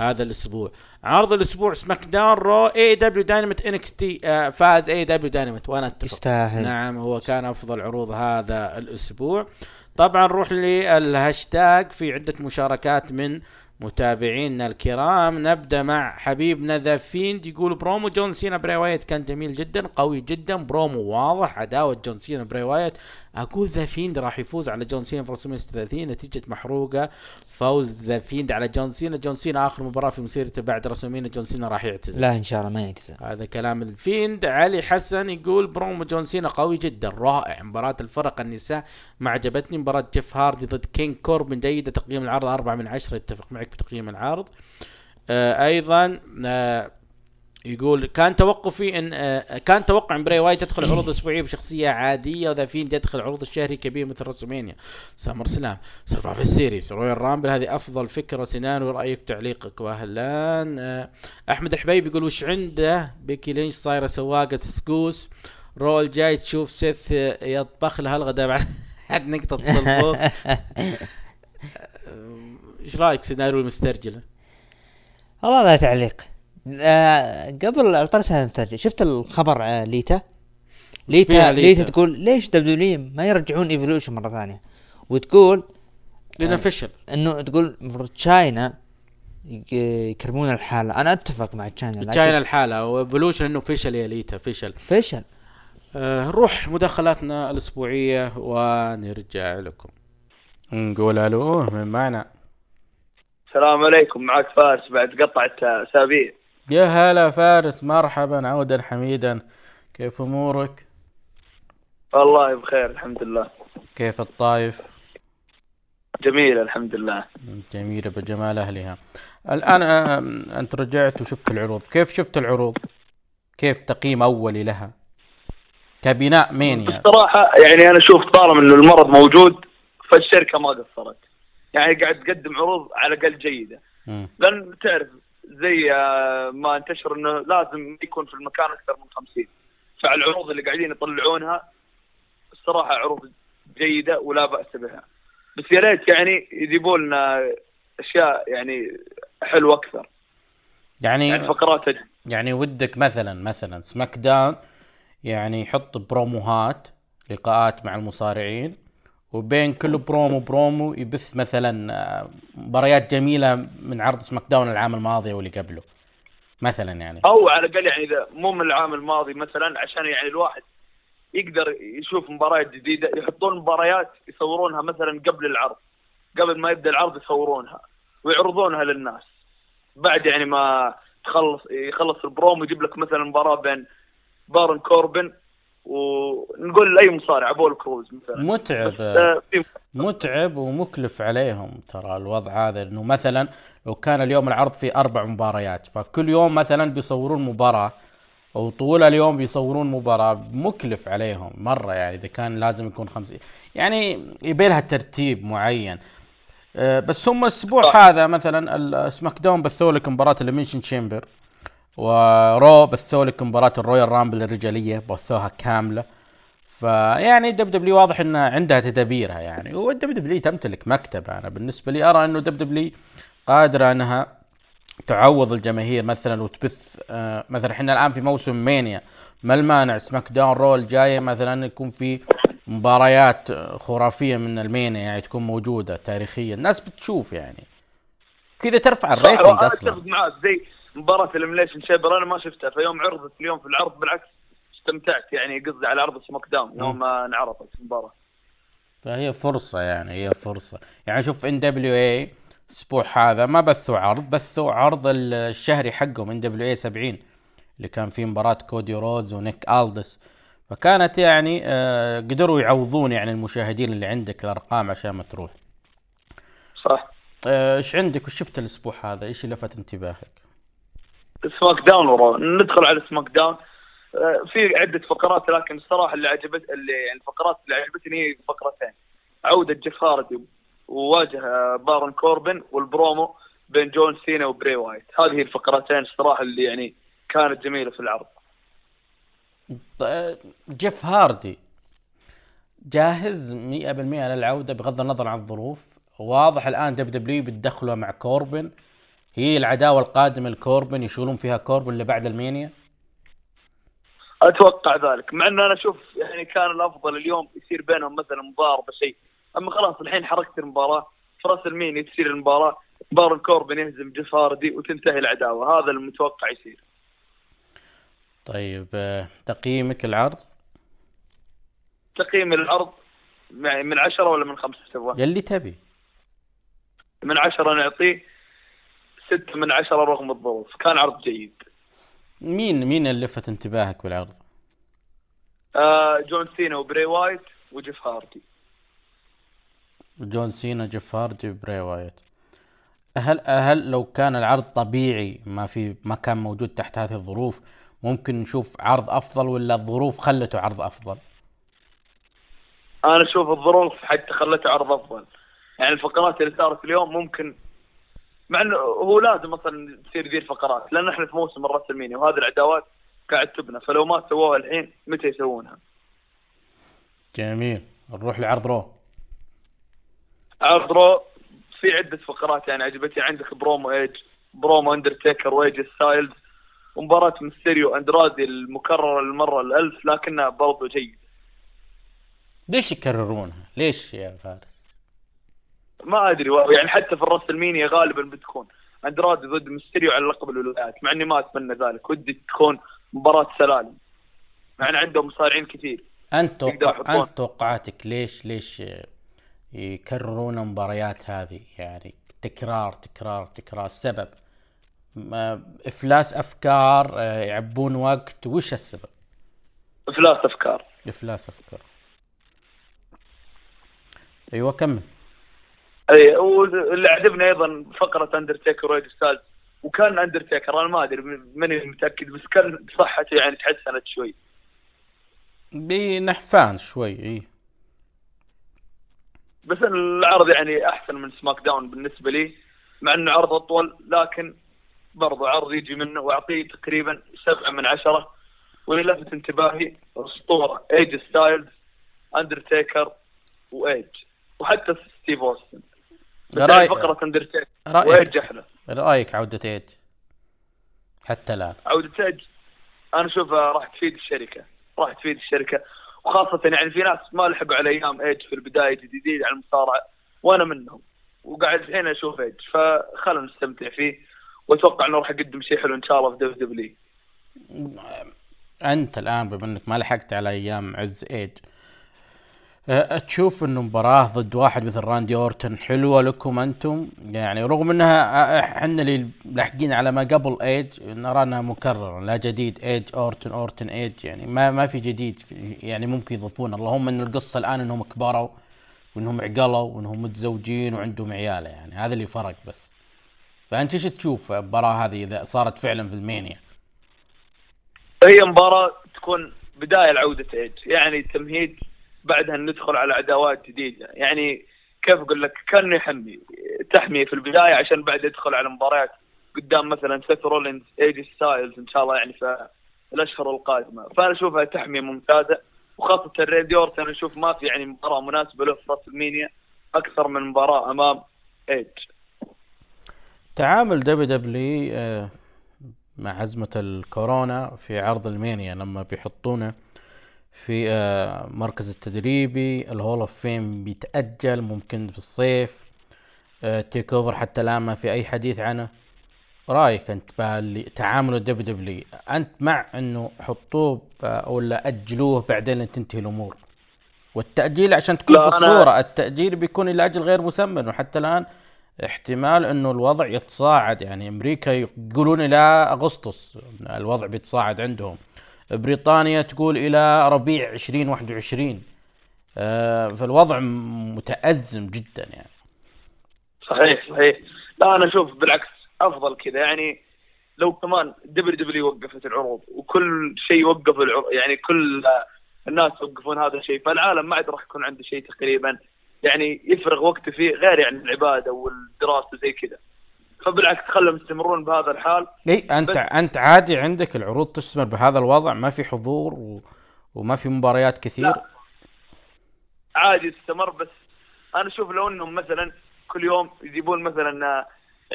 هذا الاسبوع. عرض الاسبوع، سماك داون، رو، اي دبليو دايناميت، ان اكس تي. فاز اي دبليو دايناميت وانا اتفق. يستاهل. نعم، هو كان افضل عروض هذا الاسبوع. طبعا نروح للهاشتاج، في عده مشاركات من متابعينا الكرام. نبدأ مع حبيبنا ذا فيند، يقول برومو جون سينا براي وايت كان جميل جدا، قوي جدا، برومو واضح عداوة جون سينا براي وايت. أقول ذا فيند راح يفوز على جون سينا في رسلمانيا ثلاثين نتيجة محروقة، فوز ذا فيند على جون سينا. جون سينا آخر مباراة في مسيرته بعد رسلمانيا، جون سينا راح يعتزل. لا إن شاء الله ما يعتزل. هذا كلام الفيند. علي حسن يقول برومو جون سينا قوي جدا، رائع. مباراة الفرق النساء ما عجبتني، مباراة جيف هاردي ضد كينج كوربن جيدة. تقييم العرض أربعة من عشرة. اتفق معك بتقييم العرض. آه أيضا آه يقول كان توقفي ان آه كان توقع ان براي وايت يدخل عروض اسبوعيه بشخصيه عاديه، وذا فيند يدخل عروض الشهري كبير مثل رسلمانيا، سامر سلام، سرفايفر السيريس، رويال رامبل. هذه افضل فكره سنان، ورايك تعليقك واهلا. آه احمد الحبيب يقول وش عنده بيكي لينش صايره سواقه سكوس، رول جاي تشوف سيث يطبخ لها الغداء بعد حد نقطه تصل. ايش رايك سيناريو المسترجله؟ والله لا تعليق. آه قبل الطرسه المترجم شفت الخبر. آه ليتا ليتا ليتا تقول ليش دبليو ما يرجعون ايفولوشن مره ثانيه، وتقول لنا آه فشل انه تقول تشاينا يكرمون الحاله. انا اتفق مع تشاينا تشاينا الحاله وايفولوشن انه فشل يا ليتا، فشل فشل. آه نروح مداخلاتنا الاسبوعيه ونرجع لكم. نقول الو من معنا؟ السلام عليكم، معك فارس بعد قطعة أسابيع. يا هلا فارس، مرحبا، عودا حميدا، كيف أمورك؟ والله بخير الحمد لله. كيف الطائف؟ جميلة الحمد لله، جميلة بجمال أهلها. الآن أنت رجعت وشفت العروض، كيف شفت العروض؟ كيف تقييم أولي لها كبناء مين يعني؟ بصراحة يعني أنا أشوف طالما إنه المرض موجود فالشركة ما قصرت، يعني قاعد تقدم عروض على الأقل جيدة، لأن تعرف زي ما انتشر إنه لازم يكون في المكان أكثر من خمسين، فالعروض اللي قاعدين يطلعونها الصراحة عروض جيدة ولا بأس بها، بس يا ريت يعني يجيبوا لنا أشياء يعني حلوة أكثر، يعني, يعني فقرات أجل. يعني ودك مثلا مثلا سماك داون يعني يحط بروموهات لقاءات مع المصارعين، وبين كل برومو برومو يبث مثلا مباريات جميله من عرض سماك داون العام الماضي واللي قبله مثلا، يعني او على الاقل يعني اذا مو من العام الماضي مثلا، عشان يعني الواحد يقدر يشوف مباريات جديده، يحطون مباريات يصورونها مثلا قبل العرض، قبل ما يبدا العرض يصورونها ويعرضونها للناس، بعد يعني ما تخلص يخلص البرومو يجيب لك مثلا مباراه بين بارن كوربن ونقول لاي مصارع ابول كروز مثلا. متعب متعب ومكلف عليهم ترى الوضع هذا، انه مثلا لو كان اليوم العرض فيه اربع مباريات، فكل يوم مثلا بيصورون مباراه او طول اليوم بيصورون مباراه، مكلف عليهم مره، يعني اذا كان لازم يكون خمسين يعني يبيلها ترتيب معين. بس هم الاسبوع أه. هذا مثلا سماك داون بثوا لك مباراه الاميشن تشامبر، ورو بثوا لك مباراه الرويال رامبل الرجاليه بثوها كامله، فيعني دب دبليو واضح انها عندها تدابيرها يعني، والدب دبليو تمتلك مكتب. انا بالنسبه لي ارى انه دب دبليو قادره انها تعوض الجماهير مثلا وتبث، آه مثلا احنا الان في موسم مانيا، ما المانع سماك داون رو الجايه مثلا يكون في مباريات خرافيه من المانيا يعني تكون موجوده تاريخيا، الناس بتشوف يعني كذا ترفع الريتنج اصلا. زي مباراة الاميليشن شيبر انا ما شفتها، فيوم عرضت اليوم في العرض بالعكس استمتعت، يعني قصدي على عرض سماك داون يوم انعرضت المباراة، فهي فرصة يعني هي فرصة. يعني شوف ان دبليو اي الاسبوع هذا ما بثوا عرض، بثوا عرض الشهري حقهم ان دبليو اي سبعين اللي كان فيه مباراة كودي رودز ونيك ألدس، فكانت يعني آه قدروا يعوضون يعني المشاهدين اللي عندك الارقام عشان ما تروح. صح. ايش آه عندك وش شفت الاسبوع هذا؟ ايش اللي لفت انتباهك؟ سماك داون ورو. ندخل على سماك داون، في عدة فقرات، لكن الصراحة اللي عجبت اللي يعني الفقرات اللي عجبتني هي فقرتين، عودة جيف هاردي وواجه بارن كوربن، والبرومو بين جون سينا وبري وايت، هذه الفقرتين الصراحة اللي يعني كانت جميلة في العرض. جيف هاردي جاهز مئة بالمئة للعودة بغض النظر عن الظروف، واضح الآن دب دبليو بتدخله مع كوربن، هي العداوة القادمة لكوربن يشغلون فيها كوربن اللي بعد المانيا. أتوقع ذلك، مع إنه أنا أشوف يعني كان الأفضل اليوم يصير بينهم مثلا مضاربة شيء، أما خلاص الحين حركت المباراة في راس المانيا، تصير المباراة بارن كوربن يهزم جيف هاردي وتنتهي العداوة، هذا المتوقع يصير. طيب تقييمك العرض؟ تقييم العرض يعني من عشرة ولا من خمسة؟ سوا يلي تبي. من عشرة نعطيه ستة من عشرة رغم الظروف، كان عرض جيد. مين مين اللي لفت انتباهك بالعرض؟ آه جون سينا وبري وايت وجيف هاردي. جون سينا جيف هاردي وبري وايت. هل هل لو كان العرض طبيعي ما في ما كان موجود تحت هذه الظروف ممكن نشوف عرض افضل، ولا الظروف خلته عرض افضل؟ انا اشوف الظروف حتى خلته عرض افضل، يعني الفقرات اللي صارت اليوم ممكن، مع انه هو لازم اصلا تصير ذي الفقرات، لان احنا في موسم راس المينيا وهذه العداوات قاعد تبنى، فلو ما سووها الحين متى يسوونها؟ جميل. نروح لعرض رو. عرض رو في عده فقرات يعني عجبتني، عندك برومو ايج، برومو اندرتيكر وايج ستايلز، ومباراه ميستيريو اندرادي المكرره للمره الالف لكنها برضه جيده. ليش يكررونها؟ ليش يا فارس؟ ما ادري يعني، حتى في الراس المينيا غالبا بتكون اندرادي ضد ميستيريو على لقب الولايات، مع اني ما اتمنى ذلك، ودي تكون مباراه سلالم، مع ان عندهم مصارعين كثير. انت انت توقعاتك ليش ليش يكررون مباريات هذه؟ يعني تكرار تكرار تكرار السبب، إفلاس أفكار، يعبون وقت. وش السبب؟ إفلاس أفكار. إفلاس أفكار. أيوة كمل. أي واللي عجبني أيضا فقرة أندرتيكر ورايد ستايلز، وكان أندرتيكر أنا ما أدري ماني متأكد بس كان صحته يعني تحسنت شوي. بنحفان شوي إيه. بس العرض يعني أحسن من سماك داون بالنسبة لي، مع إنه عرض أطول لكن برضو عرض يجي منه وأعطيه تقريبا سبعة من عشرة. واللي لفت انتباهي الأسطورة إيج ستايلز، أندرتيكر وإيج، وحتى ستيف أوستن. رأي فقرة أندرتيكر وإيج أحلى. رأيك عودة إيج حتى الآن؟ عودة إيج أنا أشوفها راح تفيد الشركة، راح تفيد الشركة وخاصة يعني في ناس ما لحقوا على أيام إيج في البداية جديدين على المصارعة وأنا منهم، وقاعد الحين أشوف إيج فخلنا نستمتع فيه، وأتوقع إنه راح يقدم شيء حلو إن شاء الله في دبليو دبليو. أنت الآن بما إنك ما لحقت على أيام عز إيج، تشوف إنه مباراة ضد واحد مثل راندي أورتن حلوة لكم أنتم؟ يعني رغم إنها إحنا اللي لاحقين على ما قبل إيج نرى إنها مكررة، لا جديد إيج أورتن أورتن إيج، يعني ما ما في جديد في يعني ممكن يضيفون. اللهم إنه القصة الآن إنهم كبروا وإنهم عقلوا وإنهم متزوجين وعندهم عيالة، يعني هذا اللي فرق بس. فأنت إيش تشوف المباراة هذه إذا صارت فعلا في المانيا؟ هي مباراة تكون بداية لعودة إيج، يعني تمهيد، بعدها ندخل على عداوات جديدة. يعني كيف أقول لك، كان يحمي تحمي في البداية عشان بعد يدخل على مباريات قدام مثلا سيث رولينز، إيج ستايلز إن شاء الله يعني في الأشهر القادمة، فأنا أشوفها تحمية ممتازة. وخاصة راندي أورتن أشوف ما في يعني مباراة مناسبة له في راس المينيا أكثر من مباراة أمام إيج. تعامل دبليو دبليو مع أزمة الكورونا في عرض المانيا لما بيحطونه في مركز التدريبي، الهول اوف فيم بيتأجل ممكن في الصيف، تيك اوفر حتى الآن ما في أي حديث عنه. رأيك أنت بتعامل الدبليو دبليو، أنت مع أنه حطوه ولا أجلوه بعدين تنتهي الأمور؟ والتأجيل عشان تكون في الصورة، التأجيل بيكون إلى أجل غير مسمى، وحتى الآن احتمال أنه الوضع يتصاعد. يعني أمريكا يقولون إلى أغسطس الوضع بيتصاعد عندهم، بريطانيا تقول إلى ربيع عشرين واحد وعشرين، فالوضع متأزم جدا يعني. صحيح صحيح. لا أنا أشوف بالعكس أفضل كذا، يعني لو كمان دبليو دبليو وقفت العروض وكل شيء وقف العروض، يعني كل الناس يوقفون هذا الشيء، فالعالم ما عاد راح يكون عنده شيء تقريبا يعني يفرغ وقته فيه غير يعني العبادة والدراسة زي كذا، فبالعكس خلهم يستمرون بهذا الحال. اي انت انت عادي عندك العروض تستمر بهذا الوضع، ما في حضور و... وما في مباريات كثير. لا. عادي استمر، بس انا اشوف لو انهم مثلا كل يوم يجيبون مثلا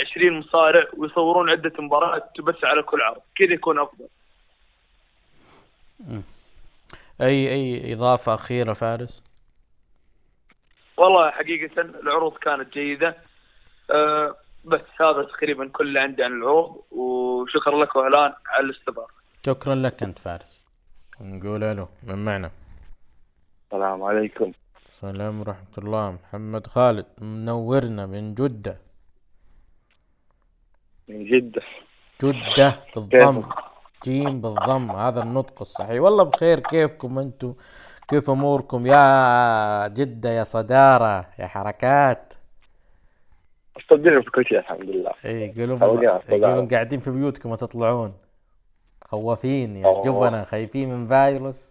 عشرين مصارع ويصورون عده مباريات بس على كل عرض كذا يكون افضل. م. اي اي اضافه اخيره فارس؟ والله حقيقه العروض كانت جيده، أه بس هذا تقريبا كل اللي عندي عن العروض، وشكرا لك وهلان على الاستضافة. شكرا لك أنت فارس. نقول ألو من معنا؟ السلام عليكم. السلام ورحمة الله. محمد خالد منورنا من جدة. من جدة. جدة بالضم، جيم بالضم، هذا النطق الصحيح. والله بخير، كيفكم أنتم؟ كيف أموركم يا جدة يا صدارة يا حركات؟ استقبلوا في كل شيء الحمد لله. اي يقولون قاعدين في بيوتكم ما تطلعون، خوافين يا جبنة، خايفين من فيروس؟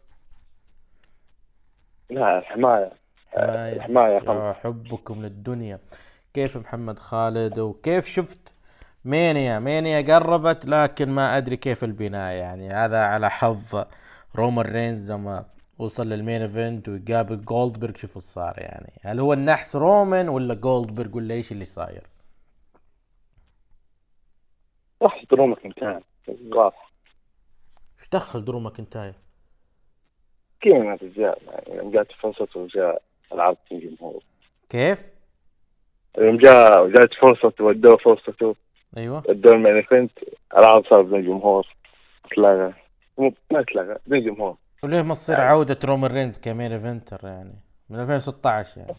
لا الحماية الحماية يا حبكم للدنيا. كيف محمد خالد وكيف شفت مانيا؟ مانيا قربت لكن ما أدري كيف البناء، يعني هذا على حظ رومان رينز لما وصل للمين ايفنت ويقابل جولدبرغ، شوف ايش صار. يعني هل هو النحس رومان ولا جولدبرغ ولا ايش اللي صاير؟ راح درومك انتهى واضح. ايش دخل درومك انتهى؟ كيف رجع يعني جات فرصة وجاء العرض للجمهور؟ كيف؟ يوم جاء جات فرصة ودوا فرصته. ايوه ودوا المين ايفنت، العرض صار للجمهور، اتلغى مو ما اتلغى للجمهور. وليه ما تصير عودة رومان رينز كمين ايفنتر يعني من ألفين وستة عشر؟ يعني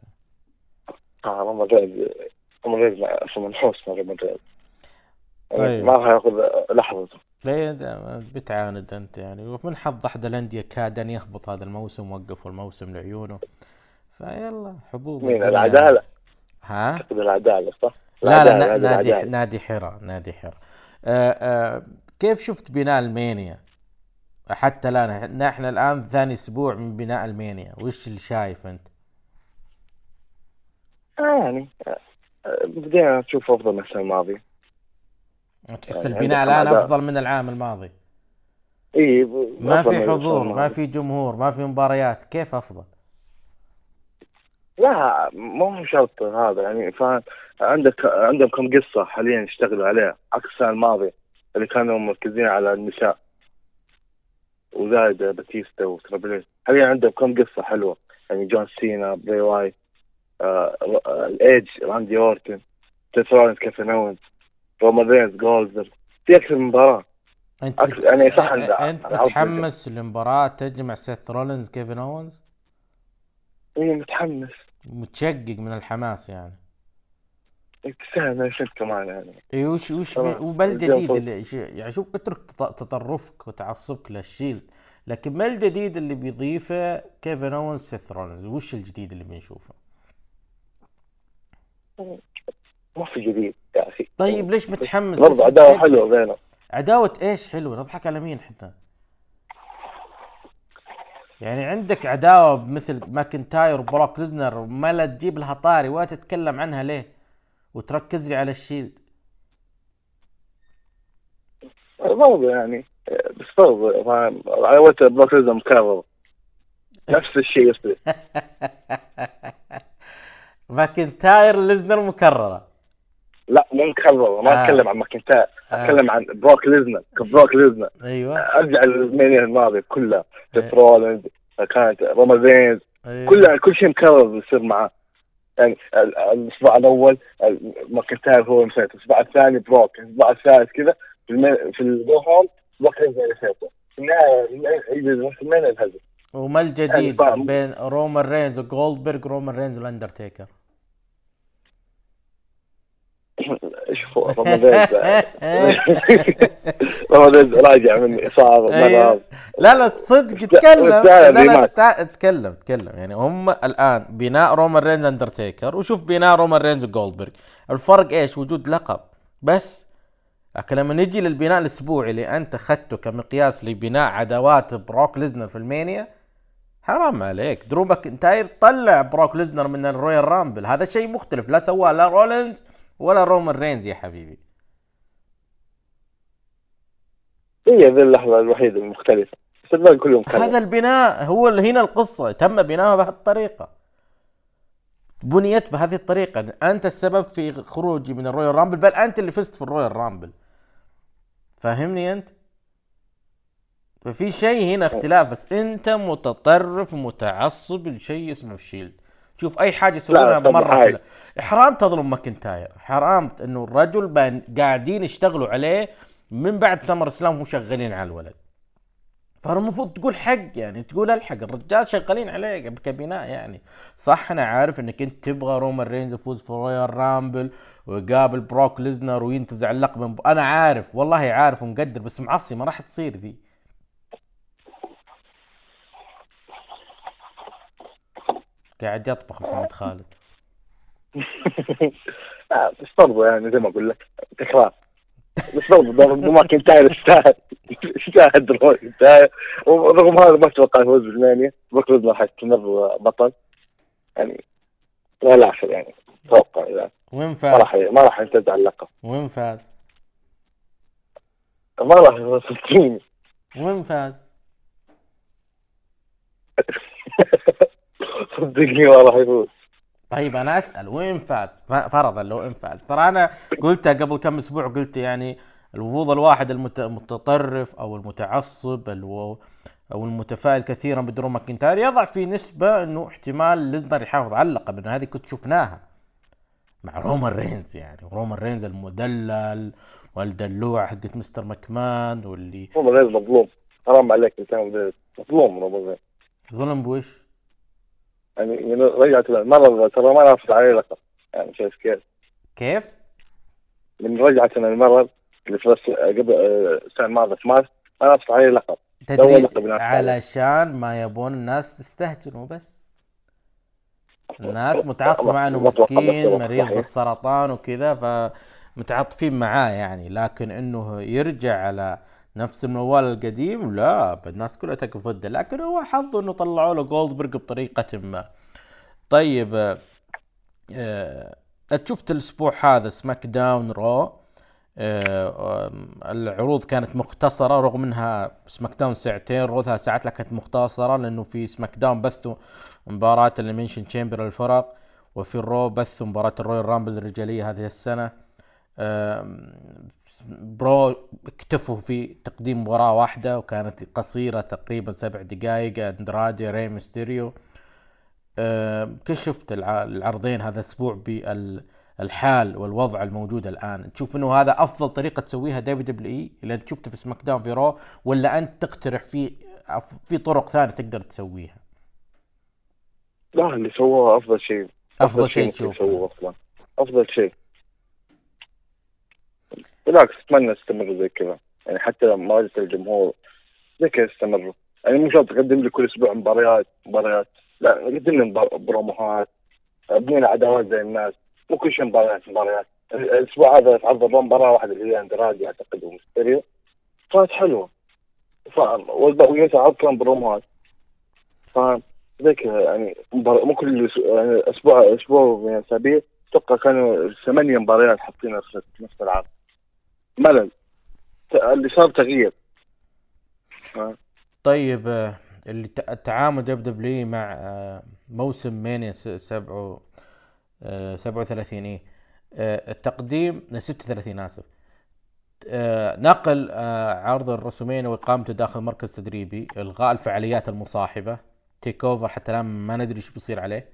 اه والله قاعد ومن غير من حوس من غير مجال. طيب. ما راح ياخذ لحظته. لا بتعاند انت يعني. ومن حظ احد الانديه كاد ان يهبط هذا الموسم، وقفوا الموسم لعيونه. فيلا حظوظ مين العداله؟ ها؟ اعتقد العداله صح؟ لا لا نادي العدالة. نادي حرة نادي حرة. آآ آآ كيف شفت بناء المانيا حتى الان؟ نحن الان ثاني اسبوع من بناء المانيا، وش اللي شايف انت؟ يعني بدينا نشوف افضل من السنه الماضيه. تحس يعني البناء الان افضل من العام الماضي؟ اي ب... ما في حضور، ما في جمهور، ما في مباريات، كيف افضل؟ لا مو شرط هذا يعني، فاهم؟ عندك عندهم كم قصه حاليا يشتغلوا عليها عكس السنه الماضيه اللي كانوا مركزين على النساء وزايد باتيستا وترابليز. حاليا عندهم كم قصه حلوه يعني، جون سينا، بري وايت، آه، الايج، راندي اورتن، تيفرانس، كيفن اونز، رومان رينز، جولدر، في اكثر من مباراه. انت أكثر... يعني صح انت, انت متحمس لمباراه تجمع سيث رولينز كيفن اونز؟ ايه متحمس، متشقق من الحماس يعني. سهل شفت كمان يعني. اي وش وش وبالجديد اللي يعني، شوف اترك تطرفك وتعصبك للشيلد، لكن ما الجديد اللي بيضيفه كيفن اونز سيث رولينز؟ وش الجديد اللي بنشوفه؟ ما في جديد يا اخي. طيب ليش متحمس؟ برضه عداوه حلوه بينهم. عداوه ايش حلوه؟ نضحك على مين احنا؟ يعني عندك عداوه مثل ماكنتاير وبروك ليزنر، ما لا تجيب لها طاري ولا تتكلم عنها ليه؟ وتركز لي على الشيلد. برضه يعني بس برضه عداوه بروك ليزنر مكرره نفس الشيء يصير. ماكنتاير ليزنر مكرره؟ لا مو مكرره، ما اتكلم آه. عن ماكنتاير، اتكلم آه. عن بروك ليزنر. بروك ليزنر ايوه ارجع للمانيا الماضيه كلها، تترولند كانت رمضان أيوة. كلها كل شيء مكرر يصير معاه يعني. الاسبوع الاول ماكنتاير هو مسيطر، الاسبوع الثاني بروك، الاسبوع الثالث كذا في المي... في الجو هوم بروك ليزنر يسيطر، في النهايه يجي المانيا الهزم. وما الجديد يعني بين رومان رينز وجولدبرغ، رومان رينز والاندرتيكر؟ شوفوا رومان رينز رومان رينز راجع من اصابه مرض. لا لا صدق تكلم، لا لا تكلم تكلم يعني. هم الان بناء رومان رينز اندرتيكر، وشوف بناء رومان رينز وجولدبرغ، الفرق ايش؟ وجود لقب بس. لكن لما نجي للبناء الاسبوعي اللي انت اخذته كمقياس لبناء عداوات بروك ليزنر في المانيا، حرام عليك. درو ماكنتاير طلع بروك ليزنر من الرويال رامبل، هذا شيء مختلف، لا سواه لا رولينز ولا رومان رينز يا حبيبي. هي ذي اللحظة الوحيدة المختلفة، الباقي كلهم كانوا. هذا البناء هو اللي هنا القصة، تم بناها بهالطريقة، بنيت بهذه الطريقة. أنت السبب في خروجي من الرويال رامبل، بل أنت اللي فزت في الرويال رامبل، فاهمني أنت؟ ففي شيء هنا اختلاف، بس أنت متطرف ومتعصب لشيء اسمه الشيلد. شوف اي حاجه يسوونها مره، حرام تظلم ماكنتاير، حرام انه الرجل بان قاعدين يشتغلوا عليه من بعد سمر اسلام وشغالين على الولد، فالمفروض تقول حق يعني، تقول الحق الرجال شغالين عليه كبناء يعني. صح انا عارف انك انت تبغى رومان رينز يفوز في رويال رامبل ويقابل بروك ليزنر وينتزع اللقب، انا عارف والله عارف ومقدر، بس معصي ما راح تصير ذي. قاعد يطبخ محمد خالد. اه بس برضو يعني زي ما اقول لك تكرار، بس برضو ماكنتاير يستاهل، يستاهل ماكنتاير، ورغم هذا ما اتوقع يفوز بالمانيا. بروك ليزنر حيستمر بطل يعني لا الاخر يعني اتوقع يعني. وين فاز؟ ما راح ينتزع اللقب. وين فاز؟ ما راح يوصل. وين فاز؟ صدقني ما راح يفوز. طيب انا اسال وين فاز؟ فرضا لو ان فاز، ترى انا قلتها قبل كم اسبوع، قلت يعني الوفوض الواحد المتطرف او المتعصب او المتفائل كثيرا بدرو ماكنتاير يضع في نسبه انه احتمال ليزنر يحافظ على اللقب، لان هذه كنت شفناها مع رومان رينز يعني. رومان رينز المدلل والدلوع حقت مستر ماكمان، واللي رومان رينز مظلوم، حرام عليك انت مظلوم. رومان رينز ظلم بوش يعني؟ رجعت مرة ترى ما نافذ عليه لقب يعني، شايف كيف؟ كيف؟ من رجعتنا المرض اللي في قبل السنه الماضيه في مارس انا اصبح عليه لقب. تدري علشان ما يبون الناس تستهجن وبس. الناس متعاطفه معه انه مسكين مريض بالسرطان وكذا فمتعاطفين معاه يعني، لكن انه يرجع على نفس الموال القديم لا، الناس كلها تقف ضده، لكن هو حظه انه طلعوا له جولدبرغ بطريقه ما. طيب شفت الاسبوع هذا سماك داون رو، العروض كانت مختصره رغم انها سماك داون ساعتين رو ثلاث ساعات، لكن كانت مختصره لانه في سماك داون بثوا مباراه الامينشن تشامبر للفرق، وفي الرو بثوا مباراه الرويال رامبل الرجاليه هذه السنه. برو اكتفوا في تقديم مباراه واحده وكانت قصيره تقريبا سبع دقائق، اندرادي ري ميستيريو. كشفت العرضين هذا الاسبوع بالحال والوضع الموجود الان، تشوف انه هذا افضل طريقه تسويها دبليو دبليو اي اللي انت شفته في سماك داون في رو، ولا انت تقترح في في طرق ثانيه تقدر تسويها؟ لا اللي سووه افضل شيء، افضل شيء تسووه اصلا، افضل شيء. بالعكس اتمنى استمر زي كذا يعني، حتى مواجهه الجمهور زي كذا استمروا يعني، مو شرط تقدم لي كل اسبوع مباريات مباريات، لا قدم لي بروموهات، بنينا عداوات زي الناس، مو كل شيء مباريات مباريات. الاسبوع هذا تعرض مباراه واحده اللي هي اندرادي اعتقد ومستريو، كانت حلوه فاهم، والباقيين تعرض كان بروموهات فاهم زي كذا يعني، مو كل اسبوع اسبوع من اسابيع اتوقع كانوا ثمانيه مباريات حاطينها في نفس العرض، ملل اللي صار تغيير. طيب اللي تعامل دب دبليو مع موسم مانيا سبعة وثلاثين ايه التقديم ستة وثلاثين اسف، نقل عرض الرسومين واقامته داخل مركز تدريبي، الغاء الفعاليات المصاحبه، تيك اوفر حتى الان ما ندري ايش بيصير عليه.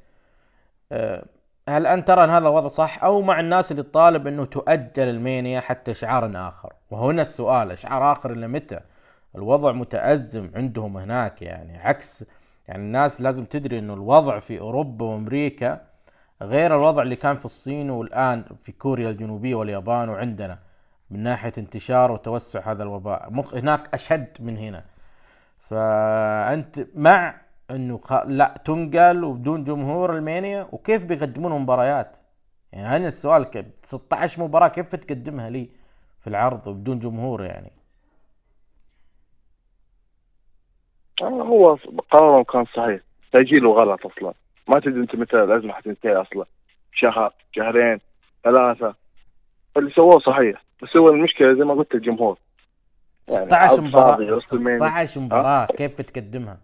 هل أنت ترى أن هذا وضع صح أو مع الناس اللي تطالب أنه تؤجل المانيا حتى إشعار آخر؟ وهنا السؤال، إشعار آخر إلى متى؟ الوضع متأزم عندهم هناك يعني، عكس يعني الناس لازم تدري أنه الوضع في أوروبا وأمريكا غير الوضع اللي كان في الصين والآن في كوريا الجنوبية واليابان وعندنا، من ناحية انتشار وتوسع هذا الوباء هناك أشد من هنا. فأنت مع انه لا تنقل وبدون جمهور المانيا، وكيف بيقدمون مباريات؟ يعني هنا السؤال، كيف ستة عشر مباراه كيف تقدمها لي في العرض وبدون جمهور يعني؟ هو قرارهم كان صحيح، تاجيله غلط اصلا، ما تدري انت متى الازمه حتنتهي اصلا، شهر شهرين ثلاثه، اللي سووه صحيح، بس هو المشكله زي ما قلت الجمهور يعني ستة عشر مباراه ستة عشر مباراه كيف بتقدمها؟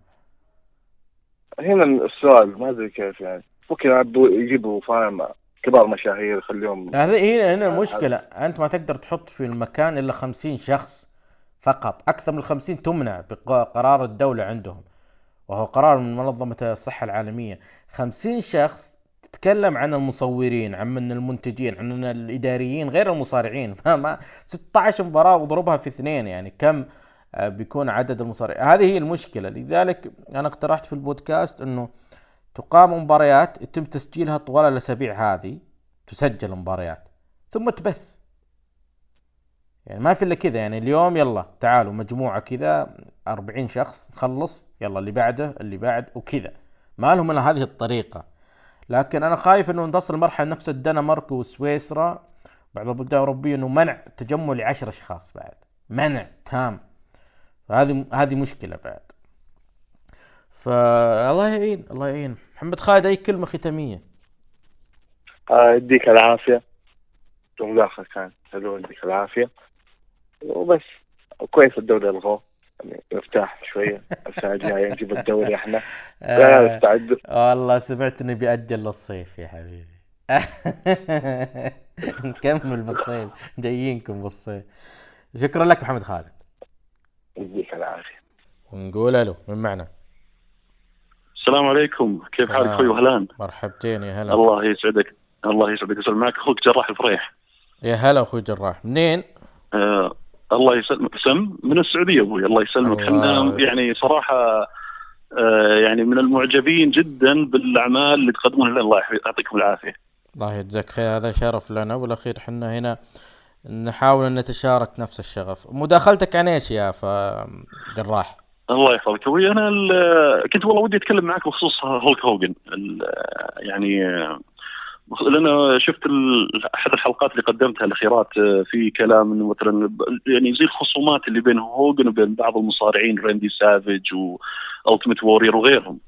هنا السؤال ما ادري كيف يعني، ممكن يجيبوا فاهم كبار مشاهير يخليهم، هذه هنا المشكله، انت ما تقدر تحط في المكان الا خمسين شخص فقط، اكثر من خمسين تمنع بقرار الدوله عندهم، وهو قرار من منظمه الصحه العالميه. خمسين شخص تتكلم عن المصورين، عن من المنتجين، عن الاداريين غير المصارعين، فما ستة عشر مباراه وضربها في اثنين يعني كم بيكون عدد المصارعين؟ هذه هي المشكلة. لذلك أنا اقترحت في البودكاست أنه تقام مباريات يتم تسجيلها طوال الأسابيع هذه، تسجل مباريات ثم تبث يعني، ما في إلا كذا يعني، اليوم يلا تعالوا مجموعة كذا أربعين شخص نخلص، يلا اللي بعده اللي بعد وكذا، ما لهم إلا هذه الطريقة. لكن أنا خايف أنه نصل مرحلة نفس الدنمارك والسويسرا بعض البلدان الأوروبية، أنه منع تجمع لعشرة أشخاص، بعد منع تام، هذه هذه مشكله بعد. فالله يعين الله يعين. محمد خالد اي كلمه ختاميه؟ آه يديك العافيه، المداخله كانت حلوه، يديك العافيه، وبس كويس الدوري الغو يعني نرتاح شويه الساعه الجايه نجيب الدوري احنا. آه استعد والله، سمعت اني بأجل للصيف يا حبيبي نكمل بالصيف، جايينكم بالصيف. شكرا لك محمد خالد، يديك العافية. ونقول الو من معنا؟ السلام عليكم، كيف حالك اخوي؟ وهلان، مرحبتين يا هلا. الله يسعدك الله يسعدك، يسلم معك اخوك جراح الفريح. يا هلا اخوي جراح، منين؟ آه الله يسلمك، سم من السعودية ابوي. الله يسلمك، احنا يعني صراحة آه يعني من المعجبين جدا بالاعمال اللي تقدمونها، الله يعطيكم العافية. الله يجزاك خير، هذا شرف لنا، والاخير حنا هنا نحاول ان نتشارك نفس الشغف. مداخلتك عن ايش يا فجراح؟ الله يحفظك. وي انا كنت والله ودي اتكلم معك بخصوص هولك هوجن، يعني لأن شفت احد الحلقات اللي قدمتها الاخيرات في كلام مثلا يعني زي الخصومات اللي بين هوجن وبين بعض المصارعين راندي سافج والتيمت وورير وغيرهم،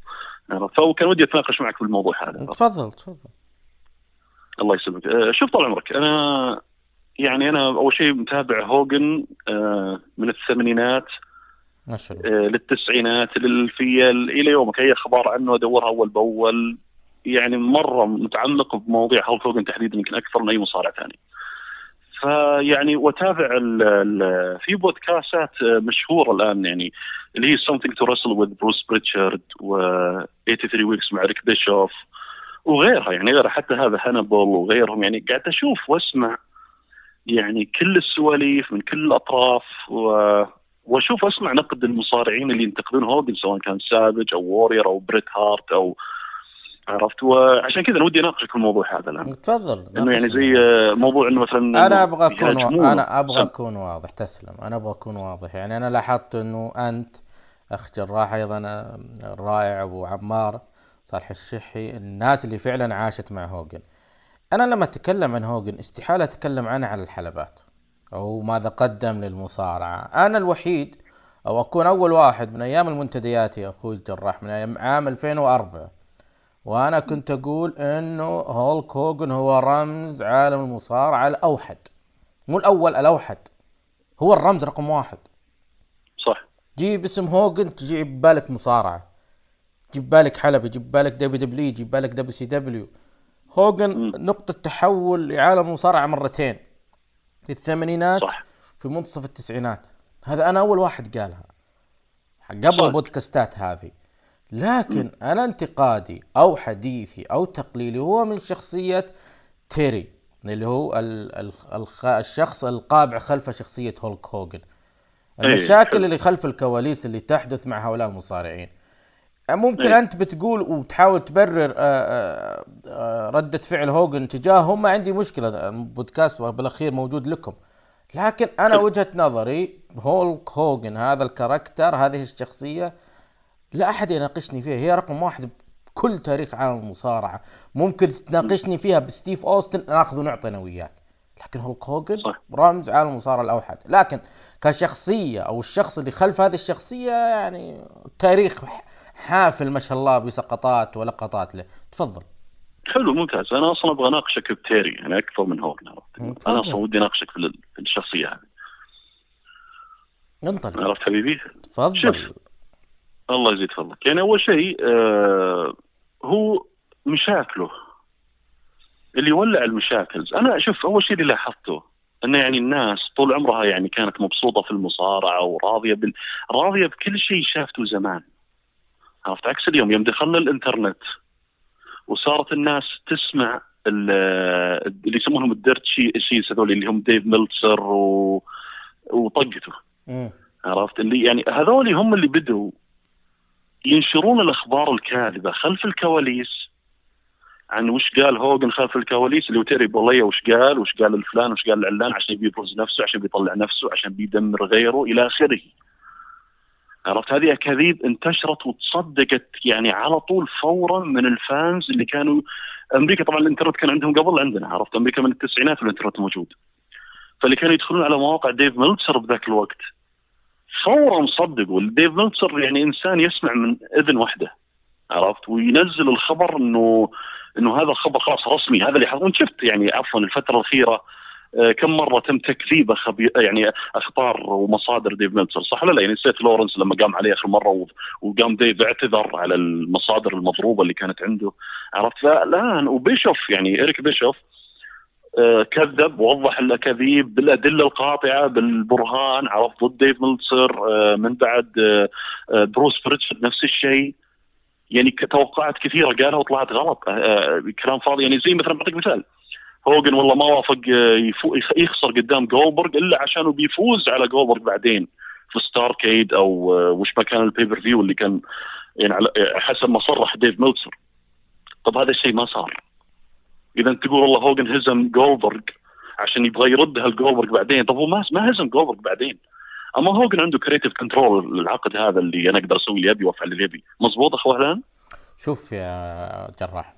فكان ودي اتناقش معك في الموضوع هذا. تفضل تفضل. الله يسلمك. شوف طال عمرك، انا يعني انا اول شيء متابع هوجن من الثمانينات ما شاء الله للتسعينات للألفية الى يومك، اي اخبار عنه ادورها اول باول، يعني مره متعلق بمواضيع هولك هوجن تحديدا يمكن اكثر من اي مصارع ثاني. فيعني واتابع ال ال في بودكاستات مشهوره الان يعني اللي هي something to wrestle with بروس بريتشارد و ثمانية وثمانين ويكس مع ريك بيشوف وغيرها، يعني غير حتى هذا هانبل وغيرهم، يعني قاعد اشوف واسمع يعني كل السواليف من كل الاطراف و... واشوف اسمع نقد المصارعين اللي ينتقدون هوجن سواء كان سافج او وورير او بريت هارت او عرفت. وعشان كذا انا ودي اناقشك في الموضوع هذا الان. تفضل. انه يعني زي موضوع انه مثلا انا ابغى اكون انا ابغى اكون واضح. تسلم. انا ابغى اكون واضح، يعني انا لاحظت انه انت اخ جراح ايضا الرائع ابو عمار صالح الشحي الناس اللي فعلا عاشت مع هوجن. انا لما اتكلم عن هوجن استحاله اتكلم عنه على الحلبات او ماذا قدم للمصارعه. انا الوحيد او اكون اول واحد من ايام المنتديات يا اخوي الجراح من ايام عام ألفين وأربعة وانا كنت اقول انه هولك هوجن هو رمز عالم المصارعه الاوحد، مو الاول الاوحد، هو الرمز رقم واحد. صح. جيب اسم هوجن تجيب بالك مصارعه، جيب بالك حلبي، جيب بالك دبليو دبليو، جيب بالك دبليو سي دبليو. هوجن نقطه تحول لعالم المصارعه مرتين، في الثمانينات صح. في منتصف التسعينات، هذا انا اول واحد قالها قبل البودكاستات هذه. لكن أنا انتقادي أو حديثي أو تقليلي هو من شخصية تيري اللي هو ال ال ال الشخص القابع خلف شخصية هولك هوجن، المشاكل اللي خلف الكواليس اللي تحدث مع هؤلاء المصارعين. ممكن أنت بتقول وتحاول تبرر ردة فعل هوجن تجاههم، ما عندي مشكلة، البودكاست بالأخير موجود لكم. لكن أنا وجهة نظري هولك هوجن هذا الكاركتر، هذه الشخصية لا أحد يناقشني فيها، هي رقم واحد بكل تاريخ عالم المصارعة. ممكن تناقشني فيها بستيف أوستن ناخذ ونعطي أنا وياك، لكن هولك هوجن رمز عالم المصارعة الأوحد. لكن كشخصية أو الشخص اللي خلف هذه الشخصية يعني تاريخ حافل ما شاء الله بسقطات ولقطات له. تفضل. حلو ممتاز. أنا أصلا أبغى ناقشك بتيري أنا أكثر من هوجن. أنا أصلا ودي ناقشك في الشخصية هذه. انطلق. عرفت حبيبي؟ تفضل. شوف. الله يزيد فضلك. يعني أول شيء آه هو مشاكله اللي يولع المشاكل. أنا شوف أول شيء اللي لاحظته أن يعني الناس طول عمرها يعني كانت مبسوطة في المصارعة وراضية بال... راضية بكل شيء شافته زمان. عرفت عكس اليوم يوم دخلنا الإنترنت وصارت الناس تسمع اللي يسمونهم الديرت شيز هذول اللي هم ديف ميلتسر و... وطقته. عرفت اللي يعني هذول هم اللي بدوا ينشرون الأخبار الكاذبة خلف الكواليس عن وش قال هوجن خلف الكواليس اللي وتري بولية وش قال وش قال الفلان وش قال العلان عشان بيبرز نفسه عشان بيطلع نفسه عشان بيدمر غيره إلى آخره. عرفت هذه أكاذيب انتشرت وتصدقت يعني على طول فورا من الفانز اللي كانوا أمريكا. طبعا الانترنت كان عندهم قبل عندنا، عرفت أمريكا من التسعينات والانترنت موجود، فاللي كانوا يدخلون على مواقع ديف ميلتسر بذاك الوقت فورا صدقوا. ديف ميلتسر يعني إنسان يسمع من إذن واحدة، عرفت، وينزل الخبر إنه إنه هذا الخبر خلاص رسمي. هذا اللي حصل. شفت يعني عفوا الفترة الأخيرة آه كم مرة تم تكذيب خبي... يعني أخبار ومصادر ديف ميلتسر، صح ولا لا؟ يعني نسيت لورنس لما قام عليه آخر مرة و... وقام ديف اعتذر على المصادر المضروبة اللي كانت عنده، عرفت. فالآن وبيشوف يعني إريك بيشوف كذب ووضح الأكاذيب بالأدلة القاطعة بالبرهان، عرف، ضد ديف ميلتسر. من بعد بروس بريتشارد نفس الشيء، يعني توقعات كثيرة قالها وطلعت غلط، كلام فاضي. يعني زي مثلا بعطيك مثال، هوجن والله ما وافق يخسر قدام جولبرغ إلا عشانه بيفوز على جولبرغ بعدين في ستاركيد أو وش ما كان البيبر فيو اللي كان يعني حسب ما صرح ديف ميلتسر. طب هذا الشيء ما صار، اذا تقول والله هوجن هزم جولبرغ عشان يبغى يردها لجولبرغ بعدين، طب هو ما ما هزم جولبرغ بعدين. اما هوجن عنده كريتيف كنترول للعقد هذا اللي انا اقدر اسوي اللي ابي وافعل اللي ابي. مزبوط اخو اهلان. شوف يا جراح،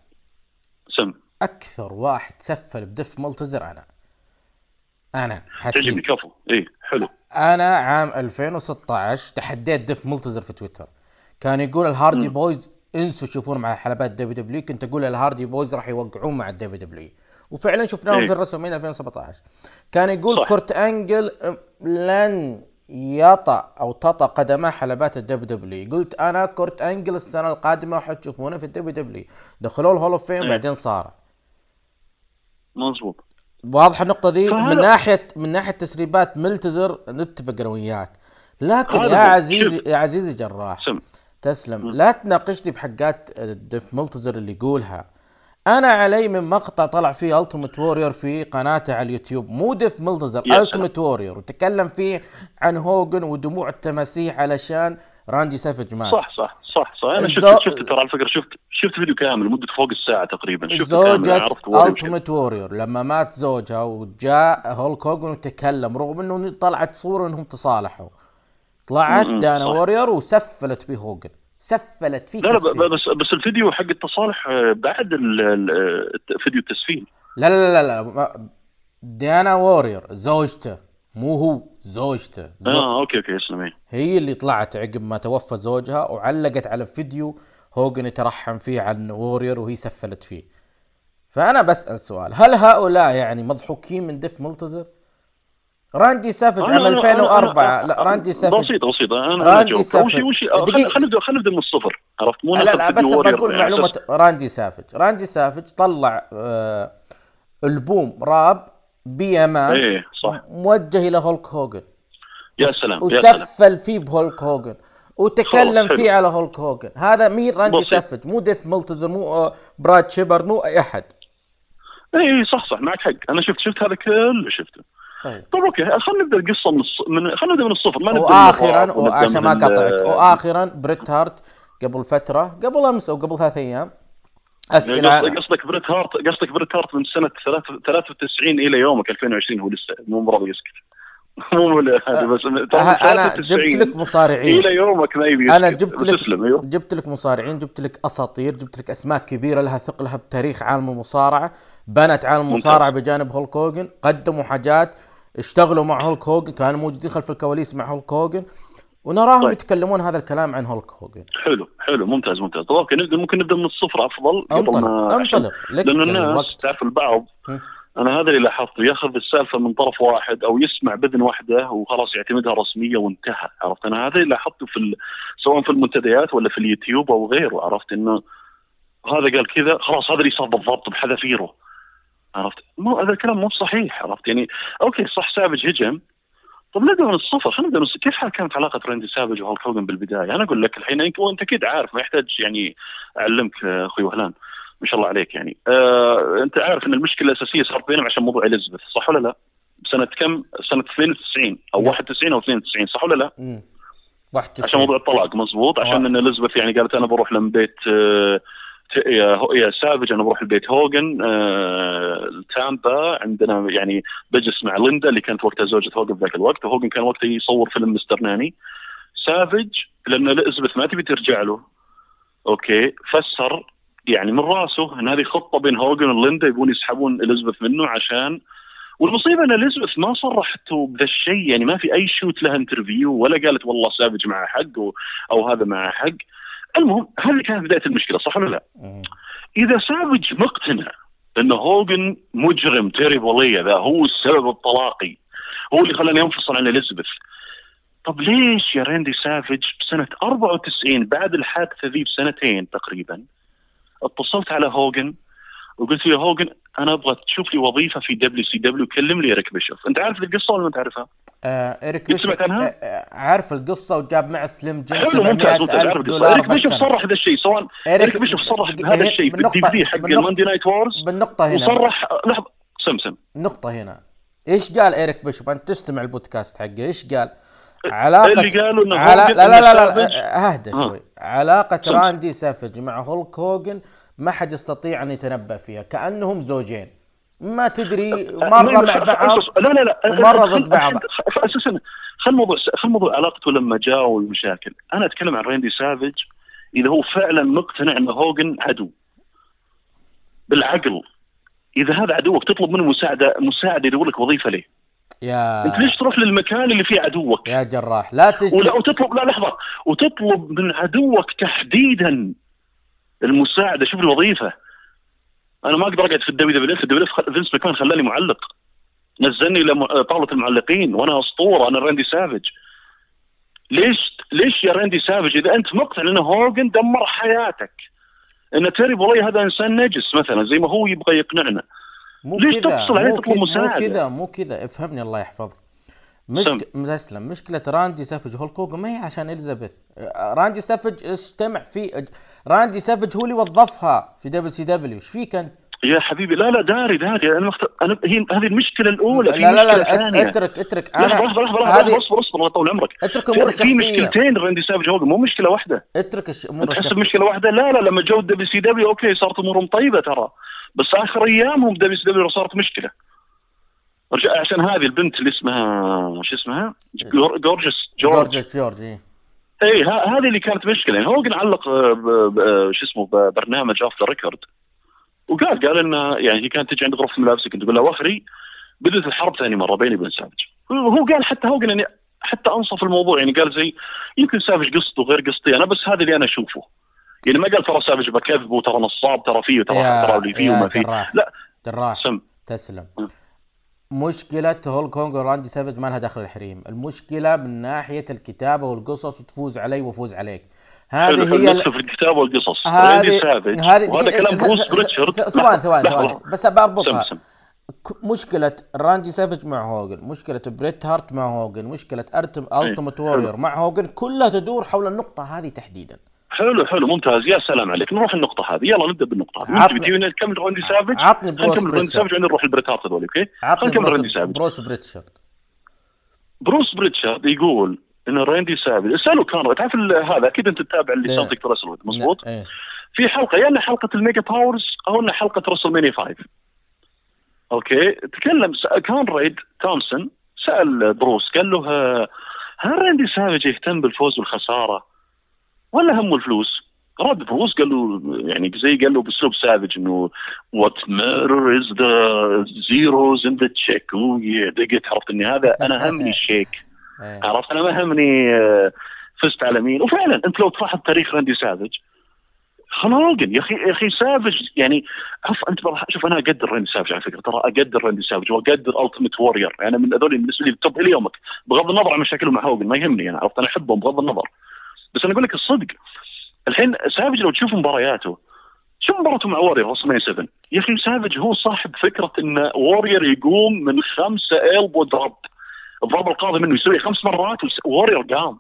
سم اكثر واحد سفل بدف ملتزر انا انا حكيم كفو. اي حلو. انا عام ألفين وستة عشر تحديت دف ملتزر في تويتر، كان يقول الهاردي م. بويز انسوا تشوفون مع حلبات دبليو دبليو. كنت اقول الهاردي بويز راح يوقعون مع الدبليو دبليو، وفعلا شفناهم إيه. في الرسمين ألفين وسبعة عشر كان يقول صح. كورت انجل لن يطأ او تطأ قدمه حلبات الدبليو دبليو. قلت انا كورت انجل السنه القادمه حتشوفونه في الدبليو دبليو. دخلوا الهول اوف فيم إيه. بعدين صار مظبوط. واضح النقطه ذي من ناحيه من ناحيه تسريبات ملتزر نتفق انا وياك، لكن يا عزيزي يا عزيزي جراح سم. تسلم. لا تناقشني بحقات ديف ملتزر اللي يقولها. انا علي من مقطع طلع فيه التيمت وورير في قناته على اليوتيوب، مو ديف ملتزر التيمت وورير، وتكلم فيه عن هوجن ودموع التماسيح علشان راندي سافج معه. صح صح صح صح انا شفت شفت ترى على فكره شفت شفت فيديو كامل مده فوق الساعه تقريبا. شفت زوجة التيمت وورير لما مات زوجها وجاء هولك هوجن وتكلم، رغم انه طلعت صوره انهم تصالحوا، طلعت دانا وورير وسفلت به هوجن، سفلت فيه. لا لا بس بس الفيديو حق التصالح بعد فيديو التسفيل. لا لا لا لا دانا وورير زوجته، مو هو زوجته. زو... اه اوكي اوكي اسلمي. هي اللي طلعت عقب ما توفى زوجها وعلقت على فيديو هوجن يترحم فيه عن وورير وهي سفلت فيه. فانا بسأل سؤال، هل هؤلاء يعني مضحوكين من ديف ملتزر؟ راندي سافج عام ألفين وأربعة. لا راندي سافج بسيطة بسيطة. أنا راندي سافج دقيقة خلنا نبدأ خلنا نبدأ من الصفر، عرفت؟ مو لا لا بس بقول معلومة راندي سافج. راندي سافج طلع آه البوم راب بي ام ام ايه صح موجه إلى هولك هوجن. يا سلام يا سلام. وسفل فيه بهولك هوجن وتكلم فيه على هولك هوجن. هذا مين؟ راندي سافج، مو ديف ملتزر، مو آه براد شيبر، مو أي أحد. إيه صح صح معك حق. أنا شفت شفت هذا كله شفته. طيب اوكي خلينا نبدا القصه من الص... من خلينا نبدا من الصفر ما نبدا. واخيرا وعشان ما قطعت، واخيرا بريت هارت قبل فتره، قبل امس او قبل ثلاث ايام اسئله. يعني قصدك بريت هارت قصدك بريت هارت من سنه ثلاثة وتسعين الى يومك ألفين وعشرين هو لسه مو راضي يسكت. مو هذا بس انا جبت لك مصارعين الى يومك ما يبي يسكت. انا جبت لك أيوه؟ جبت لك مصارعين، جبت لك اساطير، جبت لك اسماء كبيره لها ثقلها بتاريخ عالم المصارعه، بنت عالم المصارعه بجانب هولك هوجن، قدموا حاجات، اشتغلوا مع هولك هوجن، كانوا موجودين خلف الكواليس مع هولك هوجن، ونراهم طيب. يتكلمون هذا الكلام عن هولك هوجن. حلو حلو ممتاز ممتاز. طيب اوكي نبدا ممكن نبدا من الصفر افضل. انطلق انطلق لانه الناس تعرف البعض. م. انا هذا اللي لاحظته، ياخذ السالفه من طرف واحد او يسمع باذن واحده وخلاص يعتمدها رسميه وانتهى، عرفت؟ انا هذا اللي لاحظته في ال... سواء في المنتديات ولا في اليوتيوب او غيره، عرفت؟ انه هذا قال كذا خلاص هذا اللي صار بالضبط بحذافيره، عرفت؟ مو هذا الكلام مو صحيح، عرفت؟ يعني اوكي صح سافج هجم، طب نبدا من الصفر. خلينا نبدا من الصفر. كيف كانت علاقه راندي سافج وهولك هوجن بالبدايه؟ انا اقول لك الحين انت اكيد عارف، ما يحتاج يعني اعلمك اخوي وهلان ما شاء الله عليك. يعني آه، انت عارف ان المشكله الاساسيه صارت بينهم عشان موضوع اليزابيث، صح ولا لا؟ سنه كم؟ سنه اثنين وتسعين او م. واحد وتسعين او اثنين وتسعين، صح ولا لا؟ امم عشان موضوع الطلاق مزبوط، عشان ان اليزابيث يعني قالت انا بروح لبيت آه يا يا سافج، انا بروح البيت هوجن آه، تامبا عندنا يعني بجلس مع ليندا اللي كانت وقتها زوجة هوجن في ذاك الوقت، وهوجن كان وقتها يصور فيلم مستر ناني. سافج لان اليزابيث ما تبي ترجع له اوكي، فسر يعني من راسه ان هذه خطه بين هوجن وليندا يبون يسحبون اليزابيث منه. عشان والمصيبه ان اليزابيث ما صرحته بذا الشيء، يعني ما في اي شوت لها انترفيو ولا قالت والله سافج معه حق و... او هذا معه حق. المهم هذه كانت بدايه المشكله، صح ولا لا؟ اذا سافج مقتنع انه هوجن مجرم تيريبوليه، ذا هو السبب الطلاقي، هو اللي خلاني انفصل عن اليزابيث، طب ليش يا راندي سافج بسنه أربعة وتسعين بعد الحادثه ذي بسنتين تقريبا اتصلت على هوجن وقلت له يا هوجن انا ابغى تشوف لي وظيفه في دبليو سي دبليو، كلم لي إيريك بيشوف. انت عارف القصه ولا ما تعرفها؟ آه، إيريك بيشوف سمعت عنها؟ آه، عارف القصه، وجاب مع سليم جيمس ممتاز. إيريك بيشوف صرح هذا الشيء، سواء إيريك بيشوف صرح بهذا الشيء بالدي في دي حق الماندي نايت وورز. بالنقطه هنا وصرح لحظه سمسم النقطه هنا ايش قال إيريك بيشوف؟ انت تستمع البودكاست حقه، ايش قال؟ علاقة اللي قالوا انه علا... لا لا لا لا اهدى شوي. علاقة راندي سافج مع هولك هوجن ما حد يستطيع أن يتنبأ فيها، كأنهم زوجين ما تدري مرة مع بعض لا لا لا مرة ضد بعض. أساسا خل الموضوع خل الموضوع علاقته لما جاء والمشاكل. أنا أتكلم عن راندي سافج إذا هو فعلا مقتنع أن هوجن عدو بالعقل. إذا هذا عدوك تطلب منه مساعدة مساعدة يدور لك وظيفة ليه؟ يا أنت ليش تروح للمكان اللي فيه عدوك؟ يا جراح لا تجي ولا وتطلب لا لحظة وتطلب من عدوك تحديدا المساعدة. شوف الوظيفة. أنا ما أقدر أقعد في الدبليو دبليو إف. الدبليو إف فينس ماكمان خلاني معلق، نزلني إلى طاولة المعلقين وأنا أسطورة، أنا راندي سافج. ليش ليش يا راندي سافج إذا أنت مقتنع أن هوجن دمر حياتك، أن تيري بولي هذا إنسان نجس مثلا زي ما هو يبغى يقنعنا، مو ليش تفصل عليه تطلب مساعدة؟ مو كذا مو كذا افهمني الله يحفظك. مشكلة مشكلة راندي سافج هولك هوجن ما هي عشان إليزابيث. راندي سافج استمع في راندي سافج هو اللي وظفها في دبليو سي دبليو. ايش فيك انت؟ يا حبيبي لا لا داري داري انا مخت... انا هي هذه المشكلة الأولى. لا لا لا اترك اترك انا لحظة لحظة اصبر اصبر الله يطول عمرك. اترك امور شخصية. في مشكلتين راندي سافج هولك، مو مشكلة واحدة. اترك امور شخصية. تحس بمشكلة واحدة؟ لا لا لما جو دبليو سي دبليو اوكي صارت امورهم طيبة ترى، بس آخر أيامهم دبليو سي دبليو صارت مشكلة. عشان هذه البنت اللي اسمها شو اسمها؟ جورجس جورج جورجس جورج اي اي هذه اللي كانت مشكلة. يعني هوجن علق شو اسمه ببرنامج اوف ذا ريكورد وقال قال انه يعني هي كانت تجي عند غرفة ملابسي كنت اقول لها وخري بدت الحرب ثاني مرة بيني وبين سافج. وهو قال حتى هوجن يعني حتى انصف الموضوع، يعني قال زي يمكن سافج قصته غير قصتي انا، بس هذا اللي انا اشوفه. يعني ما قال ترى سافج بكذب وترى نصاب ترى فيه وترى ترى اللي فيه وما فيه. لا دراح سم. تسلم. مشكلة هولك هوجن وراندي سافج ما لها دخل الحريم، المشكلة من ناحية الكتابة والقصص وتفوز علي وفوز عليك. هذه هي في الكتابة والقصص. راندي سافج وهذا كلام بروس بريتشارد. ثواني ثواني ثواني بس بربطها. مشكلة راندي سافج مع هوجن، مشكلة بريت هارت مع هوجن، مشكلة أرتم ألتيميت وورير مع هوجن، كلها تدور حول النقطة هذه تحديدا. حلو حلو ممتاز يا سلام عليك. نروح النقطة هذه، يلا نبدأ بالنقطة هذه. عطني بدينا نكمل راندي سافج. عطني بروس بريتشارد. راندي سافج عندنا نروح البريت هارت هذول اوكي. نكمل راندي سافج. بروس بريتشارد. بروس بريتشارد يقول ان راندي سافج اسأله كان تعرف هذا اكيد انت تتابع اللي صار في راسل مضبوط؟ ايه. في حلقة يا يعني حلقة الميجا باورز او ان حلقة راسل مانيا خمسة. اوكي تكلم كان ريد تومسون سأل بروس قال له هل راندي سافج يهتم بالفوز والخسارة؟ ولا همه الفلوس؟ رد بروس قال له يعني زي قال له باسلوب سافج انه وات ماتر از ذا زيروز ان ذا تشيك. دقيت عرفت اني هذا انا همني الشيك، عرفت انا ما همني فزت على مين. وفعلا انت لو تلاحظ تاريخ راندي سافج خناقين يا اخي يا اخي سافج يعني عفوا انت شوف انا اقدر راندي سافج على فكره، ترى اقدر راندي سافج واقدر التيميت وورير. انا من هذول بالنسبه لي بالتوب ليومك بغض النظر عن مشاكلهم مع هوجن ما يهمني انا، عرفت انا احبهم بغض النظر. بس انا اقول لك الصدق الحين سافج لو تشوف مبارياته شو مباراته مع وورير رسميا سبعة يا اخي سافج هو صاحب فكره ان وورير يقوم من خمسه البو ضرب الضرب القاضي منه يسوي خمس مرات وورير قام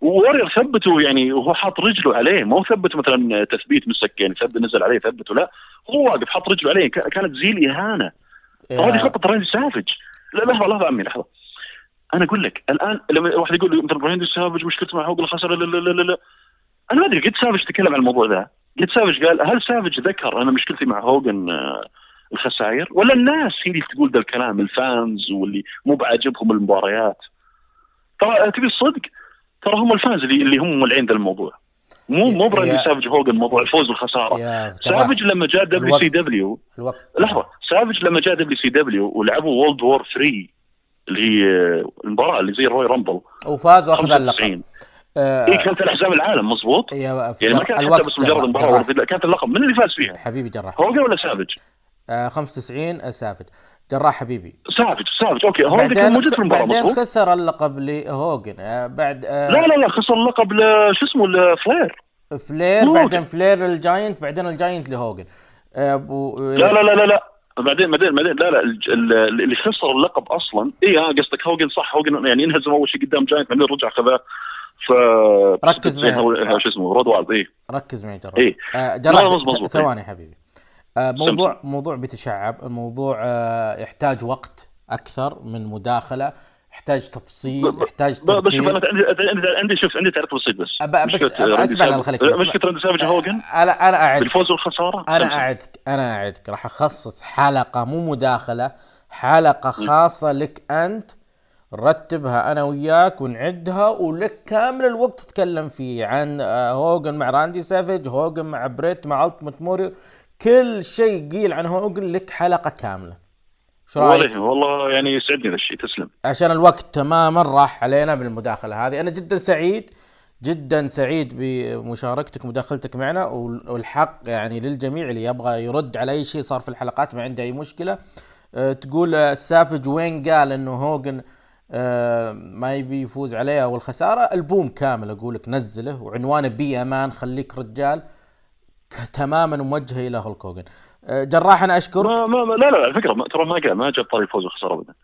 وورير ثبته يعني وهو حاط رجله عليه، ما هو ثبت مثلا تثبيت مسكين ثبت نزل عليه ثبته، لا هو واقف حاط رجله عليه كانت زي الاهانه. هذه خطه راندي سافج. لا لحظه لحظه عمي لحظه انا اقول لك الان لما واحد يقول لي مثلا راندي سافج مشكلته مع هوجن خسر لا لا لا لا انا ما ادري قد سافج تكلم عن الموضوع ذا، قد سافج قال هل سافج ذكر انا مشكلتي مع هوجن الخسائر ولا الناس هي اللي تقول ذا الكلام الفانز واللي مو بعاجبهم المباريات؟ ترى تبي الصدق ترى هم الفانز اللي اللي هم ملعين ذا الموضوع، مو مو براندي سافج هوجن موضوع الفوز والخساره. سافج لما جاء دبليو سي دبليو لحظه سافج لما جاء دبليو سي دبليو ولعبوا وولد وور ثلاثة اللي هي المباراه اللي زي روي رامبل وفاز واخذ اللقب. آه اي كانت الاحزاب العالم مضبوط يعني ما كانت حتى بس مجرد مباراه كانت اللقب من اللي فاز فيها حبيبي جراح هوجن ولا سافج؟ آه خمسة وتسعين سافج جراح حبيبي سافج سافج اوكي هوجن كان موجود في المباراه بعدين خسر اللقب لهوجن آه بعد آه لا لا لا خسر اللقب لشو اسمه لفلير فلير بعدين فلير الجاينت بعدين الجاينت لهوجن آه لا لا لا لا, لا. بعدين بعدين بعدين لا لا اللي خسر اللقب اصلا اي ها قصدك هوجن صح. هوجن يعني انهزم اول شيء قدام جاينت بعدين رجع خذاه ف ركز معي شو اسمه رود والد اي ركز معي ترى اي جراح ثواني حبيبي آه موضوع سمت. موضوع بيتشعب الموضوع آه يحتاج وقت اكثر من مداخله يحتاج تفصيل، يحتاج ترتيب. انا عندي عندي شوف عندي تعريف بسيط بس أبقى بس اسمع انا خليك مشكلة راندي سافج هوجن انا انا اعدك بالفوز والخسارة انا اعدك انا اعدك راح اخصص حلقة مو مداخلة، حلقة خاصة لك انت رتبها انا وياك ونعدها ولك كامل الوقت تتكلم فيه عن هوجن مع راندي سافج، هوجن مع بريت، مع ألتيميت موري، كل شيء قيل عن هوجن لك حلقة كاملة. والله والله يعني يسعدني هالشيء، تسلم، عشان الوقت تماما راح علينا بالمداخله هذه. انا جدا سعيد جدا سعيد بمشاركتك ومداخلتك معنا، والحق يعني للجميع اللي يبغى يرد على اي شيء صار في الحلقات ما عنده اي مشكله. أه تقول السافج وين قال انه هوجن أه ما يبي يفوز عليه او الخساره، البوم كامل اقولك نزله وعنوانه بي امان خليك رجال تماما موجه الى هولك هوجن. جراح انا اشكرك. ما ما لا لا على فكره ترى ما قال ما جاب طاري فوز وخساره ابدا.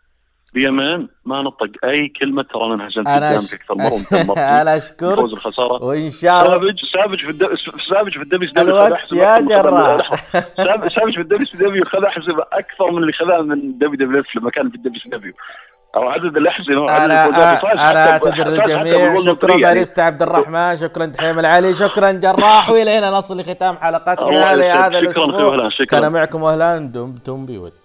بيمان ما نطق اي كلمه، ترى انا هزمت قدامك اكثر مره. انا اشكرك. فوز وخساره وان شاء الله. سافج سافج في الدب... سافج في الدبليو دبليو يا جراح. سافج في الدبليو دبليو خذ احزمه اكثر من اللي خذاه من دبليو دبليو لما كان في الدبليو دبليو. او عدد الاحزمه عدد الفوزات. انا اعتذر للجميع. شكرا باريستا عبد الرحمن، شكرا دحيم العلي، شكرا جراح. والى هنا نصل لختام حلقتنا لهذا الاسبوع. شكرا، شكرا. انا معكم وهلا دمتم بود.